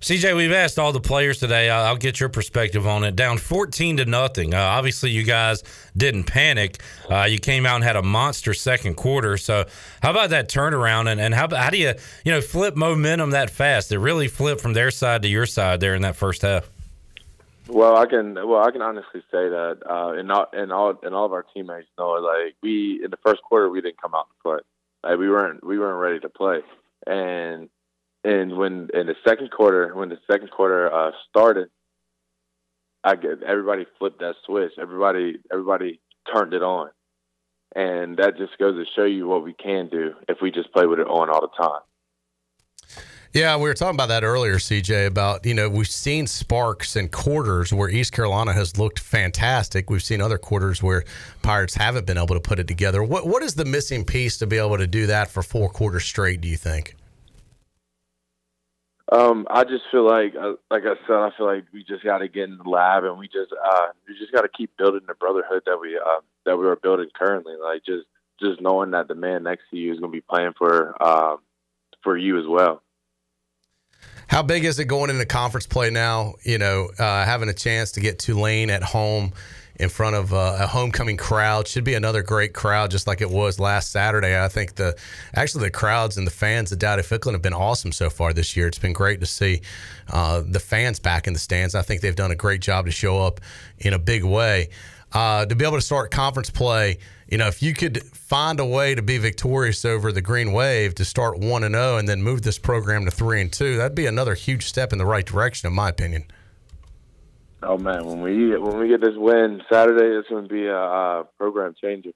CJ, we've asked all the players today. I'll get your perspective on it. Down 14-0. Obviously, you guys didn't panic. You came out and had a monster second quarter. So, how about that turnaround? And how do you flip momentum that fast? It really flipped from their side to your side there in that first half. Well, I can honestly say that, and all of our teammates know, like we in the first quarter we didn't come out to play, like we weren't ready to play, and when in the second quarter started, everybody flipped that switch, everybody turned it on, and that just goes to show you what we can do if we just play with it on all the time. Yeah, we were talking about that earlier, CJ, about, we've seen sparks and quarters where East Carolina has looked fantastic. We've seen other quarters where Pirates haven't been able to put it together. What is the missing piece to be able to do that for 4 quarters straight, do you think? I just feel like I said, I feel like we just got to get in the lab and we just got to keep building the brotherhood that we are building currently. Like just knowing that the man next to you is going to be playing for you as well. How big is it going into conference play now, having a chance to get Tulane at home in front of a homecoming crowd. Should be another great crowd, just like it was last Saturday. I think the crowds and the fans at Dowdy-Ficklen have been awesome so far this year. It's been great to see the fans back in the stands. I think they've done a great job to show up in a big way. To be able to start conference play, you know, if you could find a way to be victorious over the Green Wave to start 1-0 and then move this program to 3-2, that'd be another huge step in the right direction, in my opinion. Oh man, when we get this win Saturday, it's going to be a program changer.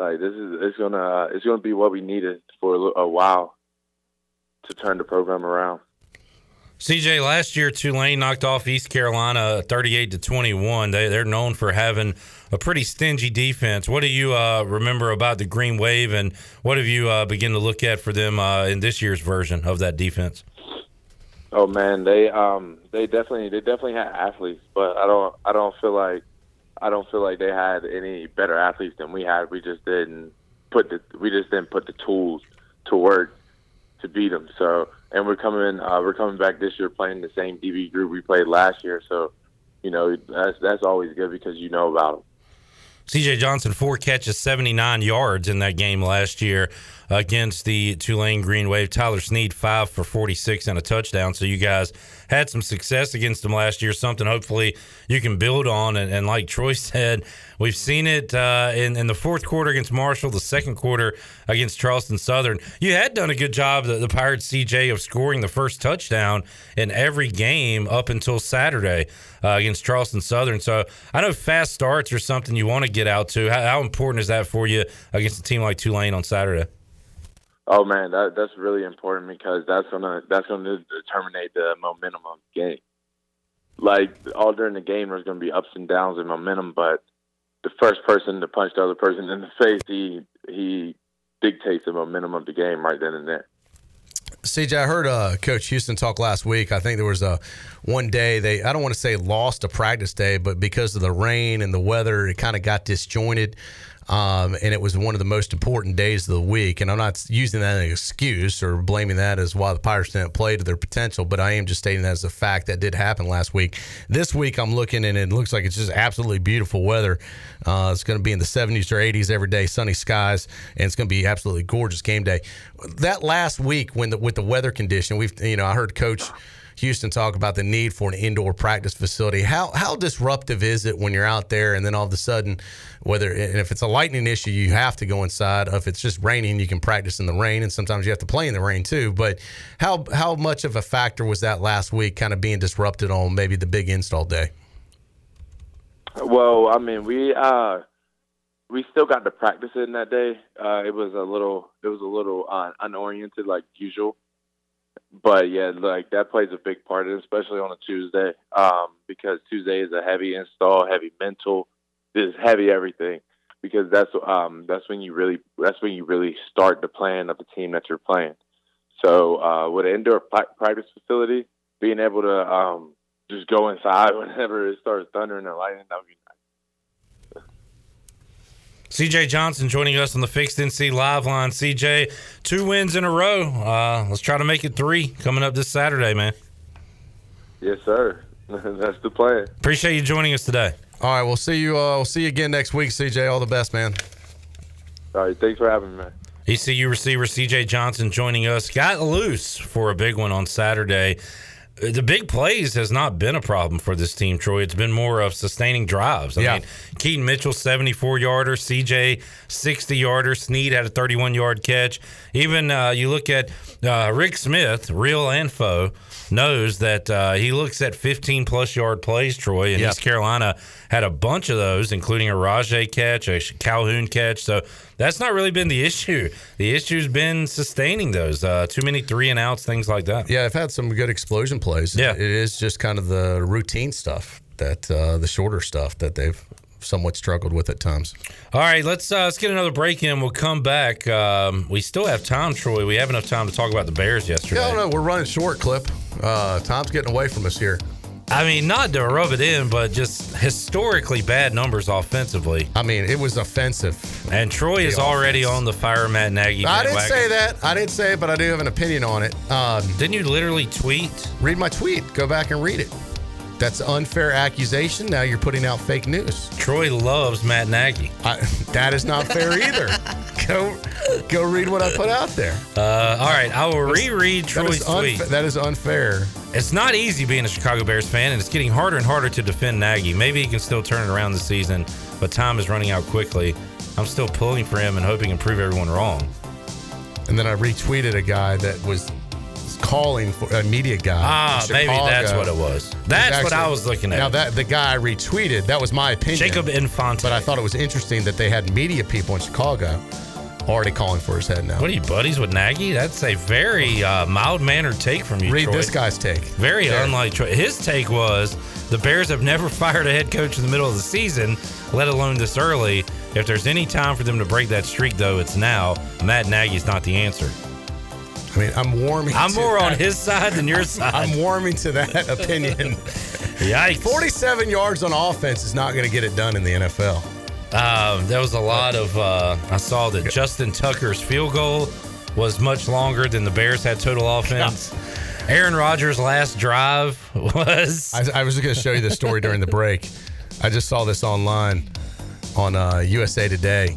Like it's going to be what we needed for a while to turn the program around. CJ, last year Tulane knocked off East Carolina 38-21. They're known for having a pretty stingy defense. What do you remember about the Green Wave, and what have you begin to look at for them in this year's version of that defense? Oh man, they definitely had athletes, but I don't feel like they had any better athletes than we had. We just didn't put the tools to work to beat them. So, and we're coming back this year playing the same DB group we played last year. So, you know, that's always good because you know about them. CJ Johnson, 4 catches, 79 yards in that game last year against the Tulane Green Wave. Tyler Sneed, 5 for 46 and a touchdown. So you guys had some success against them last year, something hopefully you can build on. And like Troy said, we've seen it in the fourth quarter against Marshall, the second quarter against Charleston Southern. You had done a good job, the Pirates, CJ, of scoring the first touchdown in every game up until Saturday against Charleston Southern. So I know fast starts are something you want to get out to. How important is that for you against a team like Tulane on Saturday? Oh man, that's really important because that's gonna determine the momentum of the game. Like all during the game, there's gonna be ups and downs in momentum, but the first person to punch the other person in the face, he dictates the momentum of the game right then and there. CJ, I heard Coach Houston talk last week. I think there was one day I don't want to say lost a practice day, but because of the rain and the weather, it kind of got disjointed. And it was one of the most important days of the week. And I'm not using that as an excuse or blaming that as why the Pirates didn't play to their potential, but I am just stating that as a fact that did happen last week. This week I'm looking, and it looks like it's just absolutely beautiful weather. It's going to be in the 70s or 80s every day, sunny skies, and it's going to be absolutely gorgeous game day. That last week with the weather condition, I heard Coach Houston talk about the need for an indoor practice facility. How disruptive is it when you're out there and then all of a sudden, if it's a lightning issue, you have to go inside. If it's just raining, you can practice in the rain, and sometimes you have to play in the rain too. But how much of a factor was that last week, kind of being disrupted on maybe the big install day? Well, I mean, we still got to practice in that day. It was a little unoriented like usual. But, yeah, like that plays a big part in it, especially on a Tuesday because Tuesday is a heavy install, heavy mental, just heavy everything because that's when you really start the plan of the team that you're playing. So with an indoor practice facility, being able to just go inside whenever it starts thundering and lightning, that would be nice. CJ Johnson joining us on the Fixed NC Live line. CJ, 2 wins in a row. Let's try to make it 3 coming up this Saturday, man. Yes, sir. That's the plan. Appreciate you joining us today. All right, we'll see you again next week, CJ. All the best, man. All right, thanks for having me, man. ECU receiver CJ Johnson joining us. Got loose for a big one on Saturday. The big plays has not been a problem for this team, Troy. It's been more of sustaining drives. I mean, Keaton Mitchell, 74-yarder. CJ, 60-yarder. Sneed had a 31-yard catch. Even you look at Rick Smith, real and foe, knows that he looks at 15-plus yard plays, Troy. And East Carolina had a bunch of those, including a Rajay catch, a Calhoun catch. So that's not really been the issue. The issue's been sustaining those. Too many 3-and-outs, things like that. Yeah, I've had some good explosion plays. Yeah. It is just kind of the routine stuff, that the shorter stuff that they've somewhat struggled with at times. All right, let's get another break in. We'll come back. We still have time, Troy. We have enough time to talk about the Bears yesterday. No, we're running short, Clip. Time's getting away from us here. I mean, not to rub it in, but just historically bad numbers offensively. I mean, it was offensive. And Troy is already on the fire Matt Nagy. I didn't say that. I didn't say it, but I do have an opinion on it. Didn't you literally tweet? Read my tweet. Go back and read it. That's an unfair accusation. Now you're putting out fake news. Troy loves Matt Nagy. That is not fair either. Go read what I put out there. All right. I will reread Troy's tweet. That is unfair. It's not easy being a Chicago Bears fan, and it's getting harder and harder to defend Nagy. Maybe he can still turn it around this season, but time is running out quickly. I'm still pulling for him and hoping he can prove everyone wrong. And then I retweeted a guy that was calling for a media guy. Maybe that's what it was. That's actually what I was looking at. Now, that the guy I retweeted, that was my opinion. Jacob Infante. But I thought it was interesting that they had media people in Chicago already calling for his head now. What are you, buddies with Nagy? That's a very mild-mannered take from you, Read Troy. This guy's take. Very unlike Troy. His take was, the Bears have never fired a head coach in the middle of the season, let alone this early. If there's any time for them to break that streak, though, it's now. Matt Nagy's not the answer. I mean, I'm more on his side than your side. I'm warming to that opinion. Yikes. 47 yards on offense is not going to get it done in the NFL. There was a lot of I saw that Justin Tucker's field goal was much longer than the Bears had total offense. Aaron Rodgers' last drive was... I was going to show you the story during the break. I just saw this online on USA Today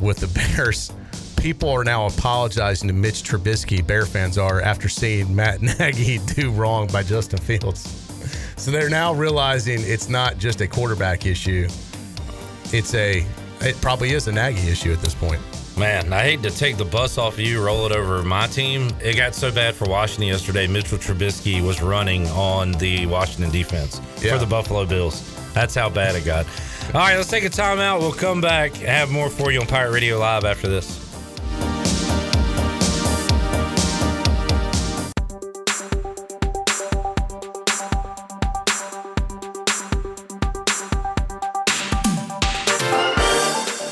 with the Bears. People are now apologizing to Mitch Trubisky, Bear fans are, after seeing Matt Nagy do wrong by Justin Fields. So they're now realizing it's not just a quarterback issue. It probably is a Nagy issue at this point. Man, I hate to take the bus off of you, roll it over my team. It got so bad for Washington yesterday. Mitchell Trubisky was running on the Washington defense for the Buffalo Bills. That's how bad it got. All right, let's take a timeout. We'll come back and have more for you on Pirate Radio Live after this.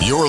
You're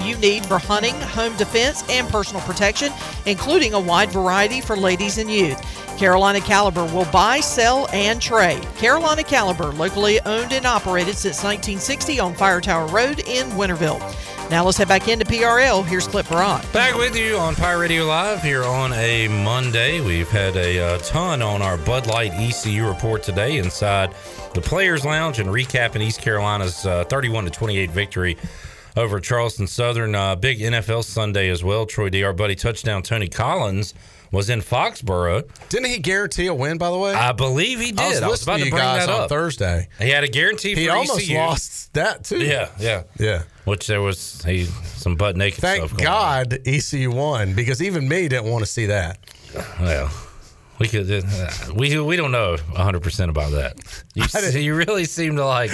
you need for hunting, home defense, and personal protection, including a wide variety for ladies and youth. Carolina Caliber will buy, sell, and trade. Carolina Caliber, locally owned and operated since 1960 on Fire Tower Road in Winterville. Now let's head back into PRL. Here's Clip Rock. Back with you on Pirate Radio Live here on a Monday. We've had a ton on our Bud Light ECU report today inside the Players Lounge and recapping East Carolina's 31-28 victory over Charleston Southern. Big NFL Sunday as well. Troy D., our buddy Touchdown Tony Collins was in Foxborough. Didn't he guarantee a win, by the way? I believe he did. I was about to bring that up. On Thursday. He had a guarantee for ECU. He almost lost that, too. Yeah. Which there was some butt-naked stuff going on. Thank God ECU won, because even me didn't want to see that. Well, we could. We don't know 100% about that. You really seem to like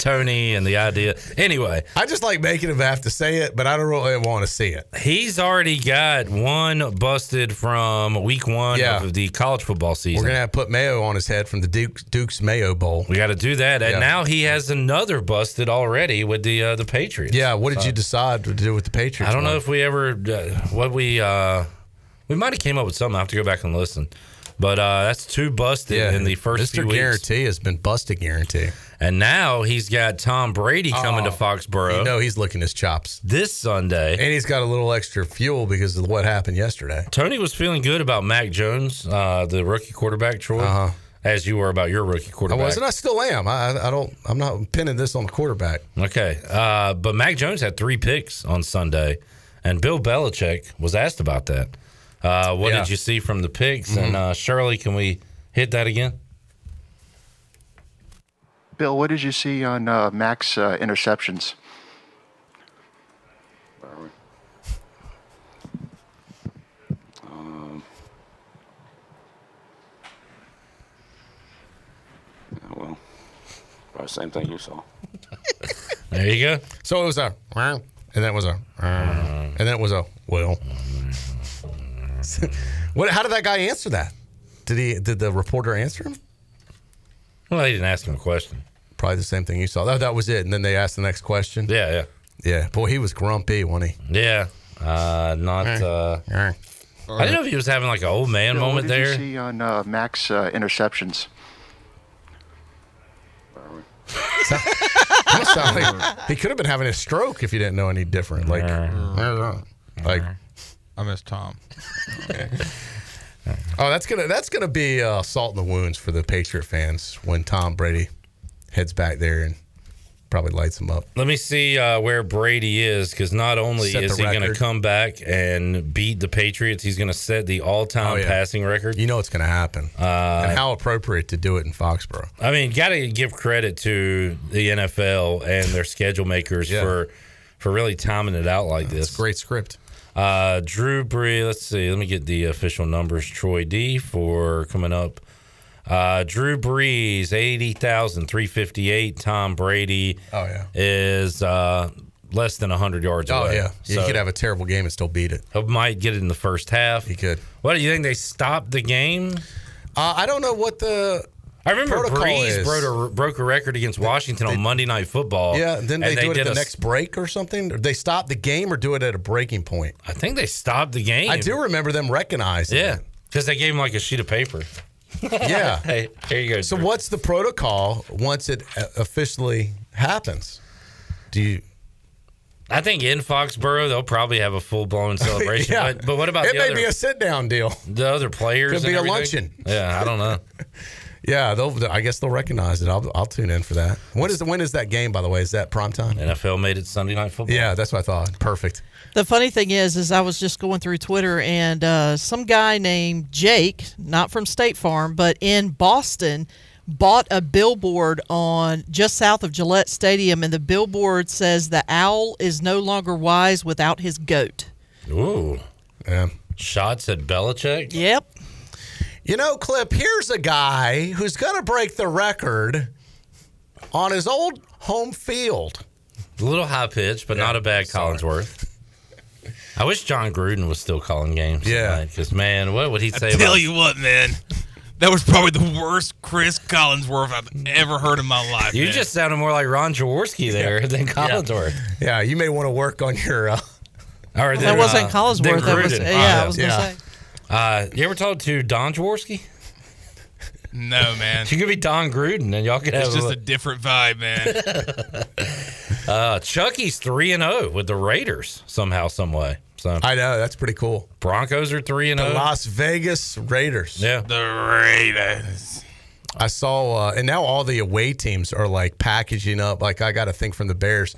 Tony and the idea. Anyway, I just like making him have to say it, but I don't really want to see it. He's already got one busted from week one of the college football season. We're gonna have to put mayo on his head from the Duke's Mayo Bowl. We got to do that, and now he has another busted already with the Patriots. Yeah, what did you decide to do with the Patriots? I don't know if we ever we might have came up with something. I have to go back and listen. But that's two busted in the first few weeks. Mr. Guarantee has been busted guarantee. And now he's got Tom Brady coming to Foxborough. You know he's licking his chops. This Sunday. And he's got a little extra fuel because of what happened yesterday. Tony was feeling good about Mac Jones, the rookie quarterback, Troy, as you were about your rookie quarterback. I wasn't. I still am. I'm not pinning this on the quarterback. Okay. But Mac Jones had 3 picks on Sunday, and Bill Belichick was asked about that. What did you see from the picks? Mm-hmm. And Shirley, can we hit that again? Bill, what did you see on Mac's interceptions? Probably same thing you saw. There you go. So it was a, and that was a, and that was a, well. How did that guy answer that? Did the reporter answer him? Well, they didn't ask him a question. Probably the same thing you saw. That was it. And then they asked the next question. Yeah. Yeah. Boy, he was grumpy, wasn't he? Yeah. I don't know if he was having like an old man moment there. What did you see on Mac's interceptions? He could have been having a stroke if you didn't know any different. Like, I miss Tom. Oh, that's gonna be salt in the wounds for the Patriot fans when Tom Brady heads back there and probably lights him up. Let me see where Brady is, because not only is he going to come back and beat the Patriots, he's going to set the all-time passing record. You know it's going to happen. And how appropriate to do it in Foxborough. I mean, got to give credit to the NFL and their schedule makers for really timing it out like this. It's a great script. Drew Brees, let's see. Let me get the official numbers, Troy D, for coming up. Drew Brees, 80,358. Tom Brady is less than 100 yards away. Oh, yeah. So he could have a terrible game and still beat it. He might get it in the first half. He could. What, do you think they stopped the game? I don't know what the protocol Brees is. broke a record against Washington on Monday Night Football. Yeah, then they do it at the next break or something? Did they stop the game or do it at a breaking point? I think they stopped the game. I do remember them recognizing it. Because they gave him like a sheet of paper. Yeah. Hey, here you go. So what's the protocol once it officially happens? I think in Foxborough they'll probably have a full-blown celebration. Yeah. But what about it may be a sit-down deal. The other players could be a luncheon. Yeah, I don't know. Yeah, I guess they'll recognize it. I'll tune in for that. When is that game, by the way? Is that primetime? NFL made it Sunday Night Football. Yeah, that's what I thought. Perfect. The funny thing is I was just going through Twitter, and some guy named Jake, not from State Farm, but in Boston, bought a billboard on just south of Gillette Stadium, and the billboard says the owl is no longer wise without his goat. Ooh. Yeah. Shots at Belichick? Yep. You know, Clip, here's a guy who's going to break the record on his old home field. A little high-pitched, but not a bad Collinsworth. I wish John Gruden was still calling games. Yeah. Because, man, what would he say about it? I tell you what, man. That was probably the worst Chris Collinsworth I've ever heard in my life. You just sounded more like Ron Jaworski there than Collinsworth. Yeah, you may want to work on your... that wasn't Collinsworth. That was, I was going to say. You ever talked to Don Jaworski? No, man. You could be Don Gruden, and y'all could have just a different vibe, man. Chucky's 3-0 with the Raiders somehow, some way. So I know, that's pretty cool. Broncos are 3-0. The Las Vegas Raiders. Yeah, the Raiders. I saw, and now all the away teams are like packaging up. Like I got a thing from the Bears.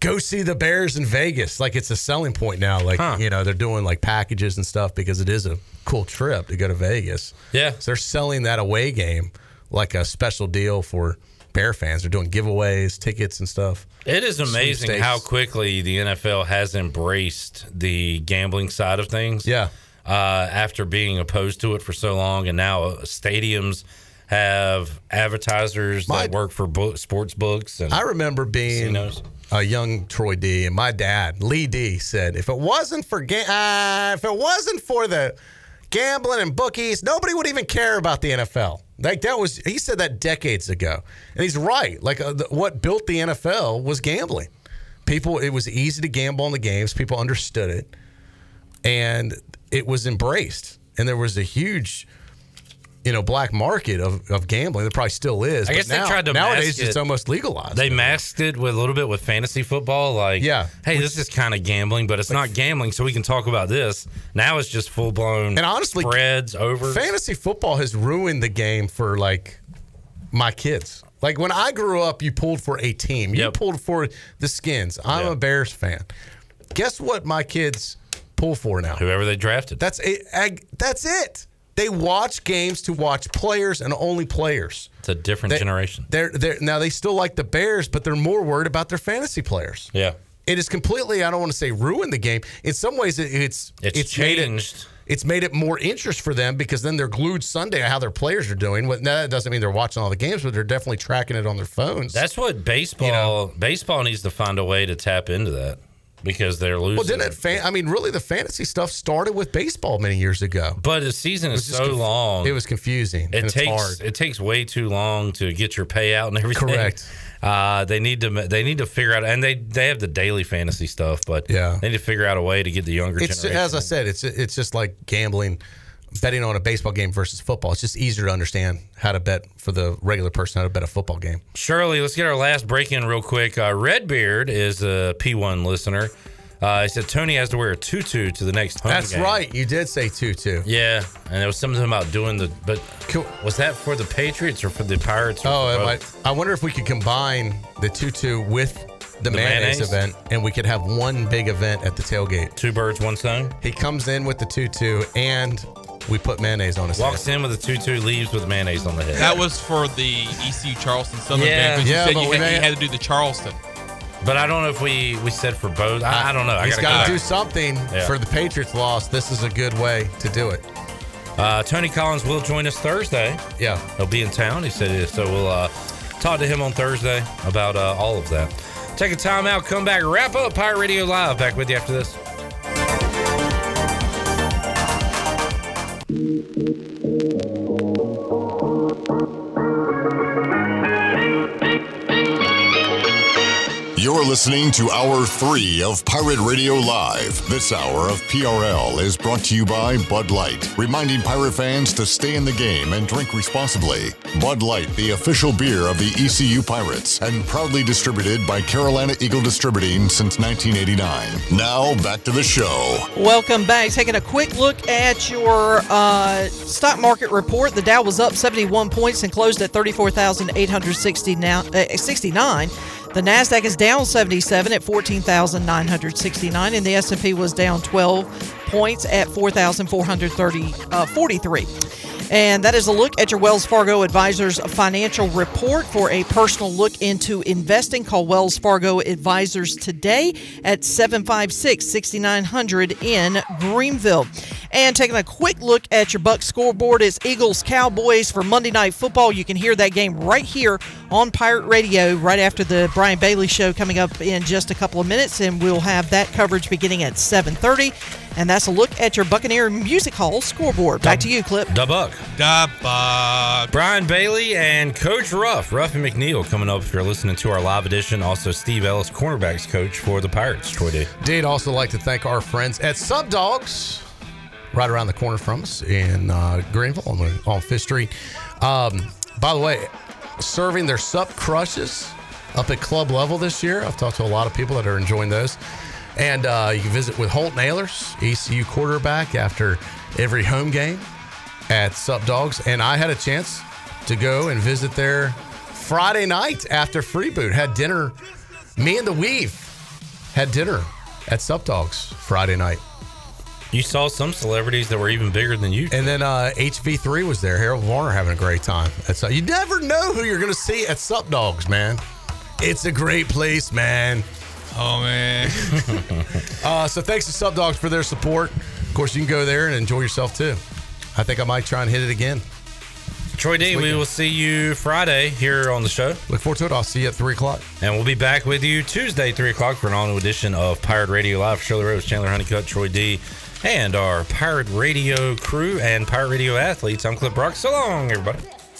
Go see the Bears in Vegas. Like, it's a selling point now. Like, you know, they're doing, like, packages and stuff because it is a cool trip to go to Vegas. Yeah. So they're selling that away game like a special deal for Bear fans. They're doing giveaways, tickets and stuff. It is amazing how quickly the NFL has embraced the gambling side of things. Yeah. After being opposed to it for so long. And now stadiums have advertisers that work for sports books. And I remember being... casinos. A young Troy D and my dad, Lee D, said, "If it wasn't for the gambling and bookies, nobody would even care about the NFL." Like he said that decades ago, and he's right. Like what built the NFL was gambling. It was easy to gamble on the games. People understood it, and it was embraced. And there was a huge, black market of gambling. There probably still is. I guess they tried to nowadays mask it. It's almost legalized. They masked it with a little bit with fantasy football. Like, hey, this is kind of gambling, but it's not gambling, so we can talk about this. Now it's just full-blown and honestly, spreads over. Fantasy football has ruined the game for, my kids. Like, when I grew up, you pulled for a team. You pulled for the Skins. I'm a Bears fan. Guess what my kids pull for now? Whoever they drafted. That's it. They watch games to watch players and only players. It's a different generation. Now, they still like the Bears, but they're more worried about their fantasy players. Yeah. It is completely, I don't want to say ruined the game. In some ways, it's changed. It's made it more interest for them because then they're glued Sunday to how their players are doing. Now, that doesn't mean they're watching all the games, but they're definitely tracking it on their phones. That's what baseball needs to find a way to tap into that. because they're losing. Well, didn't it? Really, the fantasy stuff started with baseball many years ago. But the season is so long. It was confusing. It takes way too long to get your payout and everything. Correct. They need to figure out, and they have the daily fantasy stuff, but they need to figure out a way to get the younger generation. As I said, it's just like gambling, betting on a baseball game versus football. It's just easier to understand how to bet for the regular person how to bet a football game. Shirley, let's get our last break in real quick. Redbeard is a P1 listener. He said Tony has to wear a tutu to the next home game. That's right. You did say tutu. Yeah, and there was something about doing the – but was that for the Patriots or for the Pirates? I wonder if we could combine the tutu with the mayonnaise event, and we could have one big event at the tailgate. Two birds, one stone? He comes in with the tutu, and we put mayonnaise on his head. Walks in with a tutu, leaves with mayonnaise on the head. That was for the ECU Charleston Southern game. Yeah, you said you had to do the Charleston. But I don't know if we said for both. I don't know. He's got to do something for the Patriots loss. This is a good way to do it. Tony Collins will join us Thursday. Yeah. He'll be in town. He said it. So we'll talk to him on Thursday about all of that. Take a time out. Come back. Wrap up Pirate Radio Live. Back with you after this. You're listening to Hour 3 of Pirate Radio Live. This hour of PRL is brought to you by Bud Light, reminding pirate fans to stay in the game and drink responsibly. Bud Light, the official beer of the ECU Pirates, and proudly distributed by Carolina Eagle Distributing since 1989. Now, back to the show. Welcome back. Taking a quick look at your stock market report. The Dow was up 71 points and closed at 34,869. The NASDAQ is down 77 at 14,969, and the S&P was down 12 points at 4,443. And that is a look at your Wells Fargo Advisors financial report. For a personal look into investing, call Wells Fargo Advisors today at 756-6900 in Greenville. And taking a quick look at your Buck scoreboard, it's Eagles-Cowboys for Monday Night Football. You can hear that game right here on Pirate Radio right after the Brian Bailey Show coming up in just a couple of minutes, and we'll have that coverage beginning at 7:30. And that's a look at your Buccaneer Music Hall scoreboard. Back to you, Clip. Da Buck. Da Buck. Brian Bailey and Coach Ruffin McNeill coming up if you're listening to our live edition. Also, Steve Ellis, cornerbacks coach for the Pirates. Troy D. Indeed, also like to thank our friends at Sub Dogs, right around the corner from us in Greenville on Fifth Street. By the way, serving their Sup Crushes up at club level this year. I've talked to a lot of people that are enjoying those. And you can visit with Holton Ahlers, ECU quarterback, after every home game at Sup Dogs. And I had a chance to go and visit there Friday night after Freeboot. Had dinner. Me and the Weave had dinner at Sup Dogs Friday night. You saw some celebrities that were even bigger than you. And then HV3 was there. Harold Varner having a great time. You never know who you're going to see at Sup Dogs, man. It's a great place, man. Oh, man. So thanks to Sub Dogs for their support. Of course, you can go there and enjoy yourself, too. I think I might try and hit it again. Troy D, we will see you Friday here on the show. Look forward to it. I'll see you at 3 o'clock. And we'll be back with you Tuesday, 3 o'clock, for an all-new edition of Pirate Radio Live. Shirley Rhodes, Chandler Honeycutt, Troy D, and our Pirate Radio crew and Pirate Radio athletes. I'm Cliff Brock. So long, everybody.